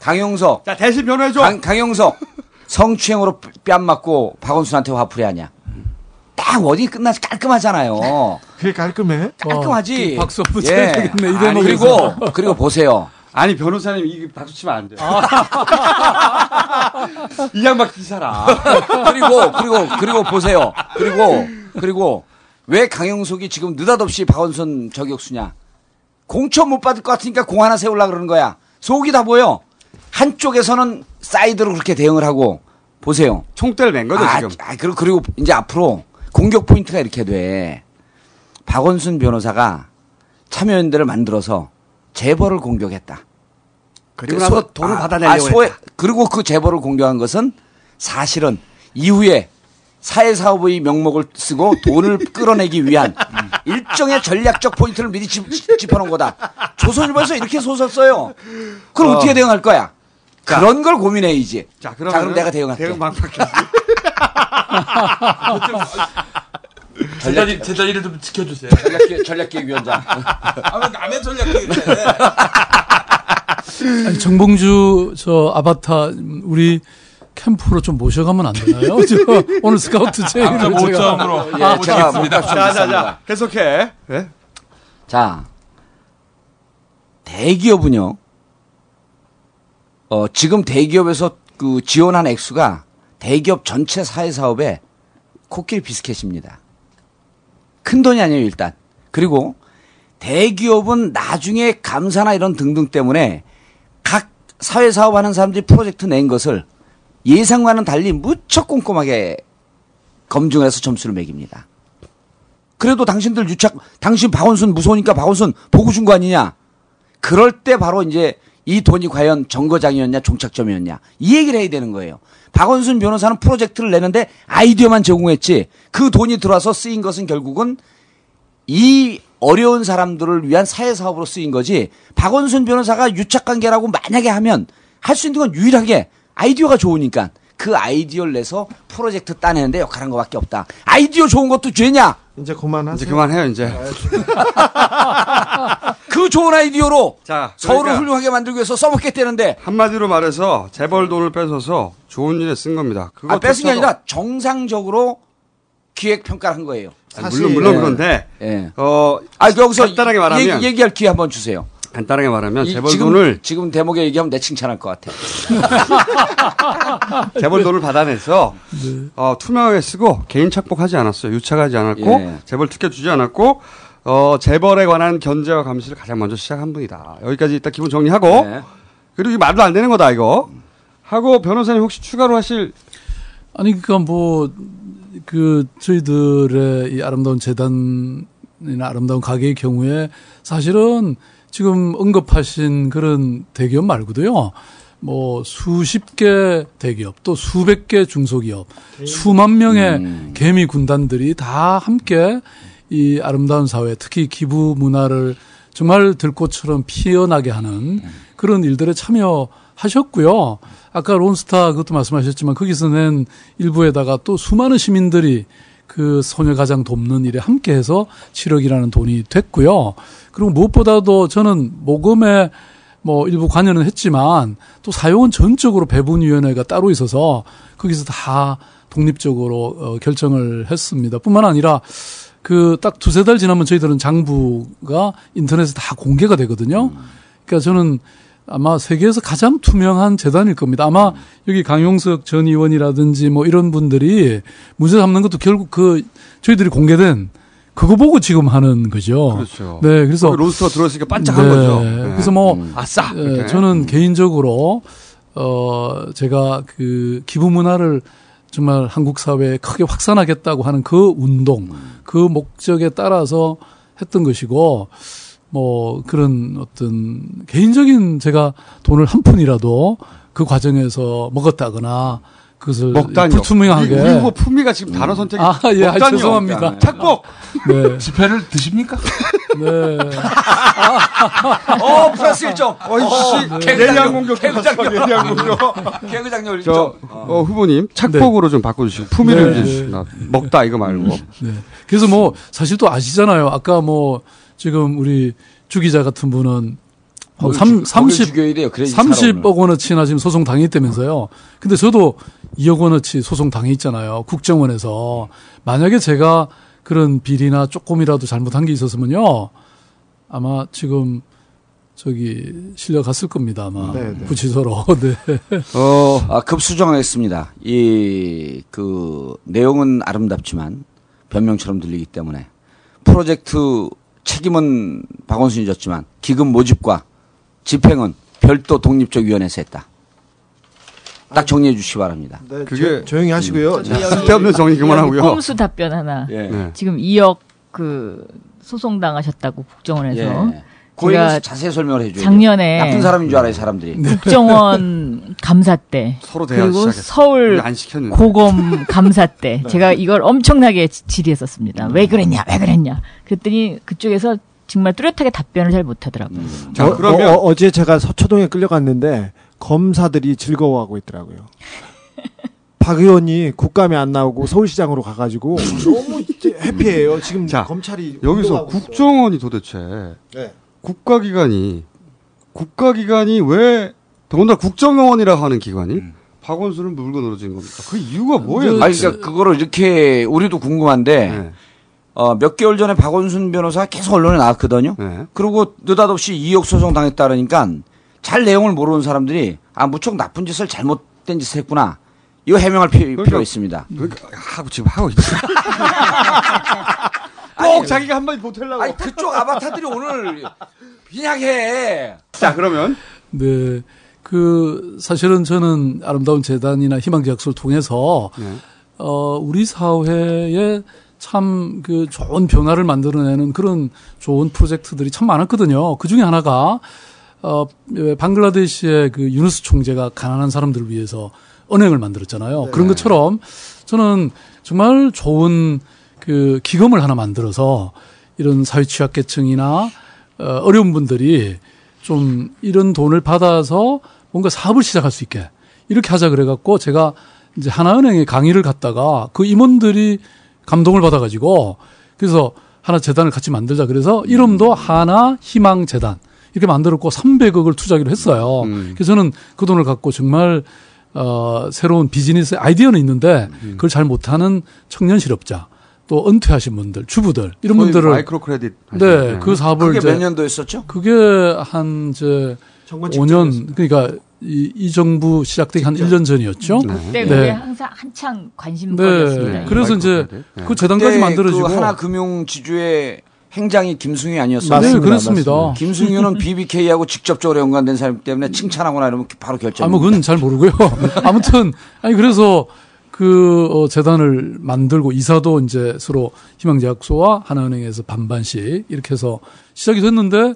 강용석. 자 대신 변호해줘. 강, 강용석 성추행으로 뺨 맞고 박원순한테 화풀이하냐. 딱 어디 끝나서 깔끔하잖아요. 그게 깔끔해? 깔끔하지. 어, 박수 없이 예. 이런 그리고 그리고 보세요. 아니 변호사님 이 박수 치면 안 돼. 이 양반 기사라. 그리고 그리고 그리고 보세요. 그리고 그리고 왜 강용석이 지금 느닷없이 박원순 저격수냐? 공천 못 받을 것 같으니까 공 하나 세우려고 그러는 거야. 속이 다 보여. 한쪽에서는 사이드로 그렇게 대응을 하고, 보세요. 총대를 맨 거죠, 아, 지금. 아, 그리고, 그리고 이제 앞으로 공격 포인트가 이렇게 돼. 박원순 변호사가 참여연대를 만들어서 재벌을 공격했다. 그리고 소, 나서 돈을 아, 받아내려고 아, 소에, 했다. 그리고 그 재벌을 공격한 것은 사실은 이후에 사회사업의 명목을 쓰고 돈을 끌어내기 위한 일종의 전략적 포인트를 미리 집, 짚어놓은 거다. 조선일보에서 이렇게 소설 써요. 그럼 어. 어떻게 대응할 거야? 자, 그런 걸 고민해야지. 자, 자 그럼 내가 대응할게. 대응 방법이 전략, 제 자리를 좀 지켜주세요. 전략기, 전략기획위원장. 아, 남의 전략기획위원장. 정봉주 저 아바타 우리. 캠프로 좀 모셔가면 안 되나요? 오늘 스카우트 제의를 제가. 오 점으로 예, 아, 제가 모시겠습니다. 자, 자, 자. 계속해. 네? 자, 대기업은요. 어, 지금 대기업에서 그 지원한 액수가 대기업 전체 사회사업의 코끼리 비스켓입니다. 큰 돈이 아니에요, 일단. 그리고 대기업은 나중에 감사나 이런 등등 때문에 각 사회사업하는 사람들이 프로젝트 낸 것을 예상과는 달리 무척 꼼꼼하게 검증을 해서 점수를 매깁니다. 그래도 당신들 유착, 당신 박원순 무서우니까 박원순 보고 준 거 아니냐. 그럴 때 바로 이제 이 돈이 과연 정거장이었냐 종착점이었냐 이 얘기를 해야 되는 거예요. 박원순 변호사는 프로젝트를 내는데 아이디어만 제공했지 그 돈이 들어와서 쓰인 것은 결국은 이 어려운 사람들을 위한 사회사업으로 쓰인 거지 박원순 변호사가 유착관계라고 만약에 하면 할 수 있는 건 유일하게 아이디어가 좋으니까 그 아이디어를 내서 프로젝트 따내는데 역할한 것밖에 없다. 아이디어 좋은 것도 죄냐? 이제 그만하세요. 이제 그만해요. 이제 그 좋은 아이디어로 자, 그러니까 서울을 훌륭하게 만들기 위해서 써먹겠다는데 한마디로 말해서 재벌 돈을 뺏어서 좋은 일에 쓴 겁니다. 그거 아, 뺏은 게 아니라 정상적으로 기획 평가를 한 거예요. 아니, 물론 물론 예. 그런데 예. 어, 아 여기서 간단하게 말하면 얘기, 얘기할 기회 한번 주세요. 간단하게 말하면 재벌 지금, 돈을 지금 대목에 얘기하면 내 칭찬할 것 같아. 재벌 돈을 받아내서 어, 투명하게 쓰고 개인 착복하지 않았어요. 유착하지 않았고 예. 재벌 특혜 주지 않았고 어, 재벌에 관한 견제와 감시를 가장 먼저 시작한 분이다. 여기까지 일단 기본 정리하고 예. 그리고 말도 안 되는 거다 이거 하고 변호사님 혹시 추가로 하실 아니 그러니까 뭐 그 저희들의 이 아름다운 재단이나 아름다운 가게의 경우에 사실은 지금 언급하신 그런 대기업 말고도요, 뭐 수십 개 대기업, 또 수백 개 중소기업, 수만 명의 음. 개미 군단들이 다 함께 이 아름다운 사회, 특히 기부 문화를 정말 들꽃처럼 피어나게 하는 그런 일들에 참여하셨고요. 아까 론스타 그것도 말씀하셨지만 거기서 낸 일부에다가 또 수많은 시민들이 그 소녀가장 돕는 일에 함께해서 칠억이라는 돈이 됐고요. 그리고 무엇보다도 저는 모금에 뭐 일부 관여는 했지만 또 사용은 전적으로 배분위원회가 따로 있어서 거기서 다 독립적으로 어, 결정을 했습니다. 뿐만 아니라 그 딱 두세 달 지나면 저희들은 장부가 인터넷에 다 공개가 되거든요. 그러니까 저는 아마 세계에서 가장 투명한 재단일 겁니다. 아마 여기 강용석 전 의원이라든지 뭐 이런 분들이 문제 삼는 것도 결국 그 저희들이 공개된 그거 보고 지금 하는 거죠. 그렇죠. 네, 그래서 로스터가 들어있으니까 반짝한 네, 거죠. 네. 그래서 뭐 음. 아싸. 네, 저는 개인적으로 어 제가 그 기부 문화를 정말 한국 사회에 크게 확산하겠다고 하는 그 운동, 그 목적에 따라서 했던 것이고. 뭐 그런 어떤 개인적인 제가 돈을 한 푼이라도 그 과정에서 먹었다거나 그것을 먹다니요. 불투명하게. 우리 품위가 지금 단어 선택이. 아, 예, 아, 죄송합니다. 착복. 네. 지폐를 드십니까? 네. 아. 어, 플러스 일 점. 어이씨. 예리한 공격. 개그장력. 예리한 공격. 개그장력 일 점. 저, 어, 후보님, 착복으로 네. 좀 바꿔주시고, 품위를 네. 주시나. 먹다, 이거 말고. 네. 그래서 뭐, 사실 또 아시잖아요. 아까 뭐, 지금 우리 주 기자 같은 분은 뭐 삼십, 삼십억 원어치나 지금 소송 당했다면서요. 근데 저도 이억 원어치 소송 당했잖아요. 국정원에서. 만약에 제가 그런 비리나 조금이라도 잘못한 게 있었으면요. 아마 지금 저기 실려갔을 겁니다. 아마. 네네. 구치소로. 네. 어, 아, 급수정하겠습니다. 이, 그, 내용은 아름답지만 변명처럼 들리기 때문에 프로젝트 책임은 박원순이 졌지만 기금 모집과 집행은 별도 독립적 위원회에서 했다. 딱 정리해 주시기 바랍니다. 네, 그게 조용히 하시고요. 쓸데없는 정리 그만하고요. 꼼수 답변 하나. 예. 네. 지금 이억 그 소송 당하셨다고 국정원에서. 예. 제가 자세히 설명을 해줘요. 작년에 나쁜 사람인 줄 알아요, 사람들이. 국정원 감사 때 서로 대화 그리고 시작했어요. 서울 고검 감사 때 네. 제가 이걸 엄청나게 질의했었습니다. 왜 그랬냐, 왜 그랬냐. 그랬더니 그쪽에서 정말 뚜렷하게 답변을 잘 못하더라고요. 음. 자, 그러면 어, 어, 어제 제가 서초동에 끌려갔는데 검사들이 즐거워하고 있더라고요. 박 의원이 국감에 안 나오고 서울시장으로 가가지고 너무 해피해요. 지금 자, 검찰이 여기서 국정원이 있어요. 도대체 네. 국가기관이 국가기관이 왜 더군다나 국정원이라 하는 기관이 음. 박원순은 물고 늘어진 겁니까? 그 이유가 뭐예요? 아니 그러니까 그거를 이렇게 우리도 궁금한데. 네. 어, 몇 개월 전에 박원순 변호사 계속 언론에 나왔거든요. 네. 그리고 느닷없이 이억 소송 당했다 그러니까 잘 내용을 모르는 사람들이 아, 무척 나쁜 짓을 잘못된 짓을 했구나. 이거 해명할 필요, 그러니까, 필요가 있습니다. 그러니까, 하고 지금 하고 있어. 꼭 아니, 자기가 한마디 보태려고. 아니, 그쪽 아바타들이 오늘 빈약해. 자, 그러면. 네. 그, 사실은 저는 아름다운 재단이나 희망계약서를 통해서 네. 어, 우리 사회에 참 그 좋은 변화를 만들어내는 그런 좋은 프로젝트들이 참 많았거든요. 그 중에 하나가 어 방글라데시의 그 유누스 총재가 가난한 사람들을 위해서 은행을 만들었잖아요. 네. 그런 것처럼 저는 정말 좋은 그 기금을 하나 만들어서 이런 사회 취약계층이나 어려운 분들이 좀 이런 돈을 받아서 뭔가 사업을 시작할 수 있게 이렇게 하자 그래갖고 제가 이제 하나은행에 강의를 갔다가 그 임원들이 감동을 받아가지고 그래서 하나 재단을 같이 만들자 그래서 이름도 하나 희망 재단 이렇게 만들었고 삼백억을 투자하기로 했어요. 음. 그래서 저는 그 돈을 갖고 정말 어, 새로운 비즈니스 아이디어는 있는데 음. 그걸 잘 못하는 청년 실업자 또 은퇴하신 분들 주부들 이런 분들을 마이크로 크레딧 네, 그 사업을 그게 이제 몇 년도 했었죠? 그게 한 이제 오 년 그러니까. 이, 이 정부 시작되기 한 일 년 전이었죠. 그때 네. 네. 항상 한창 관심거리였습니다. 네. 그래서 이제 네. 그 재단까지 만들어지고 그 하나금융지주의 행장이 김승유 아니었어요? 네, 그렇습니다. 김승유는 비비케이하고 직접적으로 연관된 사람 때문에 칭찬하거나 이러면 바로 결정. 아, 뭐 그건 잘 모르고요. 아무튼 아니 그래서 그 어, 재단을 만들고 이사도 이제 서로 희망제약소와 하나은행에서 반반씩 이렇게 해서 시작이 됐는데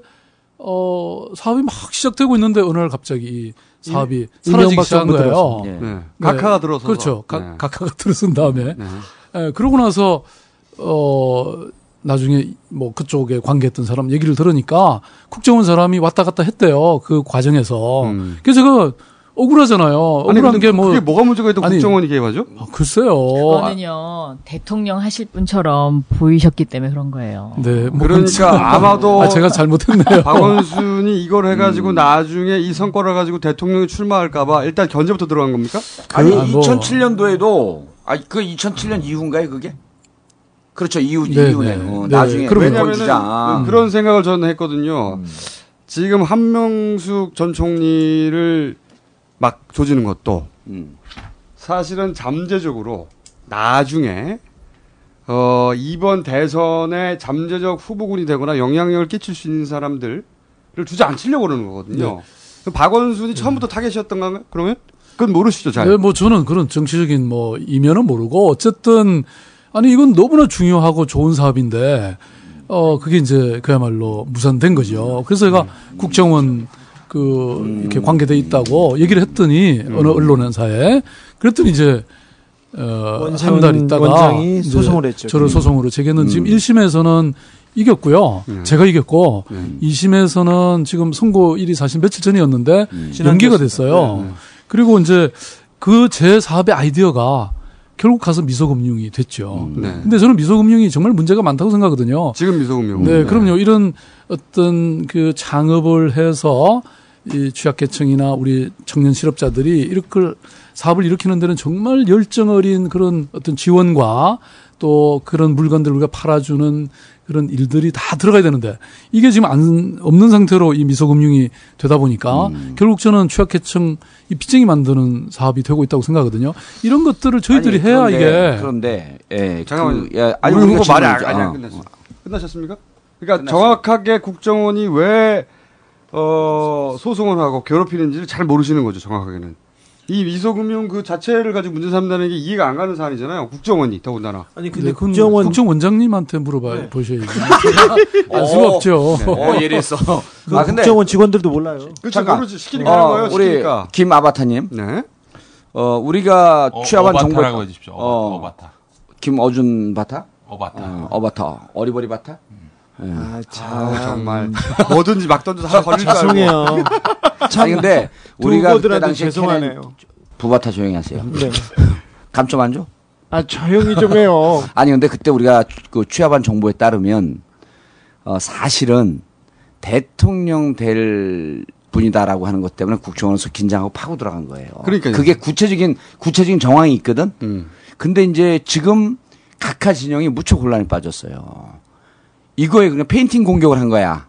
어 사업이 막 시작되고 있는데 어느 날 갑자기 이 사업이 사라지기 시작한 거예요. 네. 네. 각하가 들어서 그렇죠. 가, 네. 각하가 들어선 다음에 네. 네. 그러고 나서 어 나중에 뭐 그쪽에 관계했던 사람 얘기를 들으니까 국정원 사람이 왔다 갔다 했대요. 그 과정에서 음. 그래서 제가 억울하잖아요. 아니, 억울한 게 뭐. 그게 뭐가 문제가 있다고 국정원이 개입하죠? 아, 글쎄요. 그거는요, 대통령 하실 분처럼 보이셨기 때문에 그런 거예요. 네. 뭐 그러니까 아마도. 아, 제가 잘못했네요. 박원순이 이걸 해가지고 음. 나중에 이 성과를 가지고 대통령이 출마할까봐 일단 견제부터 들어간 겁니까? 아니, 아, 뭐. 이천칠 년도에도, 아, 그 이천칠 년 이후인가요, 그게? 그렇죠. 이후, 이후네. 어, 나중에. 왜냐면 그런 생각을 저는 했거든요. 음. 지금 한명숙 전 총리를 막 조지는 것도 음. 사실은 잠재적으로 나중에 어, 이번 대선에 잠재적 후보군이 되거나 영향력을 끼칠 수 있는 사람들을 주저앉히려고 그러는 거거든요. 네. 박원순이 처음부터 네. 타겟이었던 건가요? 그러면? 그건 모르시죠, 잘. 네, 뭐 저는 그런 정치적인 뭐 이면은 모르고 어쨌든 아니 이건 너무나 중요하고 좋은 사업인데 어, 그게 이제 그야말로 무산된 거죠. 그래서 제가 국정원 그 음. 이렇게 관계돼 있다고 얘기를 했더니 음. 어느 언론사에 그랬더니 이제 어, 한 달 있다가 소송을 했죠. 저를 소송으로 제기했는데 음. 지금 일 심에서는 이겼고요. 음. 제가 이겼고 음. 이 심에서는 지금 선고 일이 사실 며칠 전이었는데 음. 연기가 됐어요. 네. 그리고 이제 그 제 사업의 아이디어가 결국 가서 미소금융이 됐죠. 음. 네. 근데 저는 미소금융이 정말 문제가 많다고 생각하거든요. 지금 미소금융. 네, 그럼요. 이런 어떤 그 창업을 해서 이 취약계층이나 우리 청년 실업자들이 이렇게 사업을 일으키는 데는 정말 열정 어린 그런 어떤 지원과 또 그런 물건들을 우리가 팔아주는 그런 일들이 다 들어가야 되는데 이게 지금 안, 없는 상태로 이 미소금융이 되다 보니까 음. 결국 저는 취약계층 이 빚쟁이 만드는 사업이 되고 있다고 생각하거든요. 이런 것들을 저희들이 아니, 그런데, 해야 이게. 그런데, 예. 잠깐만요. 그, 아니, 그거 말이 안 끝났어요. 끝나셨습니까? 그러니까 끝났어요. 정확하게 국정원이 왜, 어, 소송을 하고 괴롭히는지를 잘 모르시는 거죠. 정확하게는. 이 미소금융 그 자체를 가지고 문제 삼다는 게 이해가 안 가는 사안이잖아요. 국정원이 더군다나. 아니 근데 국정원 국정원장님한테 물어봐 네. 보셔야지. 알 수가 없죠. 네. 어, 예리했어. 그 아, 국정원 직원들도 몰라요. 그렇죠. 모르지. 시키니까 하는 어, 거예요. 우리 시키니까. 김 아바타님. 네. 어 우리가 어, 취합한 정보. 어바타라고 해주십시오. 어, 어바타. 김 어준 바타. 어바타. 어, 어바타. 어리버리 바타. 음. 네. 아, 참. 아, 정말. 뭐든지 막 던져서 하나 걸릴 줄 알고. 죄송해요. 아니, 근데, 우리가. 그때 당시에 죄송하네요. 부바타 조용히 하세요. 네. 감 좀 안 줘? 아, 조용히 좀 해요. 아니, 근데 그때 우리가 그 취합한 정보에 따르면, 어, 사실은 대통령 될 분이다라고 하는 것 때문에 국정원에서 긴장하고 파고 들어간 거예요. 그러니까 그게 구체적인, 구체적인 정황이 있거든? 음. 근데 이제 지금 각하 진영이 무척 혼란에 빠졌어요. 이거에 그냥 페인팅 공격을 한 거야.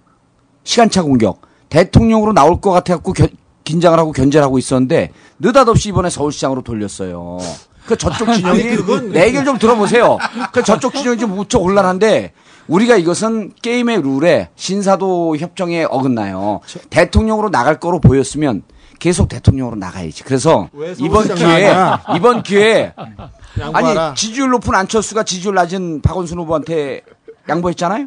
시간차 공격. 대통령으로 나올 것 같아갖고 겨, 긴장을 하고 견제를 하고 있었는데 느닷없이 이번에 서울시장으로 돌렸어요. 그 저쪽 진영이 내 얘기를 좀 들어보세요. 그 저쪽 진영이 지금 무척 혼란한데 우리가 이것은 게임의 룰에 신사도 협정에 어긋나요. 저... 대통령으로 나갈 거로 보였으면 계속 대통령으로 나가야지. 그래서 이번 기회에 이번 기회에 양보하라. 아니 지지율 높은 안철수가 지지율 낮은 박원순 후보한테 양보했잖아요.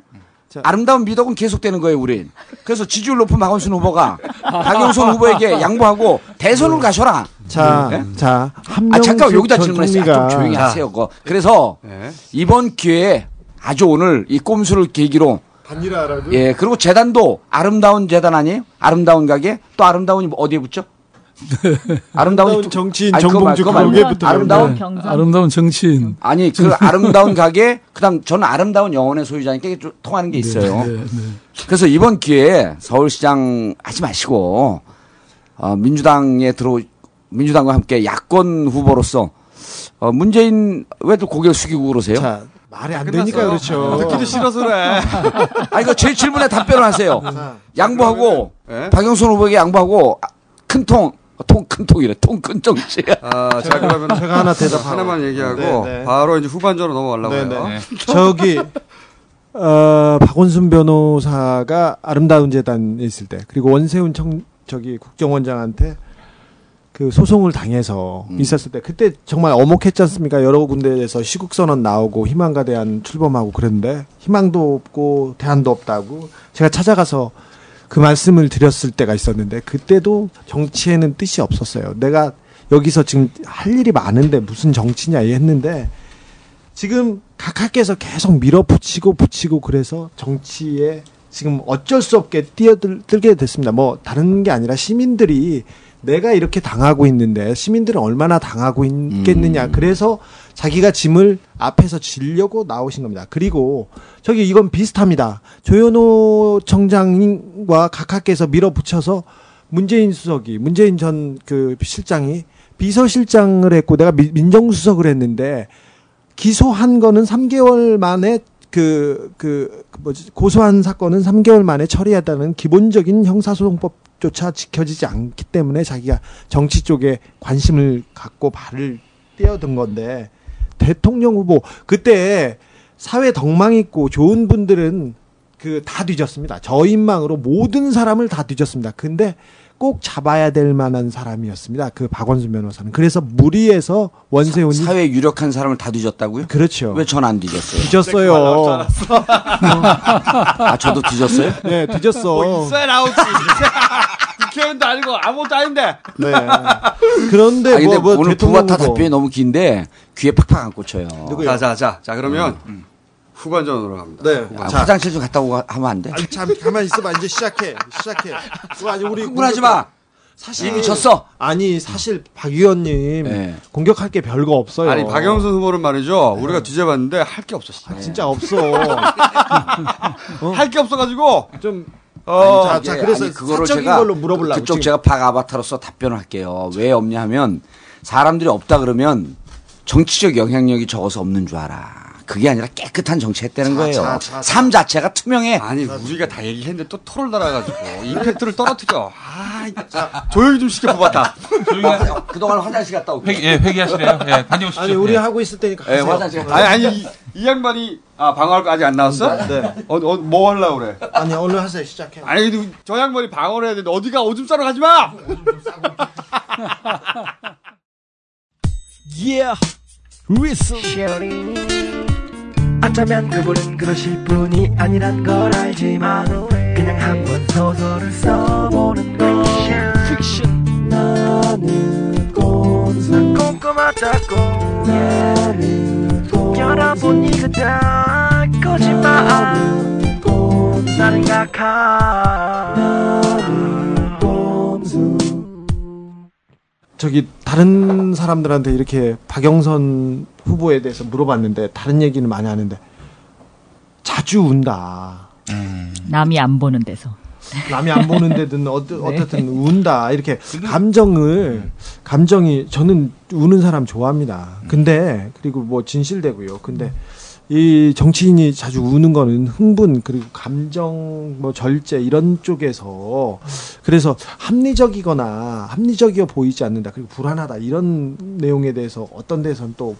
자. 아름다운 미덕은 계속되는 거예요, 우린. 그래서 지지율 높은 박원순 후보가 박영선 후보에게 양보하고 대선으로 가셔라. 자, 네? 자, 아, 잠깐 여기다 질문했어요. 아, 좀 조용히 하세요. 그거. 그래서 네. 이번 기회에 아주 오늘 이 꼼수를 계기로 반일하라고. 예, 그리고 재단도 아름다운 재단 아니에요? 아름다운 가게? 또 아름다운이 어디에 붙죠? 아름다운 정치인 정봉주 가게부터 아름다운 경제 아름다운 정치인 아니 그 아름다운 가게 그다음 저는 아름다운 영혼의 소유자니까 좀 통하는 게 있어요. 네, 네, 네. 그래서 이번 기회에 서울시장 하지 마시고 어, 민주당에 들어 민주당과 함께 야권 후보로서 어, 문재인 왜 또 고개를 숙이고 그러세요? 자, 말이 안 끝났어요. 되니까 그렇죠. 듣기도 싫어서 그래. 아니 그 제 질문에 답변을 하세요. 양보하고 네? 박영선 후보에게 양보하고 큰 통. 통큰통이래 통큰 정치. 아, 자 그러면 제가 하나 대답 하나만 얘기하고 네네. 바로 이제 후반전으로 넘어가려고 해요. 저기 어, 박원순 변호사가 아름다운 재단에 있을 때 그리고 원세훈 청 저기 국정원장한테 그 소송을 당해서 음. 있었을 때 그때 정말 어목했지 않습니까? 여러 군데에서 시국선언 나오고 희망과 대안 출범하고 그랬는데 희망도 없고 대안도 없다고 제가 찾아가서. 그 말씀을 드렸을 때가 있었는데 그때도 정치에는 뜻이 없었어요. 내가 여기서 지금 할 일이 많은데 무슨 정치냐 했는데 지금 각하께서 계속 밀어붙이고 붙이고 그래서 정치에 지금 어쩔 수 없게 뛰어들게 됐습니다. 뭐 다른 게 아니라 시민들이 내가 이렇게 당하고 있는데 시민들은 얼마나 당하고 있겠느냐. 음. 그래서 자기가 짐을 앞에서 지려고 나오신 겁니다. 그리고 저기 이건 비슷합니다. 조현호 청장과 각하께서 밀어붙여서 문재인 수석이 문재인 전 그 실장이 비서실장을 했고 내가 미, 민정수석을 했는데 기소한 거는 삼 개월 만에 그, 그, 뭐지, 고소한 사건은 삼 개월 만에 처리하다는 기본적인 형사소송법조차 지켜지지 않기 때문에 자기가 정치 쪽에 관심을 갖고 발을 떼어든 건데, 대통령 후보, 그때 사회 덕망 있고 좋은 분들은 그 다 뒤졌습니다. 저 인망으로 모든 사람을 다 뒤졌습니다. 근데 꼭 잡아야 될 만한 사람이었습니다. 그 박원순 변호사는. 그래서 무리해서 원세훈이. 사, 사회에 유력한 사람을 다 뒤졌다고요? 그렇죠. 왜 전 안 뒤졌어요? 뒤졌어요. 어. 아, 저도 뒤졌어요? 네, 뒤졌어. 뭐 있어야 나오지. 국회의원도 아니고 아무것도 아닌데. 네. 그런데 아니, 뭐, 뭐 오늘 부가타 답변이 너무 긴데 귀에 팍팍 안 꽂혀요. 자, 자, 자, 자 그러면 음. 후반전으로 갑니다. 네. 야, 자, 화장실 좀 갔다 오고 하면 안 돼? 아니, 참 가만히 있어봐. 이제 시작해. 시작해. 아니 우리 흥분하지 마. 사실 이미 졌어. 아니 사실 박 의원님 네. 공격할 게 별거 없어요. 아니 박영선 후보는 말이죠. 네. 우리가 뒤져봤는데 할 게 없었어요. 아, 진짜 없어. 어? 할 게 없어가지고 좀. 어, 아니, 자, 자, 그래서 아니, 그거를 제가 걸로 물어보려고 그쪽 지금. 제가 박 아바타로서 답변을 할게요. 왜 없냐 하면 사람들이 없다 그러면 정치적 영향력이 적어서 없는 줄 알아. 그게 아니라 깨끗한 정치했다는 거예요. 자, 자, 자. 삶 자체가 투명해. 아니 우리가 다 얘기했는데 또 토를 달아가지고 임팩트를 떨어뜨려. 아, 자, 조용히 좀 시켜 뽑았다. 아, 그동안 화장실 갔다 오고. 회기, 예, 회기하시네요. 예, 다녀오시죠. 아니 우리 예. 하고 있을 때니까. 가세요. 예, 화장실. 아니 아니 이, 이 양반이 아 방어할 거 아직 안 나왔어? 네. 어, 어, 뭐 하려고 그래? 아니 오늘 하세요. 시작해. 아니 저 양반이 방어를 해야 되는데 어디가 오줌 싸러 가지 마. 오줌 좀 싸고. yeah, whistle. 어쩌면 그분은 그러실 분이 아니란 걸 알지만 그냥 한번 소설을 써보는 거 픽션 나는 꼼수 꼼꼼하다고 나는 꼼수 열어보니 그다 거짓말 나는 꼼수 나는 각하 나는 꼼수 저기 다른 사람들한테 이렇게 박영선 후보에 대해서 물어봤는데 다른 얘기는 많이 하는데 자주 운다. 음. 남이 안 보는 데서. 남이 안 보는 데든 어드, 네. 어쨌든 운다. 이렇게 감정을 감정이 저는 우는 사람 좋아합니다. 근데 그리고 뭐 진실되고요. 근데 이 정치인이 자주 우는 거는 흥분 그리고 감정 뭐 절제 이런 쪽에서 그래서 합리적이거나 합리적이어 보이지 않는다. 그리고 불안하다. 이런 내용에 대해서 어떤 데선 또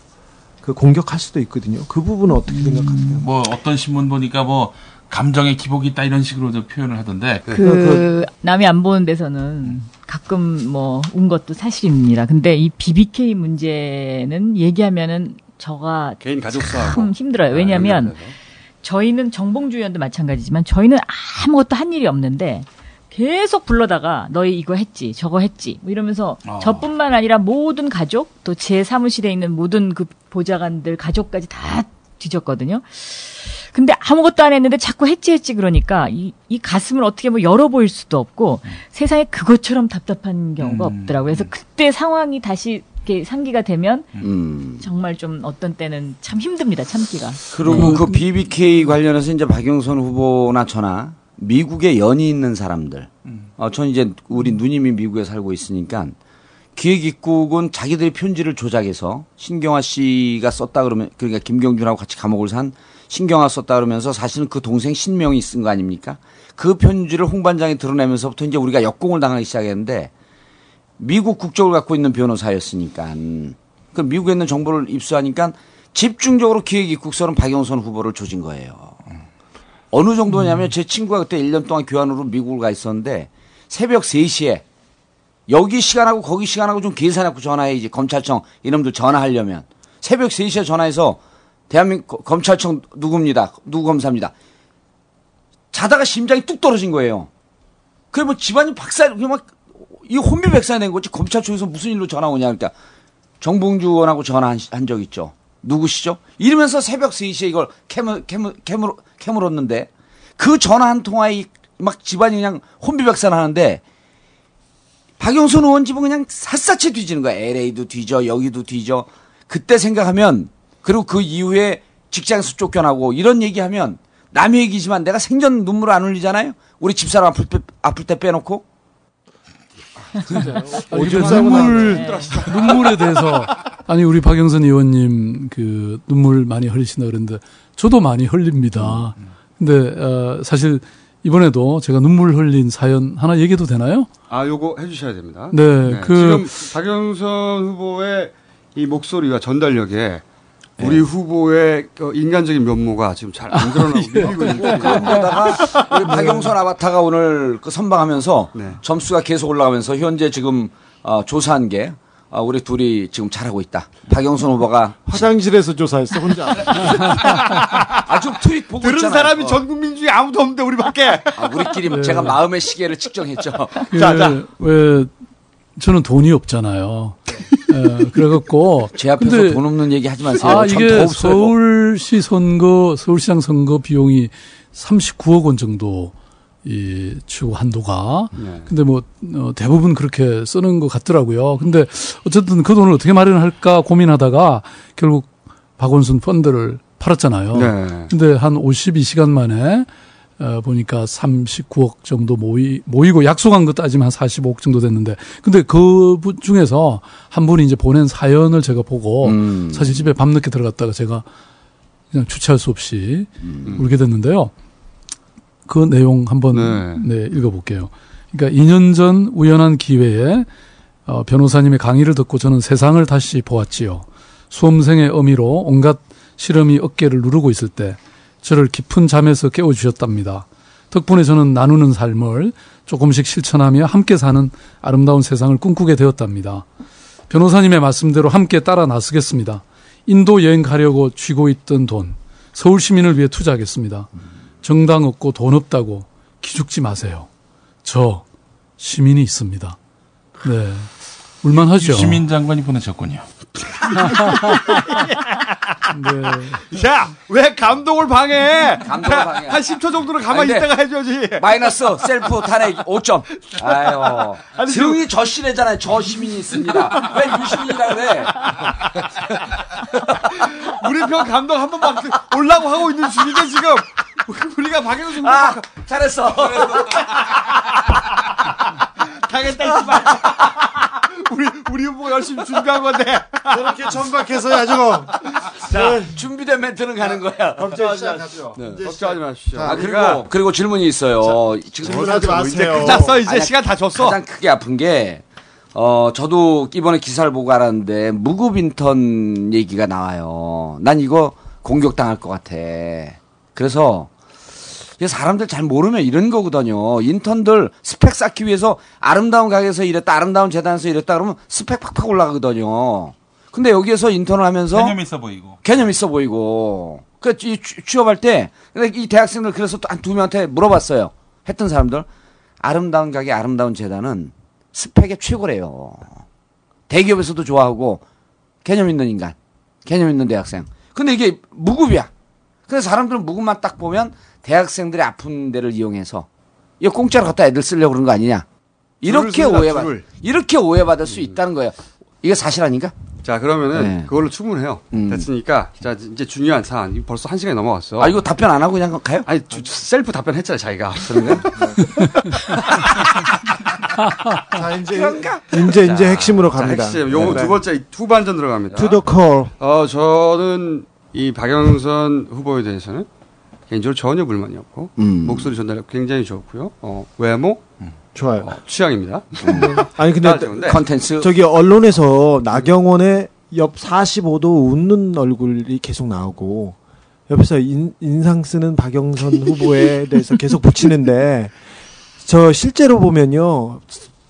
그 공격할 수도 있거든요. 그 부분은 어떻게 생각하세요? 음, 뭐 어떤 신문 보니까 뭐 감정의 기복이 있다 이런 식으로 표현을 하던데 그, 그 남이 안 보는 데서는 가끔 뭐 운 것도 사실입니다. 근데 이 비비케이 문제는 얘기하면은 저가 개인 가족사하고 참 힘들어요. 왜냐하면 아, 저희는 정봉주 의원도 마찬가지지만 저희는 아무것도 한 일이 없는데 계속 불러다가 너희 이거 했지 저거 했지 뭐 이러면서 어. 저뿐만 아니라 모든 가족 또 제 사무실에 있는 모든 그 보좌관들 가족까지 다 뒤졌거든요. 근데 아무것도 안 했는데 자꾸 했지 했지 그러니까 이, 이 가슴을 어떻게 뭐 열어 보일 수도 없고 음. 세상에 그것처럼 답답한 경우가 음. 없더라고요. 그래서 그때 상황이 다시 이렇게 상기가 되면 음. 정말 좀 어떤 때는 참 힘듭니다. 참기가. 그리고 네. 그 비비케이 관련해서 이제 박영선 후보나 저나 미국에 연이 있는 사람들. 음. 어, 전 이제 우리 누님이 미국에 살고 있으니까 기획입국은 자기들이 편지를 조작해서 신경화 씨가 썼다 그러면 그러니까 김경준하고 같이 감옥을 산 신경화 썼다 그러면서 사실은 그 동생 신명이 쓴 거 아닙니까? 그 편지를 홍반장이 드러내면서부터 이제 우리가 역공을 당하기 시작했는데 미국 국적을 갖고 있는 변호사였으니까 그 미국에 있는 정보를 입수하니까 집중적으로 기획입국서는 박영선 후보를 조진 거예요. 어느 정도냐면 제 친구가 그때 일 년 동안 교환으로 미국을 가 있었는데 새벽 세 시에 여기 시간하고 거기 시간하고 좀 계산하고 전화해야지. 검찰청 이놈들 전화하려면. 새벽 세 시에 전화해서 대한민국 검찰청 누구입니다. 누구 검사입니다. 자다가 심장이 뚝 떨어진 거예요. 그래 뭐 집안이 박살, 그냥 막 이 혼비백산이 된 거지. 검찰청에서 무슨 일로 전화 오냐. 그러니까 정봉주 의원하고 전화한 적 있죠. 누구시죠? 이러면서 새벽 세 시에 이걸 캠을, 캠을, 캠을, 캠을 얻는데 그 전화 한 통화에 막 집안이 그냥 혼비백산 하는데 박영선 의원 집은 그냥 샅샅이 뒤지는 거야. 엘에이도 뒤져, 여기도 뒤져. 그때 생각하면, 그리고 그 이후에 직장에서 쫓겨나고 이런 얘기하면 남의 얘기지만 내가 생전 눈물 안 흘리잖아요? 우리 집사람 아플 때, 아플 때 빼놓고? 어제 눈물, 눈물에 대해서. 아니, 우리 박영선 의원님 그 눈물 많이 흘리시나 그러는데 저도 많이 흘립니다. 근데, 어, 사실 이번에도 제가 눈물 흘린 사연 하나 얘기해도 되나요? 아, 요거 해주셔야 됩니다. 네, 네. 그. 지금 박영선 후보의 이 목소리와 전달력에 네. 우리 후보의 인간적인 면모가 지금 잘 안 드러나고 밀리고 있는데. 그러다가 우리 박영선 아바타가 오늘 그 선방하면서 네. 점수가 계속 올라가면서 현재 지금 어, 조사한 게 어, 우리 둘이 지금 잘하고 있다. 박영선 후보가 화장실에서 조사했어 혼자. 아, 좀 트윗 보고 들은 있잖아요. 사람이 어. 전 국민 중에 아무도 없는데 우리밖에. 아, 우리끼리 네. 제가 마음의 시계를 측정했죠. 그, 자, 자. 왜 저는 돈이 없잖아요. 네, 그래갖고 제 앞에서 근데, 돈 없는 얘기 하지 마세요. 아, 이게 서울시 선거, 서울시장 선거 비용이 삼십구억 원 정도 이 추구 한도가. 네. 근데 뭐 어, 대부분 그렇게 쓰는 것 같더라고요. 근데 어쨌든 그 돈을 어떻게 마련할까 고민하다가 결국 박원순 펀드를 팔았잖아요. 네. 근데 한 오십이 시간 만에 어, 보니까 삼십구억 정도 모이, 모이고 약속한 것 따지면 한 사십오억 정도 됐는데, 근데 그 분 중에서 한 분이 이제 보낸 사연을 제가 보고 음. 사실 집에 밤늦게 들어갔다가 제가 그냥 주체할 수 없이 음. 울게 됐는데요. 그 내용 한번 네. 네, 읽어볼게요. 그러니까 이 년 전 우연한 기회에 어, 변호사님의 강의를 듣고 저는 세상을 다시 보았지요. 수험생의 의미로 온갖 시름이 어깨를 누르고 있을 때 저를 깊은 잠에서 깨워주셨답니다. 덕분에 저는 나누는 삶을 조금씩 실천하며 함께 사는 아름다운 세상을 꿈꾸게 되었답니다. 변호사님의 말씀대로 함께 따라 나서겠습니다. 인도 여행 가려고 쥐고 있던 돈, 서울 시민을 위해 투자하겠습니다. 정당 없고 돈 없다고 기죽지 마세요. 저 시민이 있습니다. 네, 울만하죠. 시민 장관이 보내셨군요. 네. 야, 왜 감동을 방해해? 감동을 방해. 한 십 초 정도는 가만히 아니, 있다가 해줘야지. 마이너스 셀프 탄핵 오 점. 아유. 아니, 등이 저 시내잖아요. 저 시민이 있습니다. 왜 유시민이라고 그래? 우리 편 감동 한 번만 올라고 하고 있는 중인데 지금. 우리가 박영선 후보 아, 잘했어. 잘했어. 당했다 이발. 우리 우리 후보가 열심히 준비한 건데 저렇게 천박해서야죠. 자, 네. 준비된 멘트는 가는 거야. 걱정하지 시작. 마십시오. 네. 걱정하지 마십시오. 자, 아, 그리고 그리고 질문이 있어요. 자, 지금 질문하지 마세요. 이제 끝났어. 이제 아니야, 시간 다 줬어. 가장 크게 아픈 게 어, 저도 이번에 기사를 보고 알았는데 무급 인턴 얘기가 나와요. 난 이거 공격당할 것 같아. 그래서 사람들 잘 모르면 이런 거거든요. 인턴들 스펙 쌓기 위해서 아름다운 가게에서 일했다, 아름다운 재단에서 일했다 그러면 스펙 팍팍 올라가거든요. 근데 여기에서 인턴을 하면서 개념 있어 보이고 개념 있어 보이고 그 취업할 때 이 대학생들 그래서 또 한 두 명한테 물어봤어요. 했던 사람들 아름다운 가게, 아름다운 재단은 스펙의 최고래요. 대기업에서도 좋아하고 개념 있는 인간, 개념 있는 대학생. 근데 이게 무급이야. 그래서 사람들은 무급만 딱 보면 대학생들의 아픈 데를 이용해서 이거 공짜로 갖다 애들 쓰려고 그런 거 아니냐. 이렇게 오해받, 이렇게 오해받을 수 있다는 거예요. 이게 사실 아닌가? 자, 그러면은 네. 그걸로 충분해요. 음. 됐으니까. 자, 이제 중요한 사안. 벌써 한 시간이 넘어갔어. 아, 이거 답변 안 하고 그냥 가요? 아니, 주, 셀프 답변 했잖아요, 자기가. 자, 이제, 그런가? 이제, 자, 이제 핵심으로 갑니다. 자, 핵심. 요거 네, 두 번째, 후반전 들어갑니다. To the call. 어, 저는 이 박영선 후보에 대해서는 개인적으로 전혀 불만이 없고 음. 목소리 전달력 굉장히 좋고요. 어, 외모 음. 좋아요. 어, 취향입니다. 음. 아니 근데 컨텐츠 저기 언론에서 나경원의 옆 사십오 도 웃는 얼굴이 계속 나오고 옆에서 인, 인상 쓰는 박영선 후보에 대해서 계속 붙이는데 저 실제로 보면요.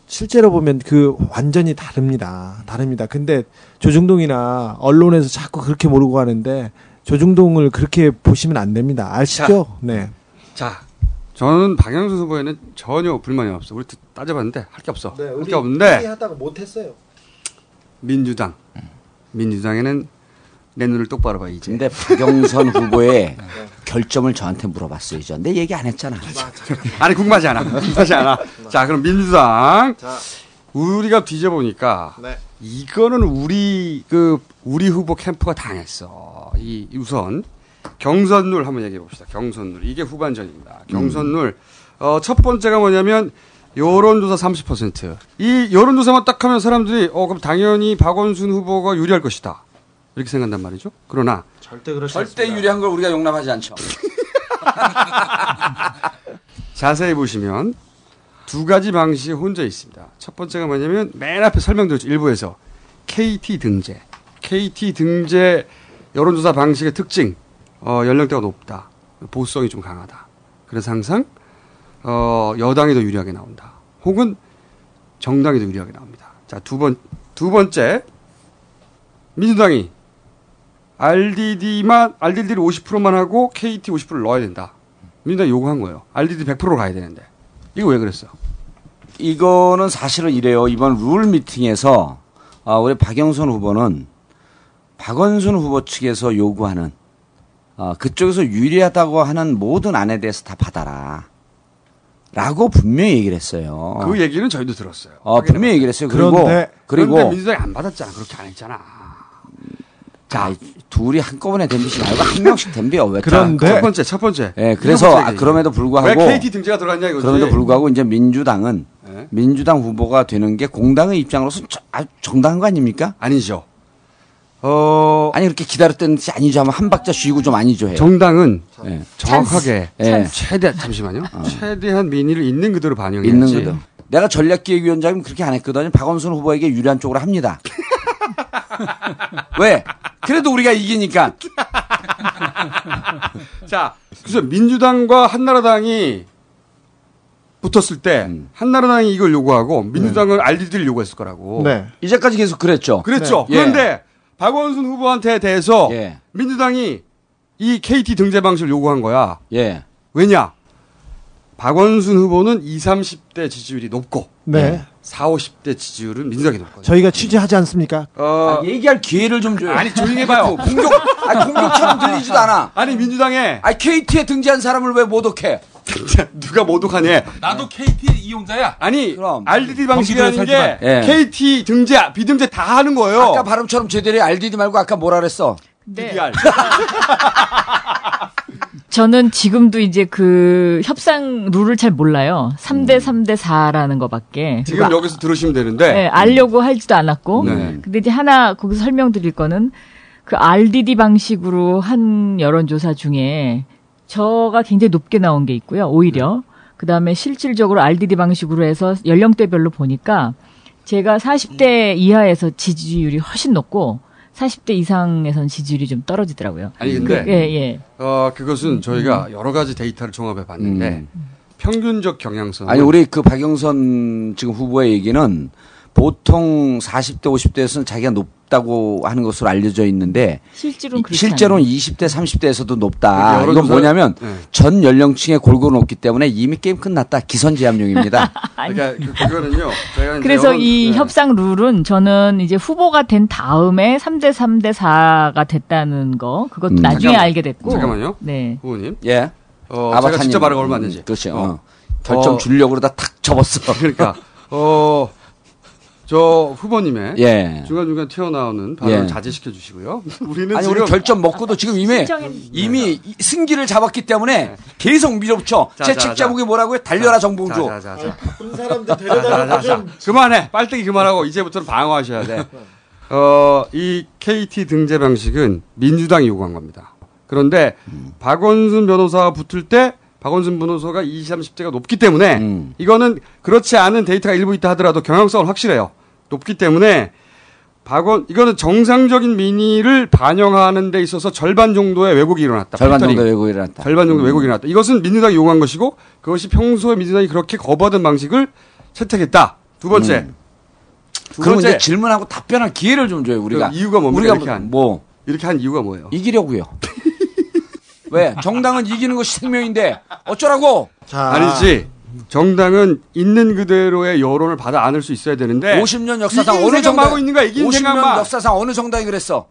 실제로 보면 그 완전히 다릅니다. 다릅니다. 근데 조중동이나 언론에서 자꾸 그렇게 모르고 가는데 조중동을 그렇게 보시면 안 됩니다. 아시죠? 자, 네. 자, 저는 박영수 후보에는 전혀 불만이 없어. 우리 따져봤는데 할 게 없어. 네, 할 게 없는데. 얘기하다가 못했어요. 민주당. 민주당에는 내 눈을 똑바로 봐 이제. 근데 박영선 후보의 네. 결점을 저한테 물어봤어요. 이제. 내 얘기 안 했잖아. 아니 궁금하지 않아. 궁금하지 않아. 자, 그럼 민주당. 자. 우리가 뒤져보니까 네. 이거는 우리 그 우리 후보 캠프가 당했어. 이 우선 경선룰 한번 얘기해 봅시다. 경선룰 이게 후반전입니다. 경선룰 음. 어, 첫 번째가 뭐냐면 여론조사 삼십 퍼센트. 이 여론조사만 딱 하면 사람들이 어 그럼 당연히 박원순 후보가 유리할 것이다. 이렇게 생각한단 말이죠. 그러나 절대 그렇지 절대 않습니다. 유리한 걸 우리가 용납하지 않죠. 자세히 보시면 두 가지 방식이 혼재 있습니다. 첫 번째가 뭐냐면 맨 앞에 설명드렸죠. 일부에서 케이티 등재. 케이티 등재 여론조사 방식의 특징. 어, 연령대가 높다. 보수성이 좀 강하다. 그래서 항상 어, 여당이 더 유리하게 나온다. 혹은 정당이 더 유리하게 나옵니다. 자, 두 번, 두 번째, 민주당이 알디디만, 알디디를 오십 퍼센트만 하고 케이티 오십 퍼센트를 넣어야 된다. 민주당이 요구한 거예요. 알디디 백 퍼센트로 가야 되는데. 이거 왜 그랬어요? 이거는 사실은 이래요. 이번 룰 미팅에서 우리 박영선 후보는 박원순 후보 측에서 요구하는 그쪽에서 유리하다고 하는 모든 안에 대해서 다 받아라. 라고 분명히 얘기를 했어요. 그 얘기는 저희도 들었어요. 어, 분명히 얘기를 했어요. 그리고, 그런데, 그리고. 그런데 민주당이 안 받았잖아. 그렇게 안 했잖아. 자, 아, 둘이 한꺼번에 덤비지 말고 한 명씩 덤벼. 왜 그런데. 첫 번째, 첫 번째. 예, 네, 그래서, 아, 그럼에도 불구하고. 왜 케이티 등재가 들어갔냐 이거지. 그럼에도 불구하고 이제 민주당은, 네? 민주당 후보가 되는 게 공당의 입장으로서 아주 정당한 거 아닙니까? 아니죠. 어. 아니, 그렇게 기다렸던지 아니죠 하면 한 박자 쉬고 좀 아니죠 해요. 정당은 네. 정확하게. 네. 최대한, 잠시만요. 어. 최대한 민의를 있는 그대로 반영해야지. 있는 그대로. 내가 전략기획위원장이면 그렇게 안 했거든요. 박원순 후보에게 유리한 쪽으로 합니다. 왜? 그래도 우리가 이기니까. 자, 그래서 민주당과 한나라당이 붙었을 때 음. 한나라당이 이걸 요구하고 민주당은 네. 알디디를 요구했을 거라고. 네. 이제까지 계속 그랬죠. 그랬죠. 네. 그런데 예. 박원순 후보한테 대해서 예. 민주당이 이 케이티 등재 방식을 요구한 거야. 예. 왜냐? 박원순 후보는 이십, 삼십 대 지지율이 높고 네. 사십, 오십 대 지지율은 민주당이 높거든요. 저희가 취재하지 않습니까? 어... 아, 얘기할 기회를 좀 줘요. 아니, 조용히 해봐요. 공격, 아니, 공격처럼 들리지도 않아. 아니, 민주당에. 아니, 케이티에 등재한 사람을 왜 모독해? 누가 모독하냐? 나도 케이티 이용자야. 아니, 그럼 알디디 방식이라는 게 예. 케이티 등재, 비등재 다 하는 거예요. 아까 발음처럼 제대로 알디디 말고 아까 뭐라 그랬어? 네. 저는 지금도 이제 그 협상 룰을 잘 몰라요. 삼 대 삼 대 사라는 거밖에. 지금 그러니까 여기서 들으시면 되는데. 네, 알려고 하지도 않았고. 네. 근데 이제 하나 거기서 설명드릴 거는 그 알디디 방식으로 한 여론조사 중에 저가 굉장히 높게 나온 게 있고요. 오히려. 그다음에 실질적으로 알디디 방식으로 해서 연령대별로 보니까 제가 사십 대 이하에서 지지율이 훨씬 높고 사십 대 이상에선 지지율이 좀 떨어지더라고요. 아니 근데 그, 예, 예. 어, 그것은 저희가 음. 여러 가지 데이터를 종합해 봤는데 음. 평균적 경향성. 아니 우리 그 박영선 지금 후보의 얘기는 보통 사십 대 오십 대에서는 자기가 높다고 하는 것으로 알려져 있는데 실제로는 그렇지 실제로는 않아요. 이십 대 삼십 대에서도 높다. 이건 뭐냐면 네. 전 연령층에 골고루 높기 때문에 이미 게임 끝났다. 기선제압용입니다. 그러니까 그거는요. 그래서 이 네. 협상 룰은 저는 이제 후보가 된 다음에 삼 대 삼 대 사가 됐다는 거 그것도 음. 나중에 잠깐만, 알게 됐고. 잠깐만요. 네. 후보님. 예. 어, 제가 진짜 말하고 얼마 안 되지. 음, 그렇죠. 어. 결정 주려고 그러다 탁 접었어. 그러니까. 어. 저 후보님의 예. 중간중간 튀어나오는 발언을 예. 자제시켜 주시고요. 우리는 아니, 지금 우리 결점 먹고도 지금 이미 신청했습니다. 이미 승기를 잡았기 때문에 계속 밀어붙여. 제 책 제목이 뭐라고요? 달려라 정봉주. 자, 자, 자, 자. 나쁜 사람들 데려다가 좀 그만해. 빨대기 그만하고 이제부터는 방어하셔야 돼. 어, 이 케이티 등재 방식은 민주당이 요구한 겁니다. 그런데 음. 박원순 변호사와 붙을 때 박원순 변호사가 이십, 삼십 대가 높기 때문에 음. 이거는 그렇지 않은 데이터가 일부 있다 하더라도 경향성은 확실해요. 높기 때문에 박원 이거는 정상적인 민의를 반영하는 데 있어서 절반 정도의 왜곡이 일어났다. 절반 정도 왜곡이 일어났다. 절반 정도 음. 왜곡이 일어났다. 이것은 민주당이 요구한 것이고 그것이 평소에 민주당이 그렇게 거부하던 방식을 채택했다. 두 번째. 음. 두 그럼 번째. 이제 질문하고 답변할 기회를 좀 줘요. 우리가 이유가 뭡니까? 우리가 이렇게 한, 뭐 이렇게 한 이유가 뭐예요? 이기려고요. 왜 정당은 이기는 것이 생명인데 어쩌라고? 자. 아니지. 정당은 있는 그대로의 여론을 받아 안을 수 있어야 되는데 오십 년 역사상 어느 정당하고 있는 거야 이긴 생각만 오십 년 역사상 어느 정당이 그랬어?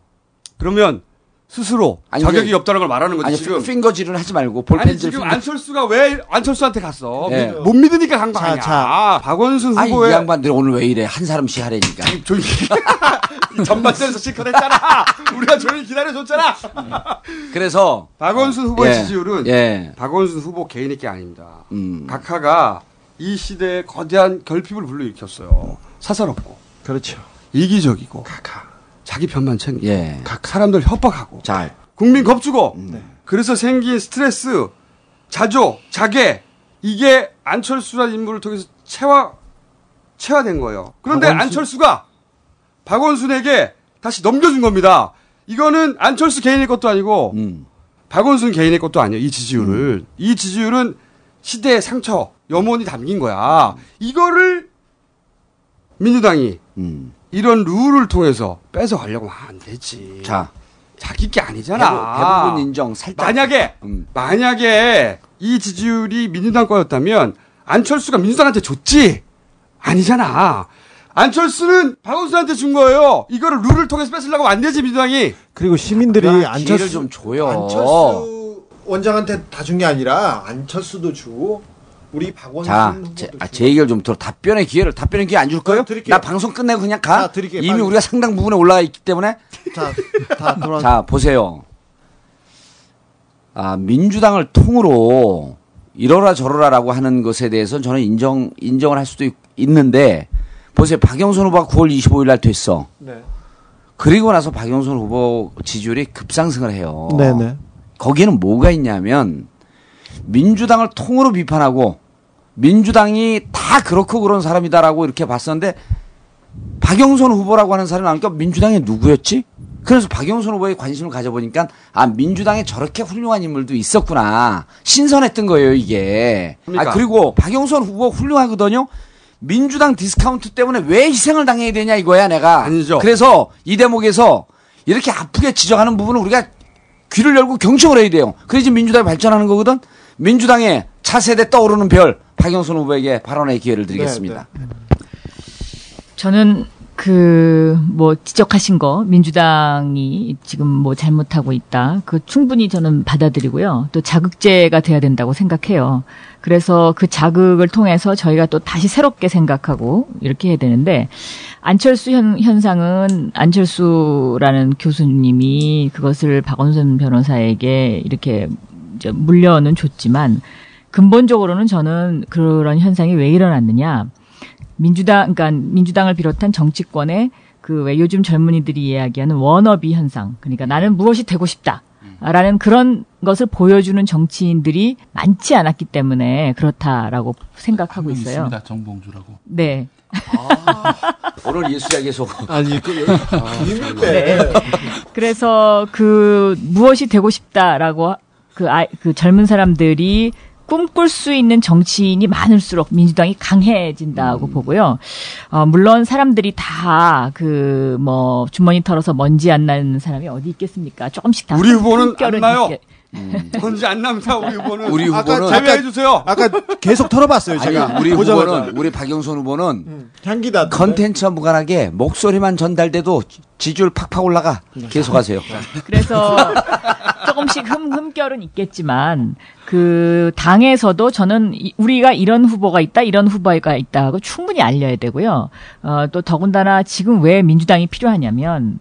그러면 스스로 아니, 자격이 그래. 없다는 걸 말하는 거지 아니, 지금 핑거질은 하지 말고 볼펜질. 아니 지금 핑거. 안철수가 왜 안철수한테 갔어? 네. 못 믿으니까 간 거 아니야. 자, 박원순 후보의 이 양반들 오늘 왜 이래? 한 사람씩 하라니까. 조용히 전반전에서 실컷했잖아. 우리가 조용히 기다려줬잖아. 그래서 박원순 후보의 예, 지지율은 예. 박원순 후보 개인의 게 아닙니다. 음. 각하가 이 시대에 거대한 결핍을 불러일으켰어요. 사사롭고 그렇죠. 이기적이고 각하 자기 편만 챙기고 예. 각 사람들 협박하고 잘 국민 겁주고 음. 네. 그래서 생긴 스트레스 자조 자괴 이게 안철수라는 인물을 통해서 체화 체화된 거예요. 그런데 박원순. 안철수가 박원순에게 다시 넘겨준 겁니다. 이거는 안철수 개인의 것도 아니고 음. 박원순 개인의 것도 아니에요. 이 지지율을. 음. 이 지지율은 시대의 상처, 염원이 담긴 거야. 이거를 민주당이 음. 이런 룰을 통해서 뺏어가려고 하면 안 되지. 자, 자기 게 아니잖아. 대부, 대부분 인정. 살짝. 만약에 음. 만약에 이 지지율이 민주당 거였다면 안철수가 민주당한테 줬지. 아니잖아. 안철수는 박원순한테 준 거예요. 이거를 룰을 통해서 뺏으려고 하면 안 되지, 민주당이. 그리고 시민들이 안철수 기회를 좀 줘요. 안철수 원장한테 다 준 게 아니라 안철수도 주고 우리 박원순 자, 제, 아, 제 얘기를 좀 들어. 답변의 기회를, 답변의 기회 안 줄까요? 나 방송 끝내고 그냥 가? 자, 드릴게요, 이미 빨리. 우리가 상당 부분에 올라가 있기 때문에. 자, 다 돌아... 자, 보세요. 아, 민주당을 통으로 이러라 저러라라고 하는 것에 대해서는 저는 인정, 인정을 할 수도 있, 있는데, 보세요. 박영선 후보가 구월 이십오일 날 됐어. 네. 그리고 나서 박영선 후보 지지율이 급상승을 해요. 네네. 거기는 뭐가 있냐면, 민주당을 통으로 비판하고 민주당이 다 그렇고 그런 사람이다라고 이렇게 봤었는데 박영선 후보라고 하는 사람이 나오니까 민주당이 누구였지? 그래서 박영선 후보에 관심을 가져보니까 아 민주당에 저렇게 훌륭한 인물도 있었구나. 신선했던 거예요 이게. 그러니까. 아 그리고 박영선 후보 훌륭하거든요. 민주당 디스카운트 때문에 왜 희생을 당해야 되냐 이거야 내가. 아니죠. 그래서 이 대목에서 이렇게 아프게 지적하는 부분은 우리가 귀를 열고 경청을 해야 돼요. 그래야지 민주당이 발전하는 거거든. 민주당의 차세대 떠오르는 별 박영선 후보에게 발언의 기회를 드리겠습니다. 네, 네. 저는 그 뭐 지적하신 거 민주당이 지금 뭐 잘못하고 있다. 그 충분히 저는 받아들이고요. 또 자극제가 돼야 된다고 생각해요. 그래서 그 자극을 통해서 저희가 또 다시 새롭게 생각하고 이렇게 해야 되는데 안철수 현, 현상은 안철수라는 교수님이 그것을 박원순 변호사에게 이렇게 물려는 줬지만 근본적으로는 저는 그런 현상이 왜 일어났느냐. 민주당, 그러니까 민주당을 비롯한 정치권의 그 왜 요즘 젊은이들이 이야기하는 워너비 현상. 그러니까 나는 무엇이 되고 싶다라는 그런 것을 보여주는 정치인들이 많지 않았기 때문에 그렇다라고 생각하고 있어요. 있습니다. 정봉주라고. 네. 아, 오늘 예술학에서 아니 그 아, 네. 그래서 그 무엇이 되고 싶다라고 그, 아이, 그 젊은 사람들이 꿈꿀 수 있는 정치인이 많을수록 민주당이 강해진다고 음. 보고요. 어, 물론 사람들이 다 그 뭐 주머니 털어서 먼지 안 나는 사람이 어디 있겠습니까? 조금씩 다 우리 후보는 안 나요. 있겠... 음. 먼지 안 납니다. 우리 후보는. 우리 후보는 제외해 주세요. 아까 계속 털어봤어요. 제가 아니, 우리 보자마자. 후보는 우리 박영선 후보는 음. 향기다. 컨텐츠와 무관하게 목소리만 전달돼도 지지율 팍팍 올라가. 계속하세요. 그래서. 조금씩 흠, 흠결은 있겠지만 그 당에서도 저는 이, 우리가 이런 후보가 있다 이런 후보가 있다 하고 충분히 알려야 되고요. 어, 또 더군다나 지금 왜 민주당이 필요하냐면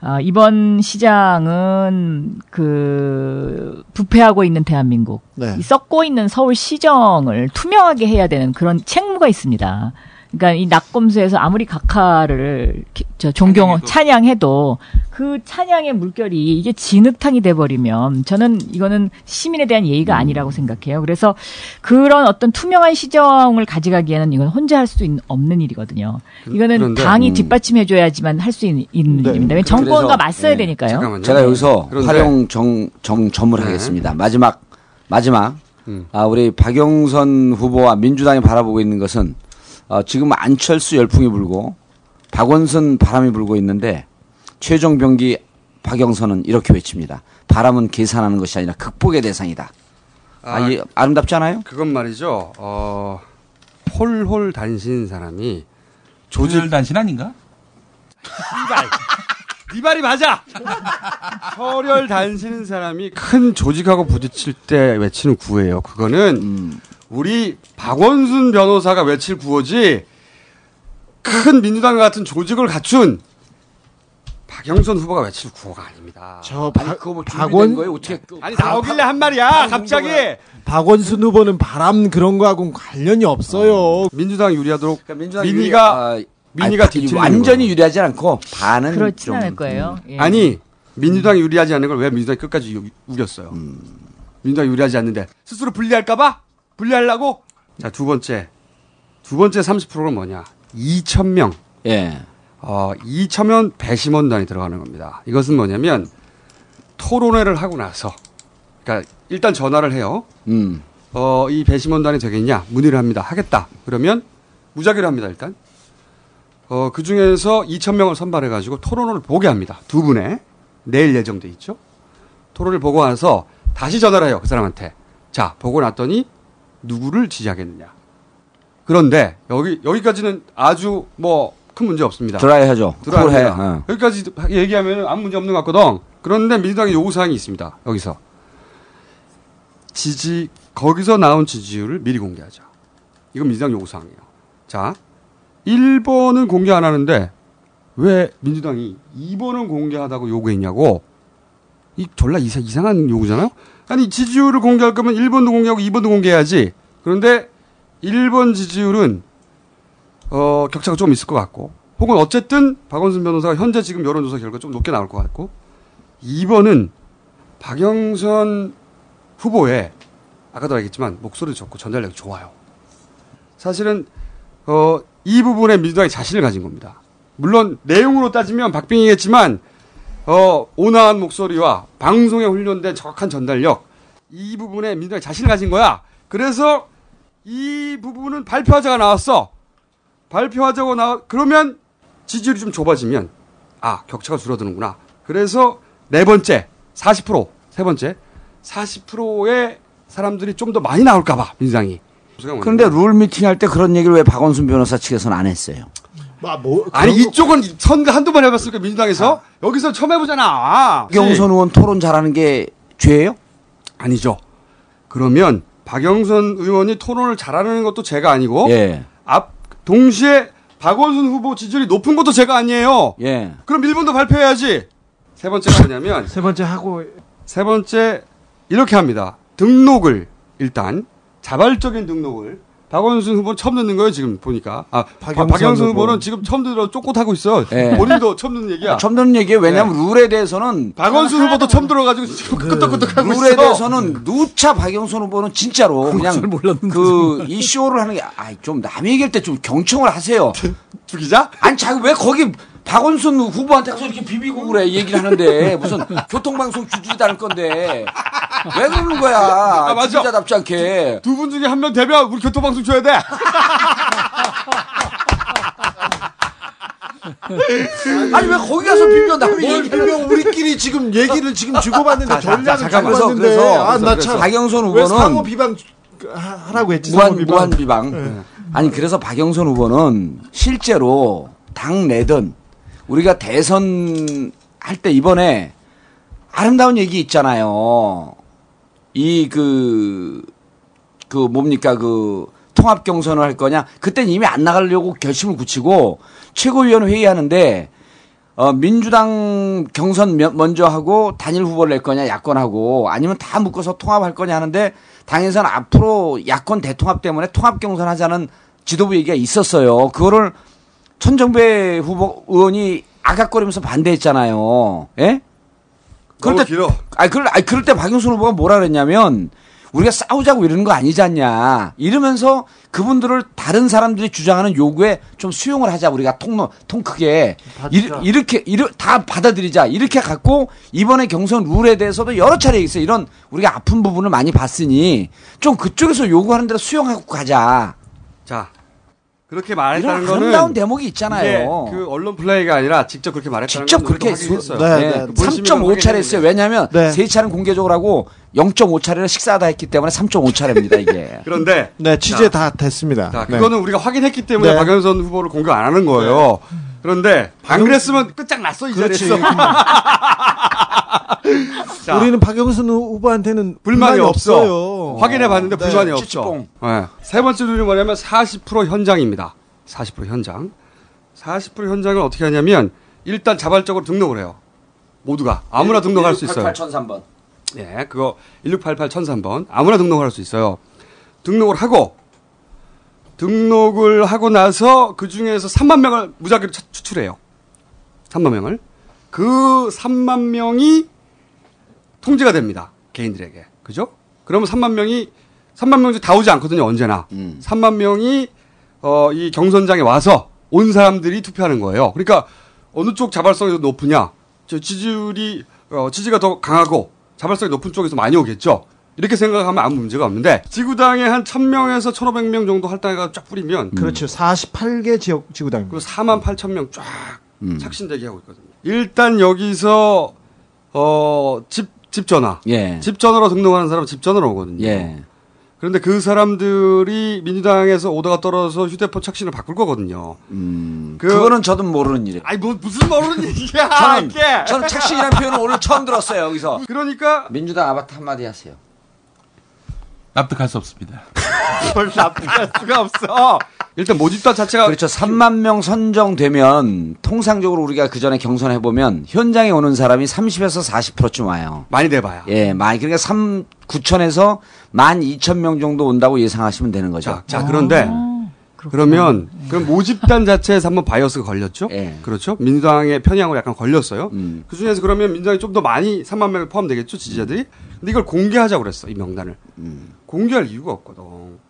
어, 이번 시장은 그 부패하고 있는 대한민국 네. 썩고 있는 서울시정을 투명하게 해야 되는 그런 책무가 있습니다. 그러니까 이 낙검수에서 아무리 각하를 저 존경 찬양해도. 찬양해도 그 찬양의 물결이 이게 진흙탕이 돼버리면 저는 이거는 시민에 대한 예의가 음. 아니라고 생각해요. 그래서 그런 어떤 투명한 시정을 가져가기에는 이건 혼자 할 수 없는 일이거든요. 그, 이거는 그런데, 당이 음. 뒷받침해줘야지만 할 수 있는 네, 일입니다. 왜 정권과 맞서야 네, 되니까요. 잠깐만요. 제가 여기서 그런데, 활용 정, 정 점을 네. 하겠습니다. 마지막 마지막 음. 아, 우리 박영선 후보와 민주당이 바라보고 있는 것은. 어, 지금 안철수 열풍이 불고 박원순 바람이 불고 있는데 최종 병기 박영선은 이렇게 외칩니다. 바람은 계산하는 것이 아니라 극복의 대상이다. 아, 아, 이, 아름답지 않아요? 그건 말이죠. 어, 폴홀 단신 사람이 조질 단신 아닌가? 이발. 네 말이 맞아. 혈혈 단신 사람이 큰 조직하고 부딪힐 때 외치는 구예요. 그거는 음. 우리 박원순 변호사가 외칠 구호지 큰 민주당 같은 조직을 갖춘 박영선 후보가 외칠 구호가 아닙니다. 저 박, 아니, 그거 뭐 박원 거예요? 어떻게 아니 아, 나오길래 한 말이야 갑자기. 박원순 후보는 바람 그런 거하고는 관련이 없어요. 어. 민주당 유리하도록 그러니까 민주당 민의가 유리, 어, 민의가 아니, 완전히 거예요. 유리하지 않고 반은 그렇지 않을 거예요. 예. 아니 민주당이 유리하지 않는 걸 왜 민주당이 끝까지 유, 우겼어요? 음. 민주당이 유리하지 않는데 스스로 불리할까봐? 분리하려고? 자, 두 번째. 두 번째 삼십 퍼센트가 뭐냐. 이천 명. 예. 어, 이천 명 배심원단이 들어가는 겁니다. 이것은 뭐냐면, 토론회를 하고 나서, 그러니까 일단 전화를 해요. 음. 어, 이 배심원단이 되겠냐? 문의를 합니다. 하겠다. 그러면 무작위로 합니다, 일단. 어, 그중에서 이천 명을 선발해가지고 토론을 보게 합니다. 두 분의. 내일 예정돼 있죠. 토론을 보고 와서 다시 전화를 해요. 그 사람한테. 자, 보고 났더니 누구를 지지하겠느냐. 그런데 여기, 여기까지는 아주 뭐 큰 문제 없습니다. 드라이하죠. 드라이해요. 네. 여기까지 얘기하면 아무 문제 없는 것 같거든. 그런데 민주당의 요구사항이 있습니다. 여기서. 지지, 거기서 나온 지지율을 미리 공개하자. 이건 민주당 요구사항이에요. 자, 일 번은 공개 안 하는데 왜 민주당이 이 번은 공개하다고 요구했냐고. 이 졸라 이사, 이상한 요구잖아요. 아니 지지율을 공개할 거면 일 번도 공개하고 이 번도 공개해야지. 그런데 일 번 지지율은 어, 격차가 좀 있을 것 같고 혹은 어쨌든 박원순 변호사가 현재 지금 여론조사 결과 좀 높게 나올 것 같고 이 번은 박영선 후보의 아까도 얘기했지만 목소리도 좋고 전달력이 좋아요. 사실은 어, 이 부분에 민주당이 자신을 가진 겁니다. 물론 내용으로 따지면 박빙이겠지만 어, 온화한 목소리와 방송에 훈련된 정확한 전달력 이 부분에 민주당이 자신을 가진 거야. 그래서 이 부분은 발표하자가 나왔어. 발표하자고 나 그러면 지지율이 좀 좁아지면 아 격차가 줄어드는구나. 그래서 네 번째 사십 퍼센트 세 번째 사십 퍼센트의 사람들이 좀 더 많이 나올까 봐 민주당이. 그런데 룰 미팅할 때 그런 얘기를 왜 박원순 변호사 측에서는 안 했어요? 뭐, 뭐, 아니 이쪽은 선거 한두 번 해봤으니까 민주당에서 아. 여기서 처음 해보잖아. 박영선 의원 토론 잘하는 게 죄예요? 아니죠. 그러면 박영선 의원이 토론을 잘하는 것도 죄가 아니고 예. 앞 동시에 박원순 후보 지지율이 높은 것도 죄가 아니에요. 예. 그럼 일 번도 발표해야지. 세 번째가 뭐냐면 세 번째 하고 세 번째 이렇게 합니다. 등록을 일단 자발적인 등록을 박원순 후보는 처음 듣는 거예요 지금 보니까. 아 박영선, 박영선 후보. 후보는 지금 처음 들어 쫓고타고 있어. 네. 본인도 처음 듣는 얘기야. 아, 처음 듣는 얘기예요. 왜냐하면 네. 룰에 대해서는 박원순 후보도 처음 들어가지고 지금 그, 끄떡끄떡하고 있어. 룰에 대해서는 누차 박영선 후보는 진짜로 그냥 그 이 쇼를 하는 게 아 좀 남이 얘기할 때 좀 경청을 하세요. 죽이자? 아니 자기 왜 거기 박원순 후보한테 가서 이렇게 비비고 그래 얘기를 하는데 무슨 교통방송 주주도 다닐 건데 왜 그러는 거야. 아, 맞아. 진짜답지 않게 두 분 중에 한 명 대변 우리 교통방송 줘야 돼. 아니 왜 거기 가서 비벼 남이 얘기하면 우리끼리 지금 얘기를 지금 주고받는데 전략을 잡았는데 아 나 참 박영선 후보는 상호 비방 하라고 했지. 무한 비방, 무한 비방. 네. 아니 그래서 박영선 후보는 실제로 당 내든 우리가 대선 할 때 이번에 아름다운 얘기 있잖아요. 이 그 그 뭡니까 그 통합 경선을 할 거냐. 그때는 이미 안 나가려고 결심을 굳히고 최고위원 회의하는데 어 민주당 경선 먼저 하고 단일 후보를 낼 거냐 야권하고 아니면 다 묶어서 통합할 거냐 하는데 당에서는 앞으로 야권 대통합 때문에 통합 경선 하자는 지도부 얘기가 있었어요. 그거를 천정배 후보 의원이 아각거리면서 반대했잖아요. 예? 그럴 때, 아니, 그럴, 아니, 그럴 때 박영선 후보가 뭐라 그랬냐면, 우리가 싸우자고 이러는 거 아니지 않냐. 이러면서 그분들을 다른 사람들이 주장하는 요구에 좀 수용을 하자. 우리가 통, 통 크게. 이, 이렇게, 이르, 다 받아들이자. 이렇게 갖고, 이번에 경선 룰에 대해서도 여러 차례 있어요. 이런, 우리가 아픈 부분을 많이 봤으니, 좀 그쪽에서 요구하는 대로 수용하고 가자. 자. 그렇게 말했다는 거는 아름다운 대목이 있잖아요. 그 언론 플레이가 아니라 직접 그렇게 말했다는 직접 그렇게 했어요. 네, 네. 네. 삼 점 오 차례 했어요. 왜냐하면 네. 세 차는 공개적으로 하고 영 점 오 차례를 식사하다 했기 때문에 삼 점 오 차례입니다. 이게. 그런데 네 취재 자, 다 됐습니다. 자, 그거는 네. 우리가 확인했기 때문에 네. 박영선 후보를 공개 안 하는 거예요. 네. 그런데 안 그랬으면 끝장났어. 이 자리에서. 자, 우리는 박영선 후보한테는 불만이, 불만이 없어. 없어요. 확인해봤는데 네, 불만이 없어. 네. 세 번째 룰이 뭐냐면 사십 퍼센트 현장입니다. 사십 퍼센트 현장. 사십 퍼센트 현장을 어떻게 하냐면 일단 자발적으로 등록을 해요. 모두가 아무나 등록할 수 있어요. 일육팔팔 공공삼 번. 예, 그거 일육팔팔 공공삼 번 아무나 등록할 수 있어요. 등록을 하고 등록을 하고 나서 그 중에서 삼만 명을 무작위로 추출해요. 삼만 명을. 그 삼만 명이 통제가 됩니다. 개인들에게. 그죠? 그러면 삼만 명이, 삼만 명 중 다 오지 않거든요. 언제나. 음. 삼만 명이, 어, 이 경선장에 와서 온 사람들이 투표하는 거예요. 그러니까 어느 쪽 자발성이 더 높으냐. 저 지지율이, 어, 지지가 더 강하고 자발성이 높은 쪽에서 많이 오겠죠. 이렇게 생각하면 아무 문제가 없는데 지구당에 한 천 명에서 천오백 명 정도 할당해가 쫙 뿌리면 음. 그렇죠. 사십팔 개 지역 지구당입니다. 사만 팔천 명 쫙 음. 착신되게 하고 있거든요. 일단 여기서 어, 집, 집 전화. 예. 집 전화로 등록하는 사람은 집 전화로 오거든요. 예. 그런데 그 사람들이 민주당에서 오더가 떨어져서 휴대폰 착신을 바꿀 거거든요. 음, 그, 그거는 저도 모르는 일이에요. 아니, 뭐, 무슨 모르는 일이야. 저는, 이게. 저는 착신이라는 표현을 오늘 처음 들었어요, 여기서. 그러니까. 민주당 아바타 한마디 하세요. 납득할 수 없습니다. 뭘 납득할 수가 없어. 일단 모집단 자체가. 그렇죠. 삼만 명 선정되면 통상적으로 우리가 그 전에 경선해보면 현장에 오는 사람이 삼십에서 사십 퍼센트쯤 와요. 많이 돼봐요. 예, 많이. 그러니까 구천에서 만 이천 명 정도 온다고 예상하시면 되는 거죠. 자, 자 그런데 아, 그러면 그럼 모집단 자체에서 한번 바이어스가 걸렸죠. 예. 그렇죠. 민주당의 편향으로 약간 걸렸어요. 음. 그 중에서 그러면 민주당이 좀 더 많이 삼만 명이 포함되겠죠, 지지자들이. 근데 이걸 공개하자고 그랬어, 이 명단을. 음. 공개할 이유가 없거든.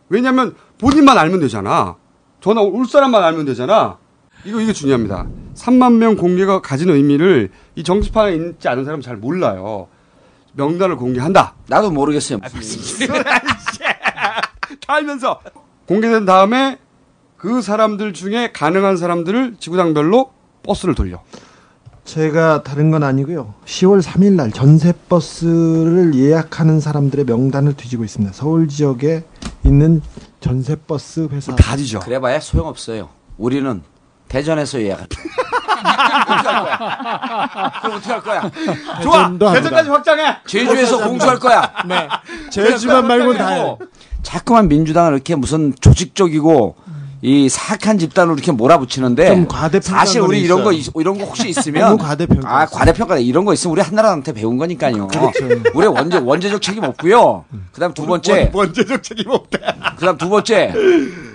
왜냐하면 본인만 알면 되잖아. 전화 올 사람만 알면 되잖아. 이거 이게 중요합니다. 삼만 명 공개가 가진 의미를 이 정치판에 있지 않은 사람은 잘 몰라요. 명단을 공개한다. 나도 모르겠어요. 아, 다 알면서 공개된 다음에 그 사람들 중에 가능한 사람들을 지구당별로 버스를 돌려. 제가 다른 건 아니고요. 시월 삼일 날 전세버스를 예약하는 사람들의 명단을 뒤지고 있습니다. 서울 지역에 있는 전세버스 회사. 다 뒤져. 그래봐야 소용없어요. 우리는 대전에서 예약할 거야. 그럼 어떻게 할 거야? 좋아. 대전까지 확장해. 제주에서 공수할 거야. 네. 제주만 말고는 다 해. 자꾸만 민주당을 이렇게 무슨 조직적이고 이 사악한 집단으로 이렇게 몰아붙이는데 사실 우리 이런 거 이런 거 혹시 있으면 과대평가 아 과대평가 이런 거 있으면 우리 한나라당한테 배운 거니까요. 그렇죠. 우리 원제 원제적 책임 없고요. 그다음 두 번째 원, 원제적 책임 없다. 그다음 두 번째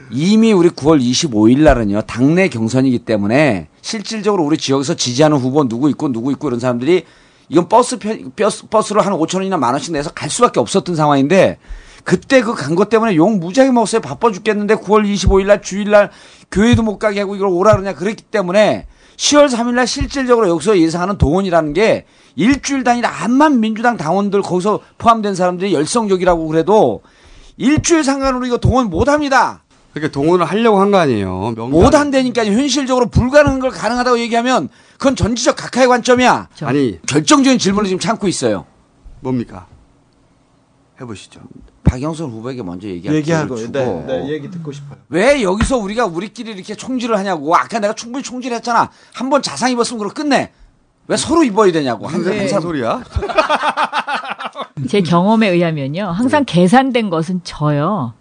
이미 우리 구월 이십오일 날은요 당내 경선이기 때문에 실질적으로 우리 지역에서 지지하는 후보 누구 있고 누구 있고 이런 사람들이 이건 버스 버스 버스로 한 오천 원이나 만 원씩 내서 갈 수밖에 없었던 상황인데. 그때 그 간 것 때문에 욕 무지하게 먹었어요. 바빠 죽겠는데 구월 이십오일 날 주일 날 교회도 못 가게 하고 이걸 오라 그러냐 그랬기 때문에 시월 삼일 날 실질적으로 여기서 예상하는 동원이라는 게 일주일 단위로 암만 민주당 당원들 거기서 포함된 사람들이 열성적이라고 그래도 일주일 상관으로 이거 동원 못 합니다. 그렇게 동원을 하려고 한 거 아니에요. 명단. 못 한다니까요. 현실적으로 불가능한 걸 가능하다고 얘기하면 그건 전지적 각하의 관점이야. 저... 아니 결정적인 질문을 지금 참고 있어요. 뭡니까? 해보시죠. 박영선 후보에게 먼저 얘기하고 주고 네, 네, 얘기 듣고 싶어요. 왜 여기서 우리가 우리끼리 이렇게 총질을 하냐고. 아까 내가 충분히 총질했잖아. 한번 자상 입었으면 그럼 끝내. 왜 서로 입어야 되냐고. 항상 무슨 소리야? 제 경험에 의하면요, 항상 네. 계산된 것은 저요.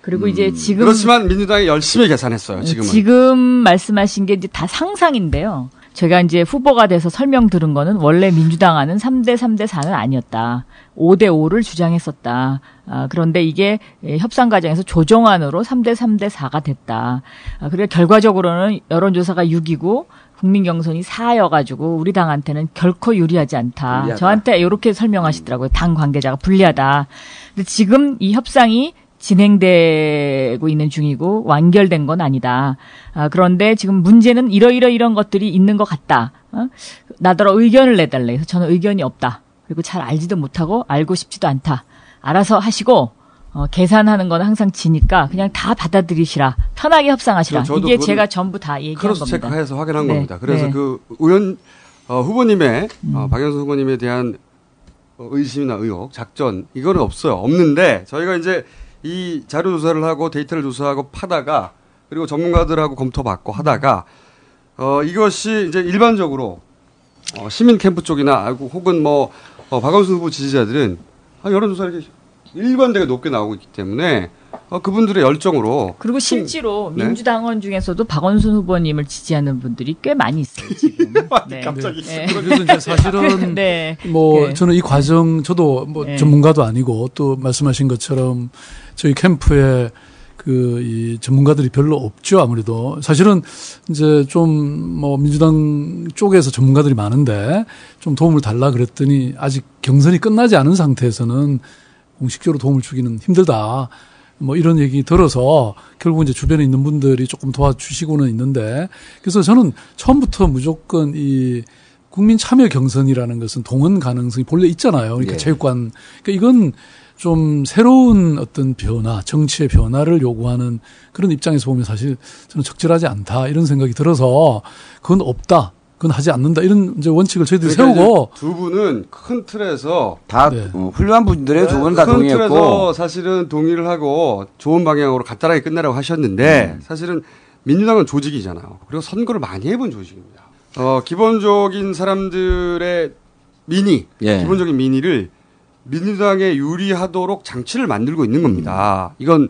그리고 음. 이제 지금 그렇지만 민주당이 열심히 계산했어요. 지금은 지금 말씀하신 게 이제 다 상상인데요. 제가 이제 후보가 돼서 설명 들은 거는 원래 민주당안은 삼 대 삼 대 사는 아니었다. 오 대 오를 주장했었다. 아, 그런데 이게 협상 과정에서 조정안으로 삼 대 삼 대 사가 됐다. 아, 그리고 결과적으로는 여론조사가 육이고 국민 경선이 사여가지고 우리 당한테는 결코 유리하지 않다. 불리하다. 저한테 이렇게 설명하시더라고요. 당 관계자가 불리하다. 근데 지금 이 협상이 진행되고 있는 중이고 완결된 건 아니다. 아, 그런데 지금 문제는 이러이러 이런 것들이 있는 것 같다. 어? 나더러 의견을 내달래. 그래서 저는 의견이 없다. 그리고 잘 알지도 못하고 알고 싶지도 않다. 알아서 하시고 어, 계산하는 건 항상 지니까 그냥 다 받아들이시라. 편하게 협상하시라. 이게 제가 전부 다 얘기한 겁니다. 크로스 체크해서 확인한 네. 겁니다. 그래서 네. 그 의원 어, 후보님의 음. 어, 박영선 후보님에 대한 의심이나 의혹, 작전 이거는 없어요. 없는데 저희가 이제 이 자료 조사를 하고 데이터를 조사하고 파다가 그리고 전문가들하고 검토받고 하다가 어 이것이 이제 일반적으로 어 시민 캠프 쪽이나 혹은 뭐 어 박원순 후보 지지자들은 아 여론조사 이렇게 일관되게 높게 나오고 있기 때문에 어 그분들의 열정으로 그리고 실제로 네? 민주당원 중에서도 박원순 후보님을 지지하는 분들이 꽤 많이 있어요 지금. 네. 갑자기. 네. 그래서 이제 사실은 네. 뭐 네. 저는 이 과정 저도 뭐 네. 전문가도 아니고 또 말씀하신 것처럼 저희 캠프에 그 이 전문가들이 별로 없죠 아무래도 사실은 이제 좀 뭐 민주당 쪽에서 전문가들이 많은데 좀 도움을 달라 그랬더니 아직 경선이 끝나지 않은 상태에서는 공식적으로 도움을 주기는 힘들다. 뭐 이런 얘기 들어서 결국 이제 주변에 있는 분들이 조금 도와주시고는 있는데 그래서 저는 처음부터 무조건 이 국민 참여 경선이라는 것은 동원 가능성이 본래 있잖아요. 그러니까 예. 체육관. 그러니까 이건 좀 새로운 어떤 변화, 정치의 변화를 요구하는 그런 입장에서 보면 사실 저는 적절하지 않다 이런 생각이 들어서 그건 없다. 그건 하지 않는다. 이런 이제 원칙을 저희들이 그러니까 세우고. 두 분은 큰 틀에서 다 네. 어, 훌륭한 분들의 네, 두 분은 다 동의했고. 큰 틀에서 사실은 동의를 하고 좋은 방향으로 간단하게 끝내라고 하셨는데 음. 사실은 민주당은 조직이잖아요. 그리고 선거를 많이 해본 조직입니다. 어, 기본적인 사람들의 민의, 예. 기본적인 민의를 민주당에 유리하도록 장치를 만들고 있는 겁니다. 이건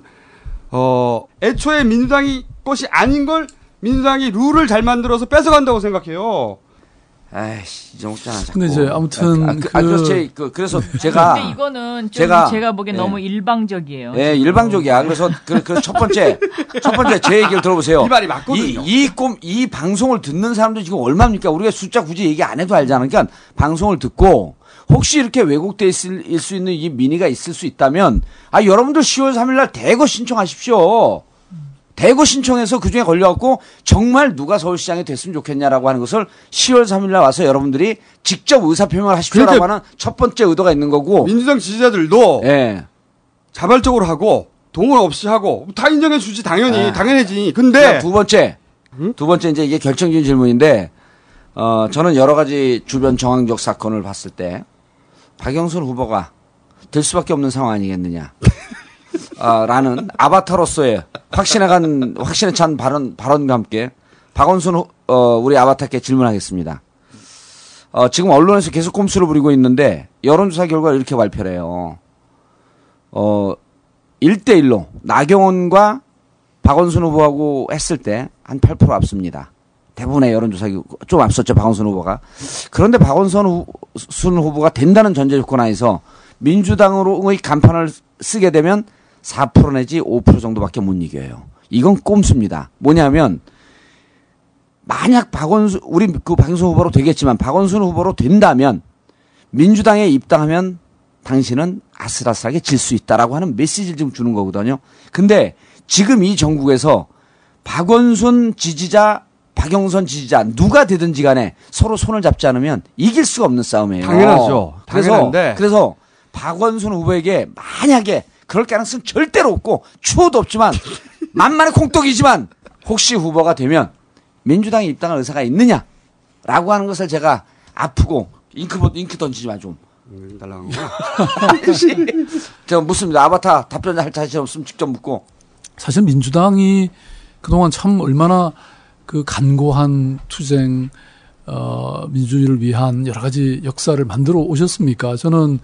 어, 애초에 민주당이 것이 아닌 걸 민주당이 룰을 잘 만들어서 뺏어간다고 생각해요. 아이씨, 이 정도잖아. 근데 이제 아무튼 아, 그, 아, 그래서, 제, 그, 그래서 제가 근데 이거는 좀 제가, 제가 보기엔 예. 너무 일방적이에요. 예, 지금. 일방적이야. 그래서 그, 그래서 첫 번째 첫 번째 제 얘기를 들어보세요. 이 말이 맞거든요. 이 꼼 이, 이 방송을 듣는 사람들 지금 얼마입니까? 우리가 숫자 굳이 얘기 안 해도 알잖아. 그러니까 방송을 듣고. 혹시 이렇게 왜곡돼 있을 수 있는 이 민의가 있을 수 있다면, 아, 여러분들 시월 삼일날 대거 신청하십시오. 대거 신청해서 그중에 걸려갖고 정말 누가 서울시장이 됐으면 좋겠냐라고 하는 것을 시월 삼일날 와서 여러분들이 직접 의사표명을 하십시오라고 하는 첫 번째 의도가 있는 거고. 민주당 지지자들도 예. 자발적으로 하고 동원 없이 하고 다 인정해 주지 당연히 아. 당연하지. 근데 두 번째 음? 두 번째 이제 이게 결정적인 질문인데 어 저는 여러 가지 주변 정황적 사건을 봤을 때. 박영선 후보가 될 수밖에 없는 상황 아니겠느냐, 아, 라는 아바타로서의 확신에 간, 확신에 찬 발언, 발언과 함께 박원순, 후, 어, 우리 아바타께 질문하겠습니다. 어, 지금 언론에서 계속 꼼수를 부리고 있는데, 여론조사 결과 이렇게 발표를 해요. 어, 일대일로 나경원과 박원순 후보하고 했을 때 한 팔 퍼센트 앞섭니다. 대부분의 여론조사 좀 앞섰죠, 박원순 후보가. 그런데 박원순 후, 순 후보가 된다는 전제 조건 하에서 민주당으로의 간판을 쓰게 되면 사 퍼센트 내지 오 퍼센트 정도밖에 못 이겨요. 이건 꼼수입니다. 뭐냐면 만약 박원순 우리 그 박영선 후보로 되겠지만 박원순 후보로 된다면 민주당에 입당하면 당신은 아슬아슬하게 질 수 있다라고 하는 메시지를 지금 주는 거거든요. 근데 지금 이 전국에서 박원순 지지자 박영선 지지자 누가 되든지 간에 서로 손을 잡지 않으면 이길 수가 없는 싸움이에요. 당연하죠. 당연한데. 그래서, 그래서 박원순 후보에게 만약에 그럴 가능성은 절대로 없고 추호도 없지만 만만한 콩떡이지만 혹시 후보가 되면 민주당에 입당할 의사가 있느냐라고 하는 것을 제가 아프고 잉크, 잉크 던지지 마 좀. 달라고. 제가 묻습니다. 아바타 답변 할 자신 없으면 직접 묻고. 사실 민주당이 그동안 참 얼마나 그 간고한 투쟁, 어, 민주주의를 위한 여러 가지 역사를 만들어 오셨습니까? 저는,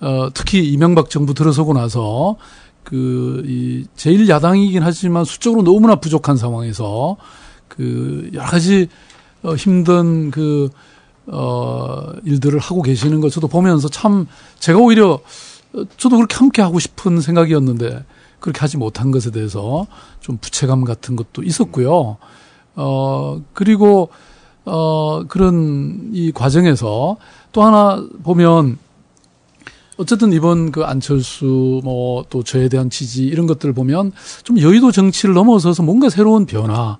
어, 특히 이명박 정부 들어서고 나서 그, 이, 제일 야당이긴 하지만 수적으로 너무나 부족한 상황에서 그, 여러 가지, 어, 힘든 그, 어, 일들을 하고 계시는 것 저도 보면서 참 제가 오히려 저도 그렇게 함께 하고 싶은 생각이었는데 그렇게 하지 못한 것에 대해서 좀 부채감 같은 것도 있었고요. 어, 그리고, 어, 그런 이 과정에서 또 하나 보면 어쨌든 이번 그 안철수 뭐 또 저에 대한 지지 이런 것들을 보면 좀 여의도 정치를 넘어서서 뭔가 새로운 변화,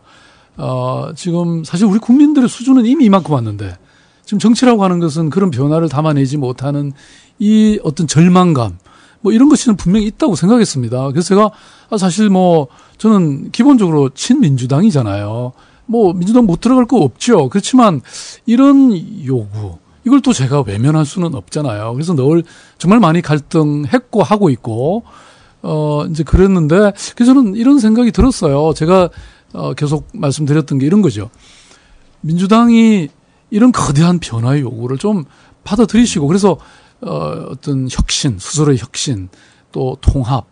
어, 지금 사실 우리 국민들의 수준은 이미 이만큼 왔는데 지금 정치라고 하는 것은 그런 변화를 담아내지 못하는 이 어떤 절망감 뭐 이런 것이 분명히 있다고 생각했습니다. 그래서 제가 사실 뭐 저는 기본적으로 친민주당이잖아요. 뭐 민주당 못 들어갈 거 없죠. 그렇지만 이런 요구 이걸 또 제가 외면할 수는 없잖아요. 그래서 늘 정말 많이 갈등했고 하고 있고 어 이제 그랬는데 그래서 저는 이런 생각이 들었어요. 제가 어 계속 말씀드렸던 게 이런 거죠. 민주당이 이런 거대한 변화의 요구를 좀 받아들이시고 그래서 어, 어떤 혁신, 스스로의 혁신, 또 통합.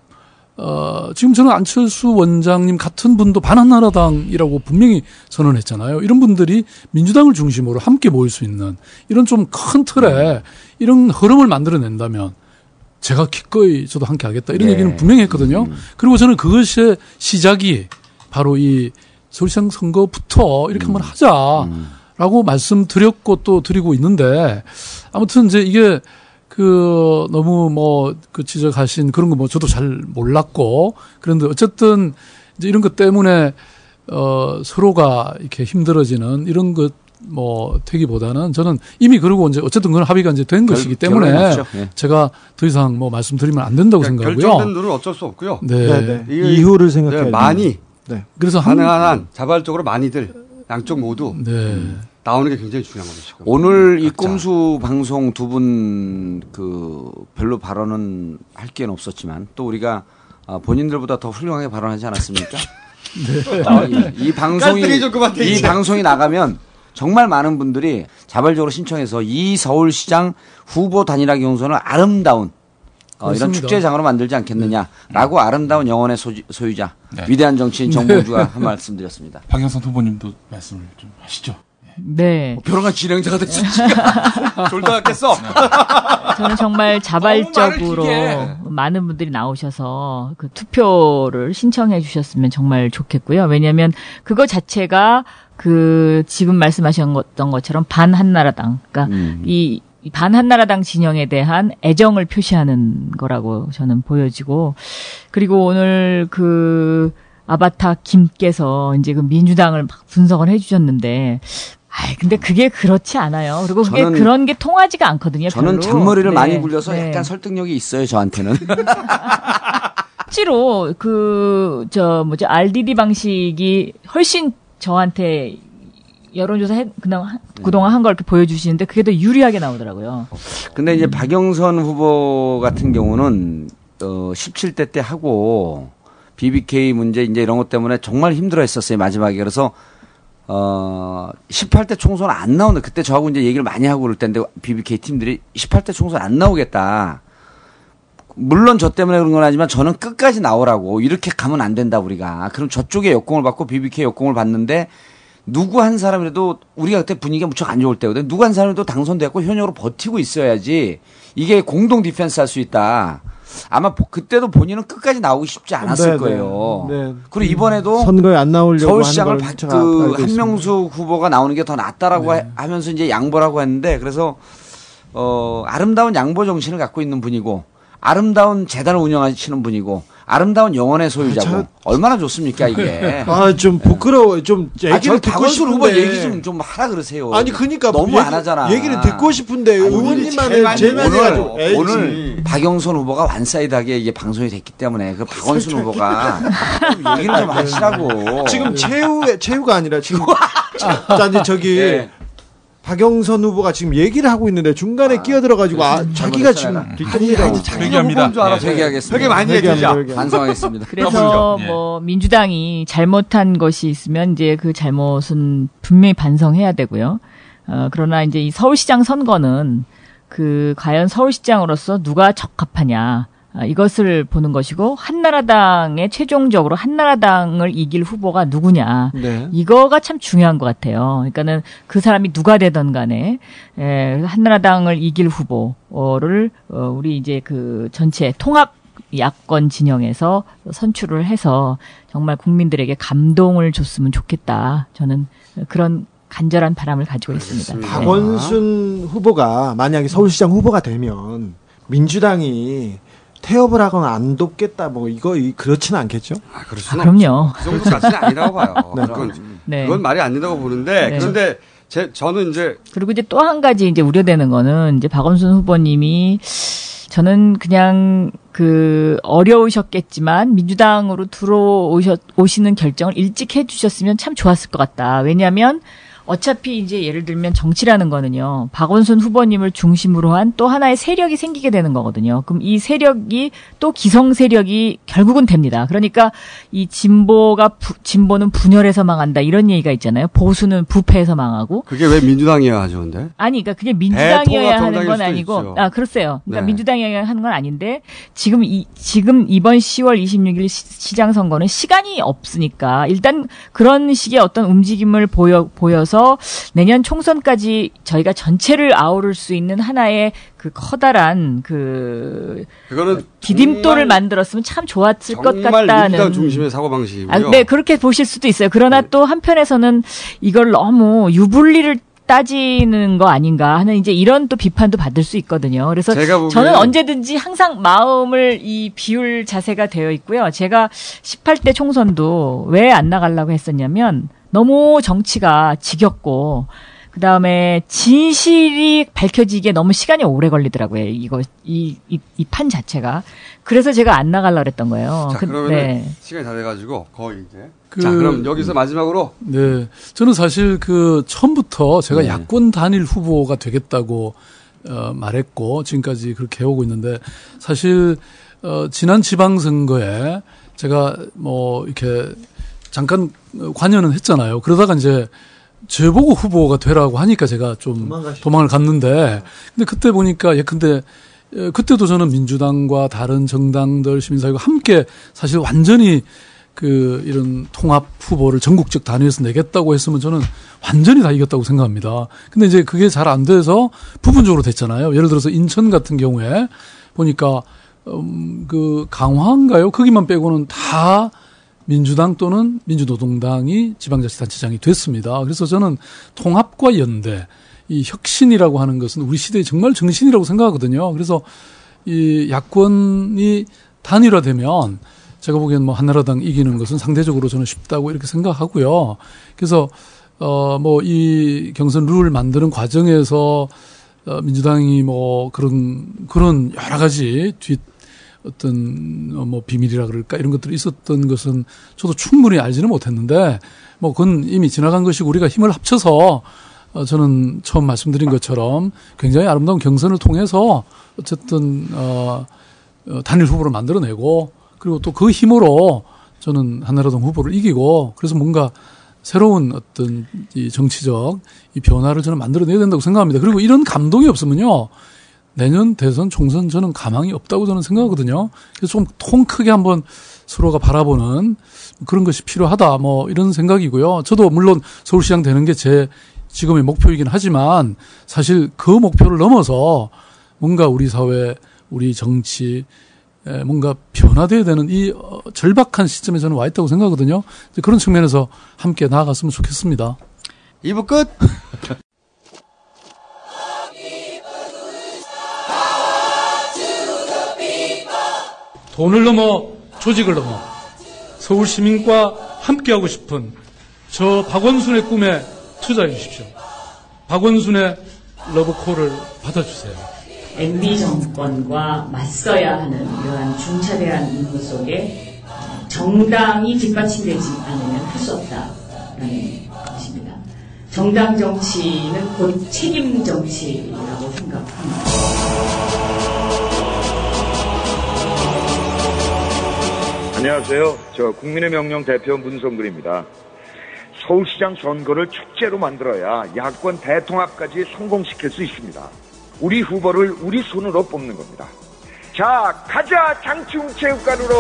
어, 지금 저는 안철수 원장님 같은 분도 반한나라당이라고 분명히 선언했잖아요. 이런 분들이 민주당을 중심으로 함께 모일 수 있는 이런 좀 큰 틀에 이런 흐름을 만들어낸다면 제가 기꺼이 저도 함께 하겠다. 이런 네. 얘기는 분명히 했거든요. 그리고 저는 그것의 시작이 바로 이 서울시장 선거부터 이렇게 음. 한번 하자라고 음. 말씀드렸고 또 드리고 있는데 아무튼 이제 이게 그, 너무 뭐, 그 지적하신 그런 거 뭐 저도 잘 몰랐고, 그런데 어쨌든 이제 이런 것 때문에, 어, 서로가 이렇게 힘들어지는 이런 것 뭐 되기보다는 저는 이미 그러고 이제 어쨌든 그건 합의가 이제 된 결, 것이기 때문에 네. 제가 더 이상 뭐 말씀드리면 안 된다고 그러니까 생각하고요. 결정된 룰은 어쩔 수 없고요. 네, 네, 네. 이후를 생각해야 네, 많이 네. 그래서 가능한 한 자발적으로 많이들 양쪽 모두 네. 음, 나오는 게 굉장히 중요한 거죠. 지금. 오늘 네, 이 꼼수 방송 두 분 그 별로 발언은 할 게 없었지만 또 우리가 본인들보다 더 훌륭하게 발언하지 않았습니까? 네. 어, 이, 이 방송이 이 방송이 나가면. 정말 많은 분들이 자발적으로 신청해서 이 서울시장 후보 단일화 경선을 아름다운 어, 이런 축제장으로 만들지 않겠느냐라고 네. 아름다운 영혼의 소지, 소유자 네. 위대한 정치인 정봉주가 한 말씀 드렸습니다. 박영선 후보님도 말씀을 좀 하시죠. 네. 벼랑한 진행자가 됐으니까 졸다 갔겠어. 저는 정말 자발적으로 많은 분들이 나오셔서 그 투표를 신청해 주셨으면 정말 좋겠고요. 왜냐하면 그거 자체가 그 지금 말씀하셨던 것처럼 반 한나라당, 그러니까 음. 이 반 한나라당 진영에 대한 애정을 표시하는 거라고 저는 보여지고, 그리고 오늘 그 아바타 김께서 이제 그 민주당을 막 분석을 해주셨는데, 아이 근데 그게 그렇지 않아요. 그리고 그게 저는, 그런 게 통하지가 않거든요. 저는 별로. 잔머리를 네. 많이 굴려서 네. 약간 설득력이 있어요 저한테는. 실제로 그 저 뭐죠 알디디 방식이 훨씬 저한테 여론조사 해, 그냥 네. 그동안 한 걸 이렇게 보여주시는데 그게 더 유리하게 나오더라고요. 근데 이제 박영선 후보 같은 경우는 어, 십칠 대 때 하고 비비케이 문제 이제 이런 것 때문에 정말 힘들어 했었어요, 마지막에. 그래서, 어, 십팔 대 총선 안 나오는, 그때 저하고 이제 얘기를 많이 하고 그럴 때인데 비비케이 팀들이 십팔 대 총선 안 나오겠다. 물론 저 때문에 그런 건 아니지만 저는 끝까지 나오라고. 이렇게 가면 안 된다, 우리가. 그럼 저쪽에 역공을 받고 비비케이 역공을 받는데 누구 한 사람이라도 우리가 그때 분위기가 무척 안 좋을 때거든. 누구 한 사람이라도 당선되고 현역으로 버티고 있어야지 이게 공동 디펜스 할 수 있다. 아마 그때도 본인은 끝까지 나오기 쉽지 않았을 네, 거예요. 네, 네. 그리고 이번에도 선거에 안 나오려고 서울시장을 바, 그 한명숙 후보가 나오는 게 더 낫다라고 네. 하면서 이제 양보라고 했는데, 그래서 어, 아름다운 양보 정신을 갖고 있는 분이고 아름다운 재단을 운영하시는 분이고 아름다운 영혼의 소유자고 아, 저, 얼마나 좋습니까 이게. 아 좀 부끄러워 좀 얘기를 아, 듣고 싶은데 후보 얘기 좀 좀 하라 그러세요. 아니 그러니까 너무 얘기, 안 하잖아. 얘기를 듣고 싶은데 의원님만의 제만 해가지고 오늘, 오늘 박영선 후보가 완사이드하게 이게 방송이 됐기 때문에 그 박원순 후보가 얘기를 좀 하시라고. 지금 최후 최후가 아니라 지금 아니 저기. 네. 박영선 후보가 지금 얘기를 하고 있는데 중간에 아, 끼어들어가지고 아, 자기가 지금 뒷담이라고 회개합니다. 회개하겠습니다. 회개 많이 해주자. 반성하겠습니다. 그래서 뭐 민주당이 잘못한 것이 있으면 이제 그 잘못은 분명히 반성해야 되고요. 어, 그러나 이제 이 서울시장 선거는 그 과연 서울시장으로서 누가 적합하냐. 이것을 보는 것이고 한나라당의 최종적으로 한나라당을 이길 후보가 누구냐 네. 이거가 참 중요한 것 같아요. 그러니까는 그 사람이 누가 되든 간에 에, 한나라당을 이길 후보를 어, 우리 이제 그 전체 통합 야권 진영에서 선출을 해서 정말 국민들에게 감동을 줬으면 좋겠다. 저는 그런 간절한 바람을 가지고 있습니다. 네. 박원순 후보가 만약에 서울시장 후보가 되면 민주당이 태업을 하거나 안 돕겠다, 뭐, 이거, 그렇진 않겠죠? 아, 그렇죠. 아, 그럼요. 그 정도 자체는 아니라고 봐요. 네. 그건, 네. 그건 말이 안 된다고 보는데, 네. 그런데, 제, 저는 이제. 그리고 이제 또 한 가지 이제 우려되는 거는, 이제 박원순 후보님이, 저는 그냥, 그, 어려우셨겠지만, 민주당으로 들어오셨, 오시는 결정을 일찍 해주셨으면 참 좋았을 것 같다. 왜냐면, 어차피 이제 예를 들면 정치라는 거는요. 박원순 후보님을 중심으로 한 또 하나의 세력이 생기게 되는 거거든요. 그럼 이 세력이 또 기성 세력이 결국은 됩니다. 그러니까 이 진보가 부, 진보는 분열해서 망한다 이런 얘기가 있잖아요. 보수는 부패해서 망하고. 그게 왜 민주당이어야 하죠, 근데? 아니, 그러니까 그게 민주당이어야 하는 건 아니고, 있죠. 아 그렇세요. 그러니까 네. 민주당이어야 하는 건 아닌데 지금 이 지금 이번 시월 이십육일 시, 시장 선거는 시간이 없으니까 일단 그런 식의 어떤 움직임을 보여 보여서. 내년 총선까지 저희가 전체를 아우를 수 있는 하나의 그 커다란 그 그거는 기림돌을 만들었으면 참 좋았을 것 같다는. 정말 민주당 중심의 사고방식이고요. 아, 네, 그렇게 보실 수도 있어요. 그러나 네. 또 한편에서는 이걸 너무 유불리를 따지는 거 아닌가 하는 이제 이런 또 비판도 받을 수 있거든요. 그래서 저는 언제든지 항상 마음을 이 비울 자세가 되어 있고요. 제가 십팔 대 총선도 왜 안 나가려고 했었냐면 너무 정치가 지겹고 그다음에 진실이 밝혀지기에 너무 시간이 오래 걸리더라고요. 이거 이 이 이 판 자체가. 그래서 제가 안 나가려고 했던 거예요. 자, 그러면 네. 시간이 다 돼 가지고 거의 이제. 그, 자, 그럼 여기서 마지막으로 네. 저는 사실 그 처음부터 제가 네. 야권 단일 후보가 되겠다고 어 말했고 지금까지 그렇게 해 오고 있는데 사실 어 지난 지방 선거에 제가 뭐 이렇게 잠깐 관여는 했잖아요. 그러다가 이제 제보고 후보가 되라고 하니까 제가 좀 도망가시죠. 도망을 갔는데, 근데 그때 보니까 예컨대 그때도 저는 민주당과 다른 정당들 시민사회가 함께 사실 완전히 그 이런 통합 후보를 전국적 단위에서 내겠다고 했으면 저는 완전히 다 이겼다고 생각합니다. 근데 이제 그게 잘 안 돼서 부분적으로 됐잖아요. 예를 들어서 인천 같은 경우에 보니까 음, 그 강화인가요? 거기만 빼고는 다 민주당 또는 민주노동당이 지방자치단체장이 됐습니다. 그래서 저는 통합과 연대, 이 혁신이라고 하는 것은 우리 시대의 정말 정신이라고 생각하거든요. 그래서 이 야권이 단일화되면 제가 보기엔 뭐 한나라당 이기는 것은 상대적으로 저는 쉽다고 이렇게 생각하고요. 그래서 어 뭐 이 경선 룰을 만드는 과정에서 어 민주당이 뭐 그런 그런 여러 가지 뒤 어떤 뭐 비밀이라 그럴까 이런 것들이 있었던 것은 저도 충분히 알지는 못했는데 뭐 그건 이미 지나간 것이고 우리가 힘을 합쳐서 저는 처음 말씀드린 것처럼 굉장히 아름다운 경선을 통해서 어쨌든 어 단일 후보를 만들어내고 그리고 또 그 힘으로 저는 한나라당 후보를 이기고 그래서 뭔가 새로운 어떤 이 정치적 이 변화를 저는 만들어내야 된다고 생각합니다. 그리고 이런 감동이 없으면요. 내년 대선 총선 저는 가망이 없다고 저는 생각하거든요. 그래서 좀 통 크게 한번 서로가 바라보는 그런 것이 필요하다 뭐 이런 생각이고요. 저도 물론 서울시장 되는 게 제 지금의 목표이긴 하지만 사실 그 목표를 넘어서 뭔가 우리 사회, 우리 정치 뭔가 변화되어야 되는 이 절박한 시점에 저는 와 있다고 생각하거든요. 그런 측면에서 함께 나아갔으면 좋겠습니다. 이 부 끝! 돈을 넘어 조직을 넘어 서울시민과 함께하고 싶은 저 박원순의 꿈에 투자해 주십시오. 박원순의 러브콜을 받아주세요. 엠비 정권과 맞서야 하는 이러한 중차대한 임무 속에 정당이 뒷받침되지 않으면 할 수 없다라는 것입니다. 정당 정치는 곧 책임 정치라고 생각합니다. 안녕하세요. 저 국민의 명령 대표 문성근입니다. 서울시장 선거를 축제로 만들어야 야권 대통합까지 성공시킬 수 있습니다. 우리 후보를 우리 손으로 뽑는 겁니다. 자, 가자 장충체육가루로.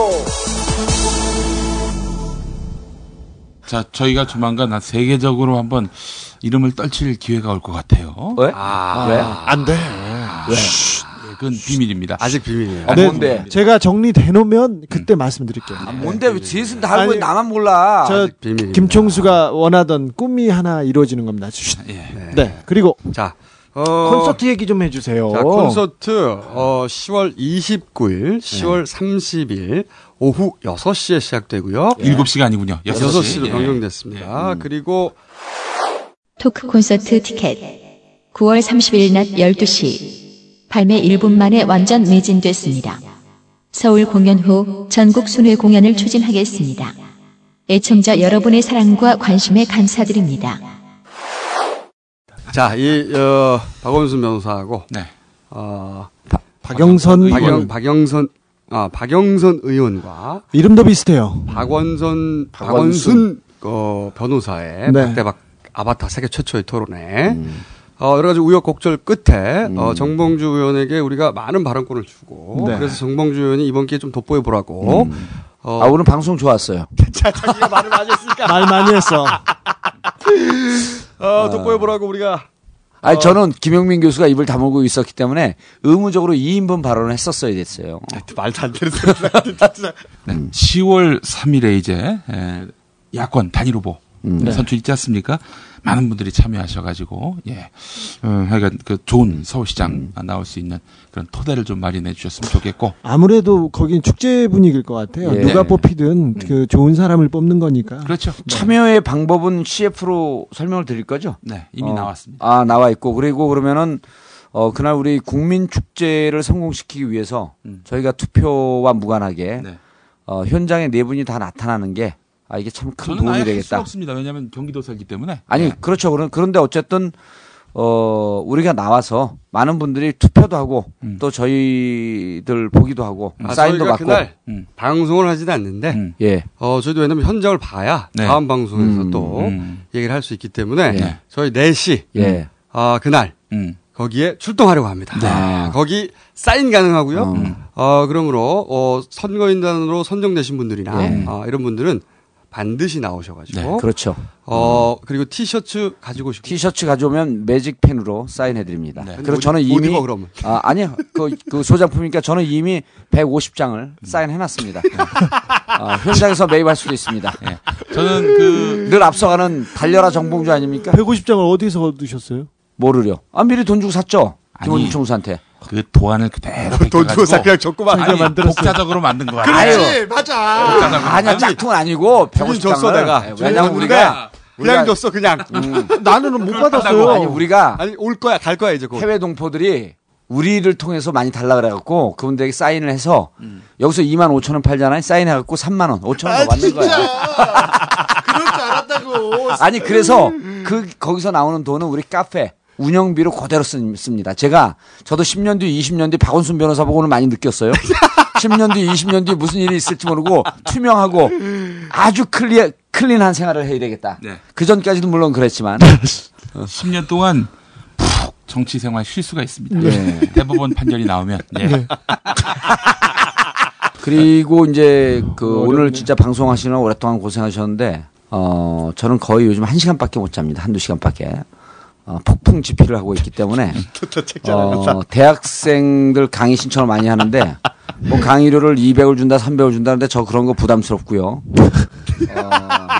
자, 저희가 조만간 세계적으로 한번 이름을 떨칠 기회가 올 것 같아요. 왜? 아, 왜? 안 돼. 왜? 그건 비밀입니다. 아직 비밀이에요. 아, 네, 뭔데? 제가 정리해놓으면 그때 음. 말씀드릴게요. 아, 뭔데? 왜 지혜순 다 알고 나만 몰라. 저 비밀입니다. 김총수가 원하던 꿈이 하나 이루어지는 겁니다. 예. 네. 네. 그리고 자 어, 콘서트 얘기 좀 해주세요. 자, 콘서트 어, 시월 이십구일, 시월 삼십일 오후 여섯 시에 시작되고요. 예. 일곱 시가 아니군요. 여섯 시로 변경됐습니다. 예. 음. 그리고 토크 콘서트 티켓 구월 삼십일 낮 열두 시. 발매 일 분 만에 완전 매진됐습니다. 서울 공연 후 전국 순회 공연을 추진하겠습니다. 애청자 여러분의 사랑과 관심에 감사드립니다. 자, 이 어, 박원순 변호사하고 네. 어, 바, 박영선 박영, 박영선 아 박영선 의원과 이름도 비슷해요. 박원순 박원순 어, 변호사의 네. 박대박 아바타 세계 최초의 토론회. 음. 어, 여러 가지 우여곡절 끝에, 음. 어, 정봉주 의원에게 우리가 많은 발언권을 주고, 네. 그래서 정봉주 의원이 이번 기회에 좀 돋보여보라고. 음. 어, 아, 오늘 방송 좋았어요. 자, 자기가 말을 많이 했으니까. 말 많이 했어. 어, 돋보여보라고 우리가. 아니, 어. 저는 김영민 교수가 입을 다물고 있었기 때문에 의무적으로 이 인분 발언을 했었어야 됐어요. 아, 말도 안 되는 소리. 네, 시월 삼일에 이제, 에, 야권 단일 후보. 음, 네. 선출 있지 않습니까? 많은 분들이 참여하셔가지고, 예. 어, 하여간 그 좋은 서울시장 음. 나올 수 있는 그런 토대를 좀 마련해 주셨으면 좋겠고. 아무래도 거긴 축제 분위기일 것 같아요. 예. 누가 뽑히든 음. 그 좋은 사람을 뽑는 거니까. 그렇죠. 네. 참여의 방법은 씨에프로 설명을 드릴 거죠? 네. 이미 어, 나왔습니다. 아, 나와 있고. 그리고 그러면은, 어, 그날 우리 국민축제를 성공시키기 위해서 음. 저희가 투표와 무관하게 네. 어, 현장에 네 분이 다 나타나는 게 아, 이게 참 큰 도움이 되겠다. 저는 아예 할 수가 없습니다. 왜냐하면 경기도 살기 때문에. 아니, 네. 그렇죠. 그런데 어쨌든, 어, 우리가 나와서 많은 분들이 투표도 하고 음. 또 저희들 보기도 하고 음. 사인도 받고. 아, 음. 방송을 하진 않는데, 음. 예. 어, 저희도 왜냐면 현장을 봐야 네. 다음 방송에서 음. 또 음. 얘기를 할 수 있기 때문에 네. 저희 네 시, 예. 어, 그날. 음. 거기에 출동하려고 합니다. 네. 거기 사인 가능하고요. 음. 어, 그러므로 어, 선거인단으로 선정되신 분들이나 네. 어, 이런 분들은 반드시 나오셔가지고 네, 그렇죠. 어 그리고 티셔츠 가지고 오시고 티셔츠 가져오면 매직펜으로 사인해드립니다. 네. 그리고 저는 이미 어디가, 그러면? 아 아니요 그, 그 소장품이니까 저는 이미 백오십 장을 음. 사인해놨습니다. 어, 현장에서 매입할 수도 있습니다. 네. 저는 그 늘 앞서가는 달려라 정봉주 아닙니까? 백오십 장을 어디서 얻으셨어요? 모르려. 아 미리 돈 주고 샀죠. 김원준 총수한테. 그 도안을 그대로 돈 주고 사 그냥 적고만 아니 만들었어요. 독자적으로 만든 거야. 그렇지 맞아. 아니야 짝퉁은 아니고 백오십 장을 줬어 내가. 왜냐면 우리가 그냥 줬어 그냥. 음. 나는 못 받았어요. 아니 우리가 아니 올 거야 갈 거야 이제 곧. 해외 동포들이 우리를 통해서 많이 달라 그래갖고 그분들에게 사인을 해서 음. 여기서 이만 오천 원 팔잖아요. 사인해갖고 삼만 원, 오천 원 더 받는 거야. 그럴 줄 알았다고. 아니 그래서 그 거기서 나오는 돈은 우리 카페. 운영비로 그대로 씁니다. 제가 저도 십 년 뒤, 이십 년 뒤 박원순 변호사 보고는 많이 느꼈어요. 십 년 뒤, 이십 년 뒤 무슨 일이 있을지 모르고 투명하고 아주 클리어, 클린한 생활을 해야 되겠다. 네. 그 전까지도 물론 그랬지만 십 년 동안 푹 정치 생활 쉴 수가 있습니다. 네. 대법원 판결이 나오면. 네. 네. 그리고 이제 그 어렵네. 오늘 진짜 방송하시는 오랫동안 고생하셨는데 어 저는 거의 요즘 한 시간밖에 못 잡니다. 한두 시간밖에. 어, 폭풍 집필을 하고 있기 때문에 어, 대학생들 강의 신청을 많이 하는데 뭐 강의료를 이백을 준다 삼백을 준다는데 저 그런 거 부담스럽고요. 어,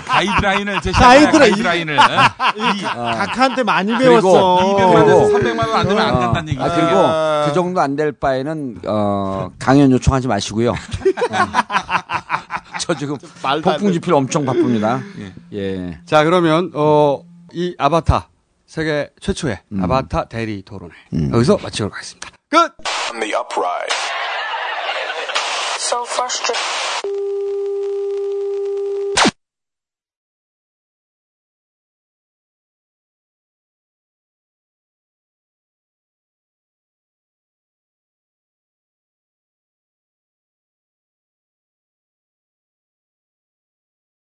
가이드라인을 제시하는 가이드라인을 각하한테 많이 배웠어. 이백만 원에서 삼백만 원 안 되면 안 된다는 얘기야. 아, 그리고 아. 그 정도 안 될 바에는 어, 강연 요청하지 마시고요. 어. 저 지금 폭풍 집필 엄청 바쁩니다. 예. 예. 자 그러면 어, 이 아바타. 세계 최초의 음. 아바타 대리 토론회. 음. 여기서 마치도록 하겠습니다. 끝!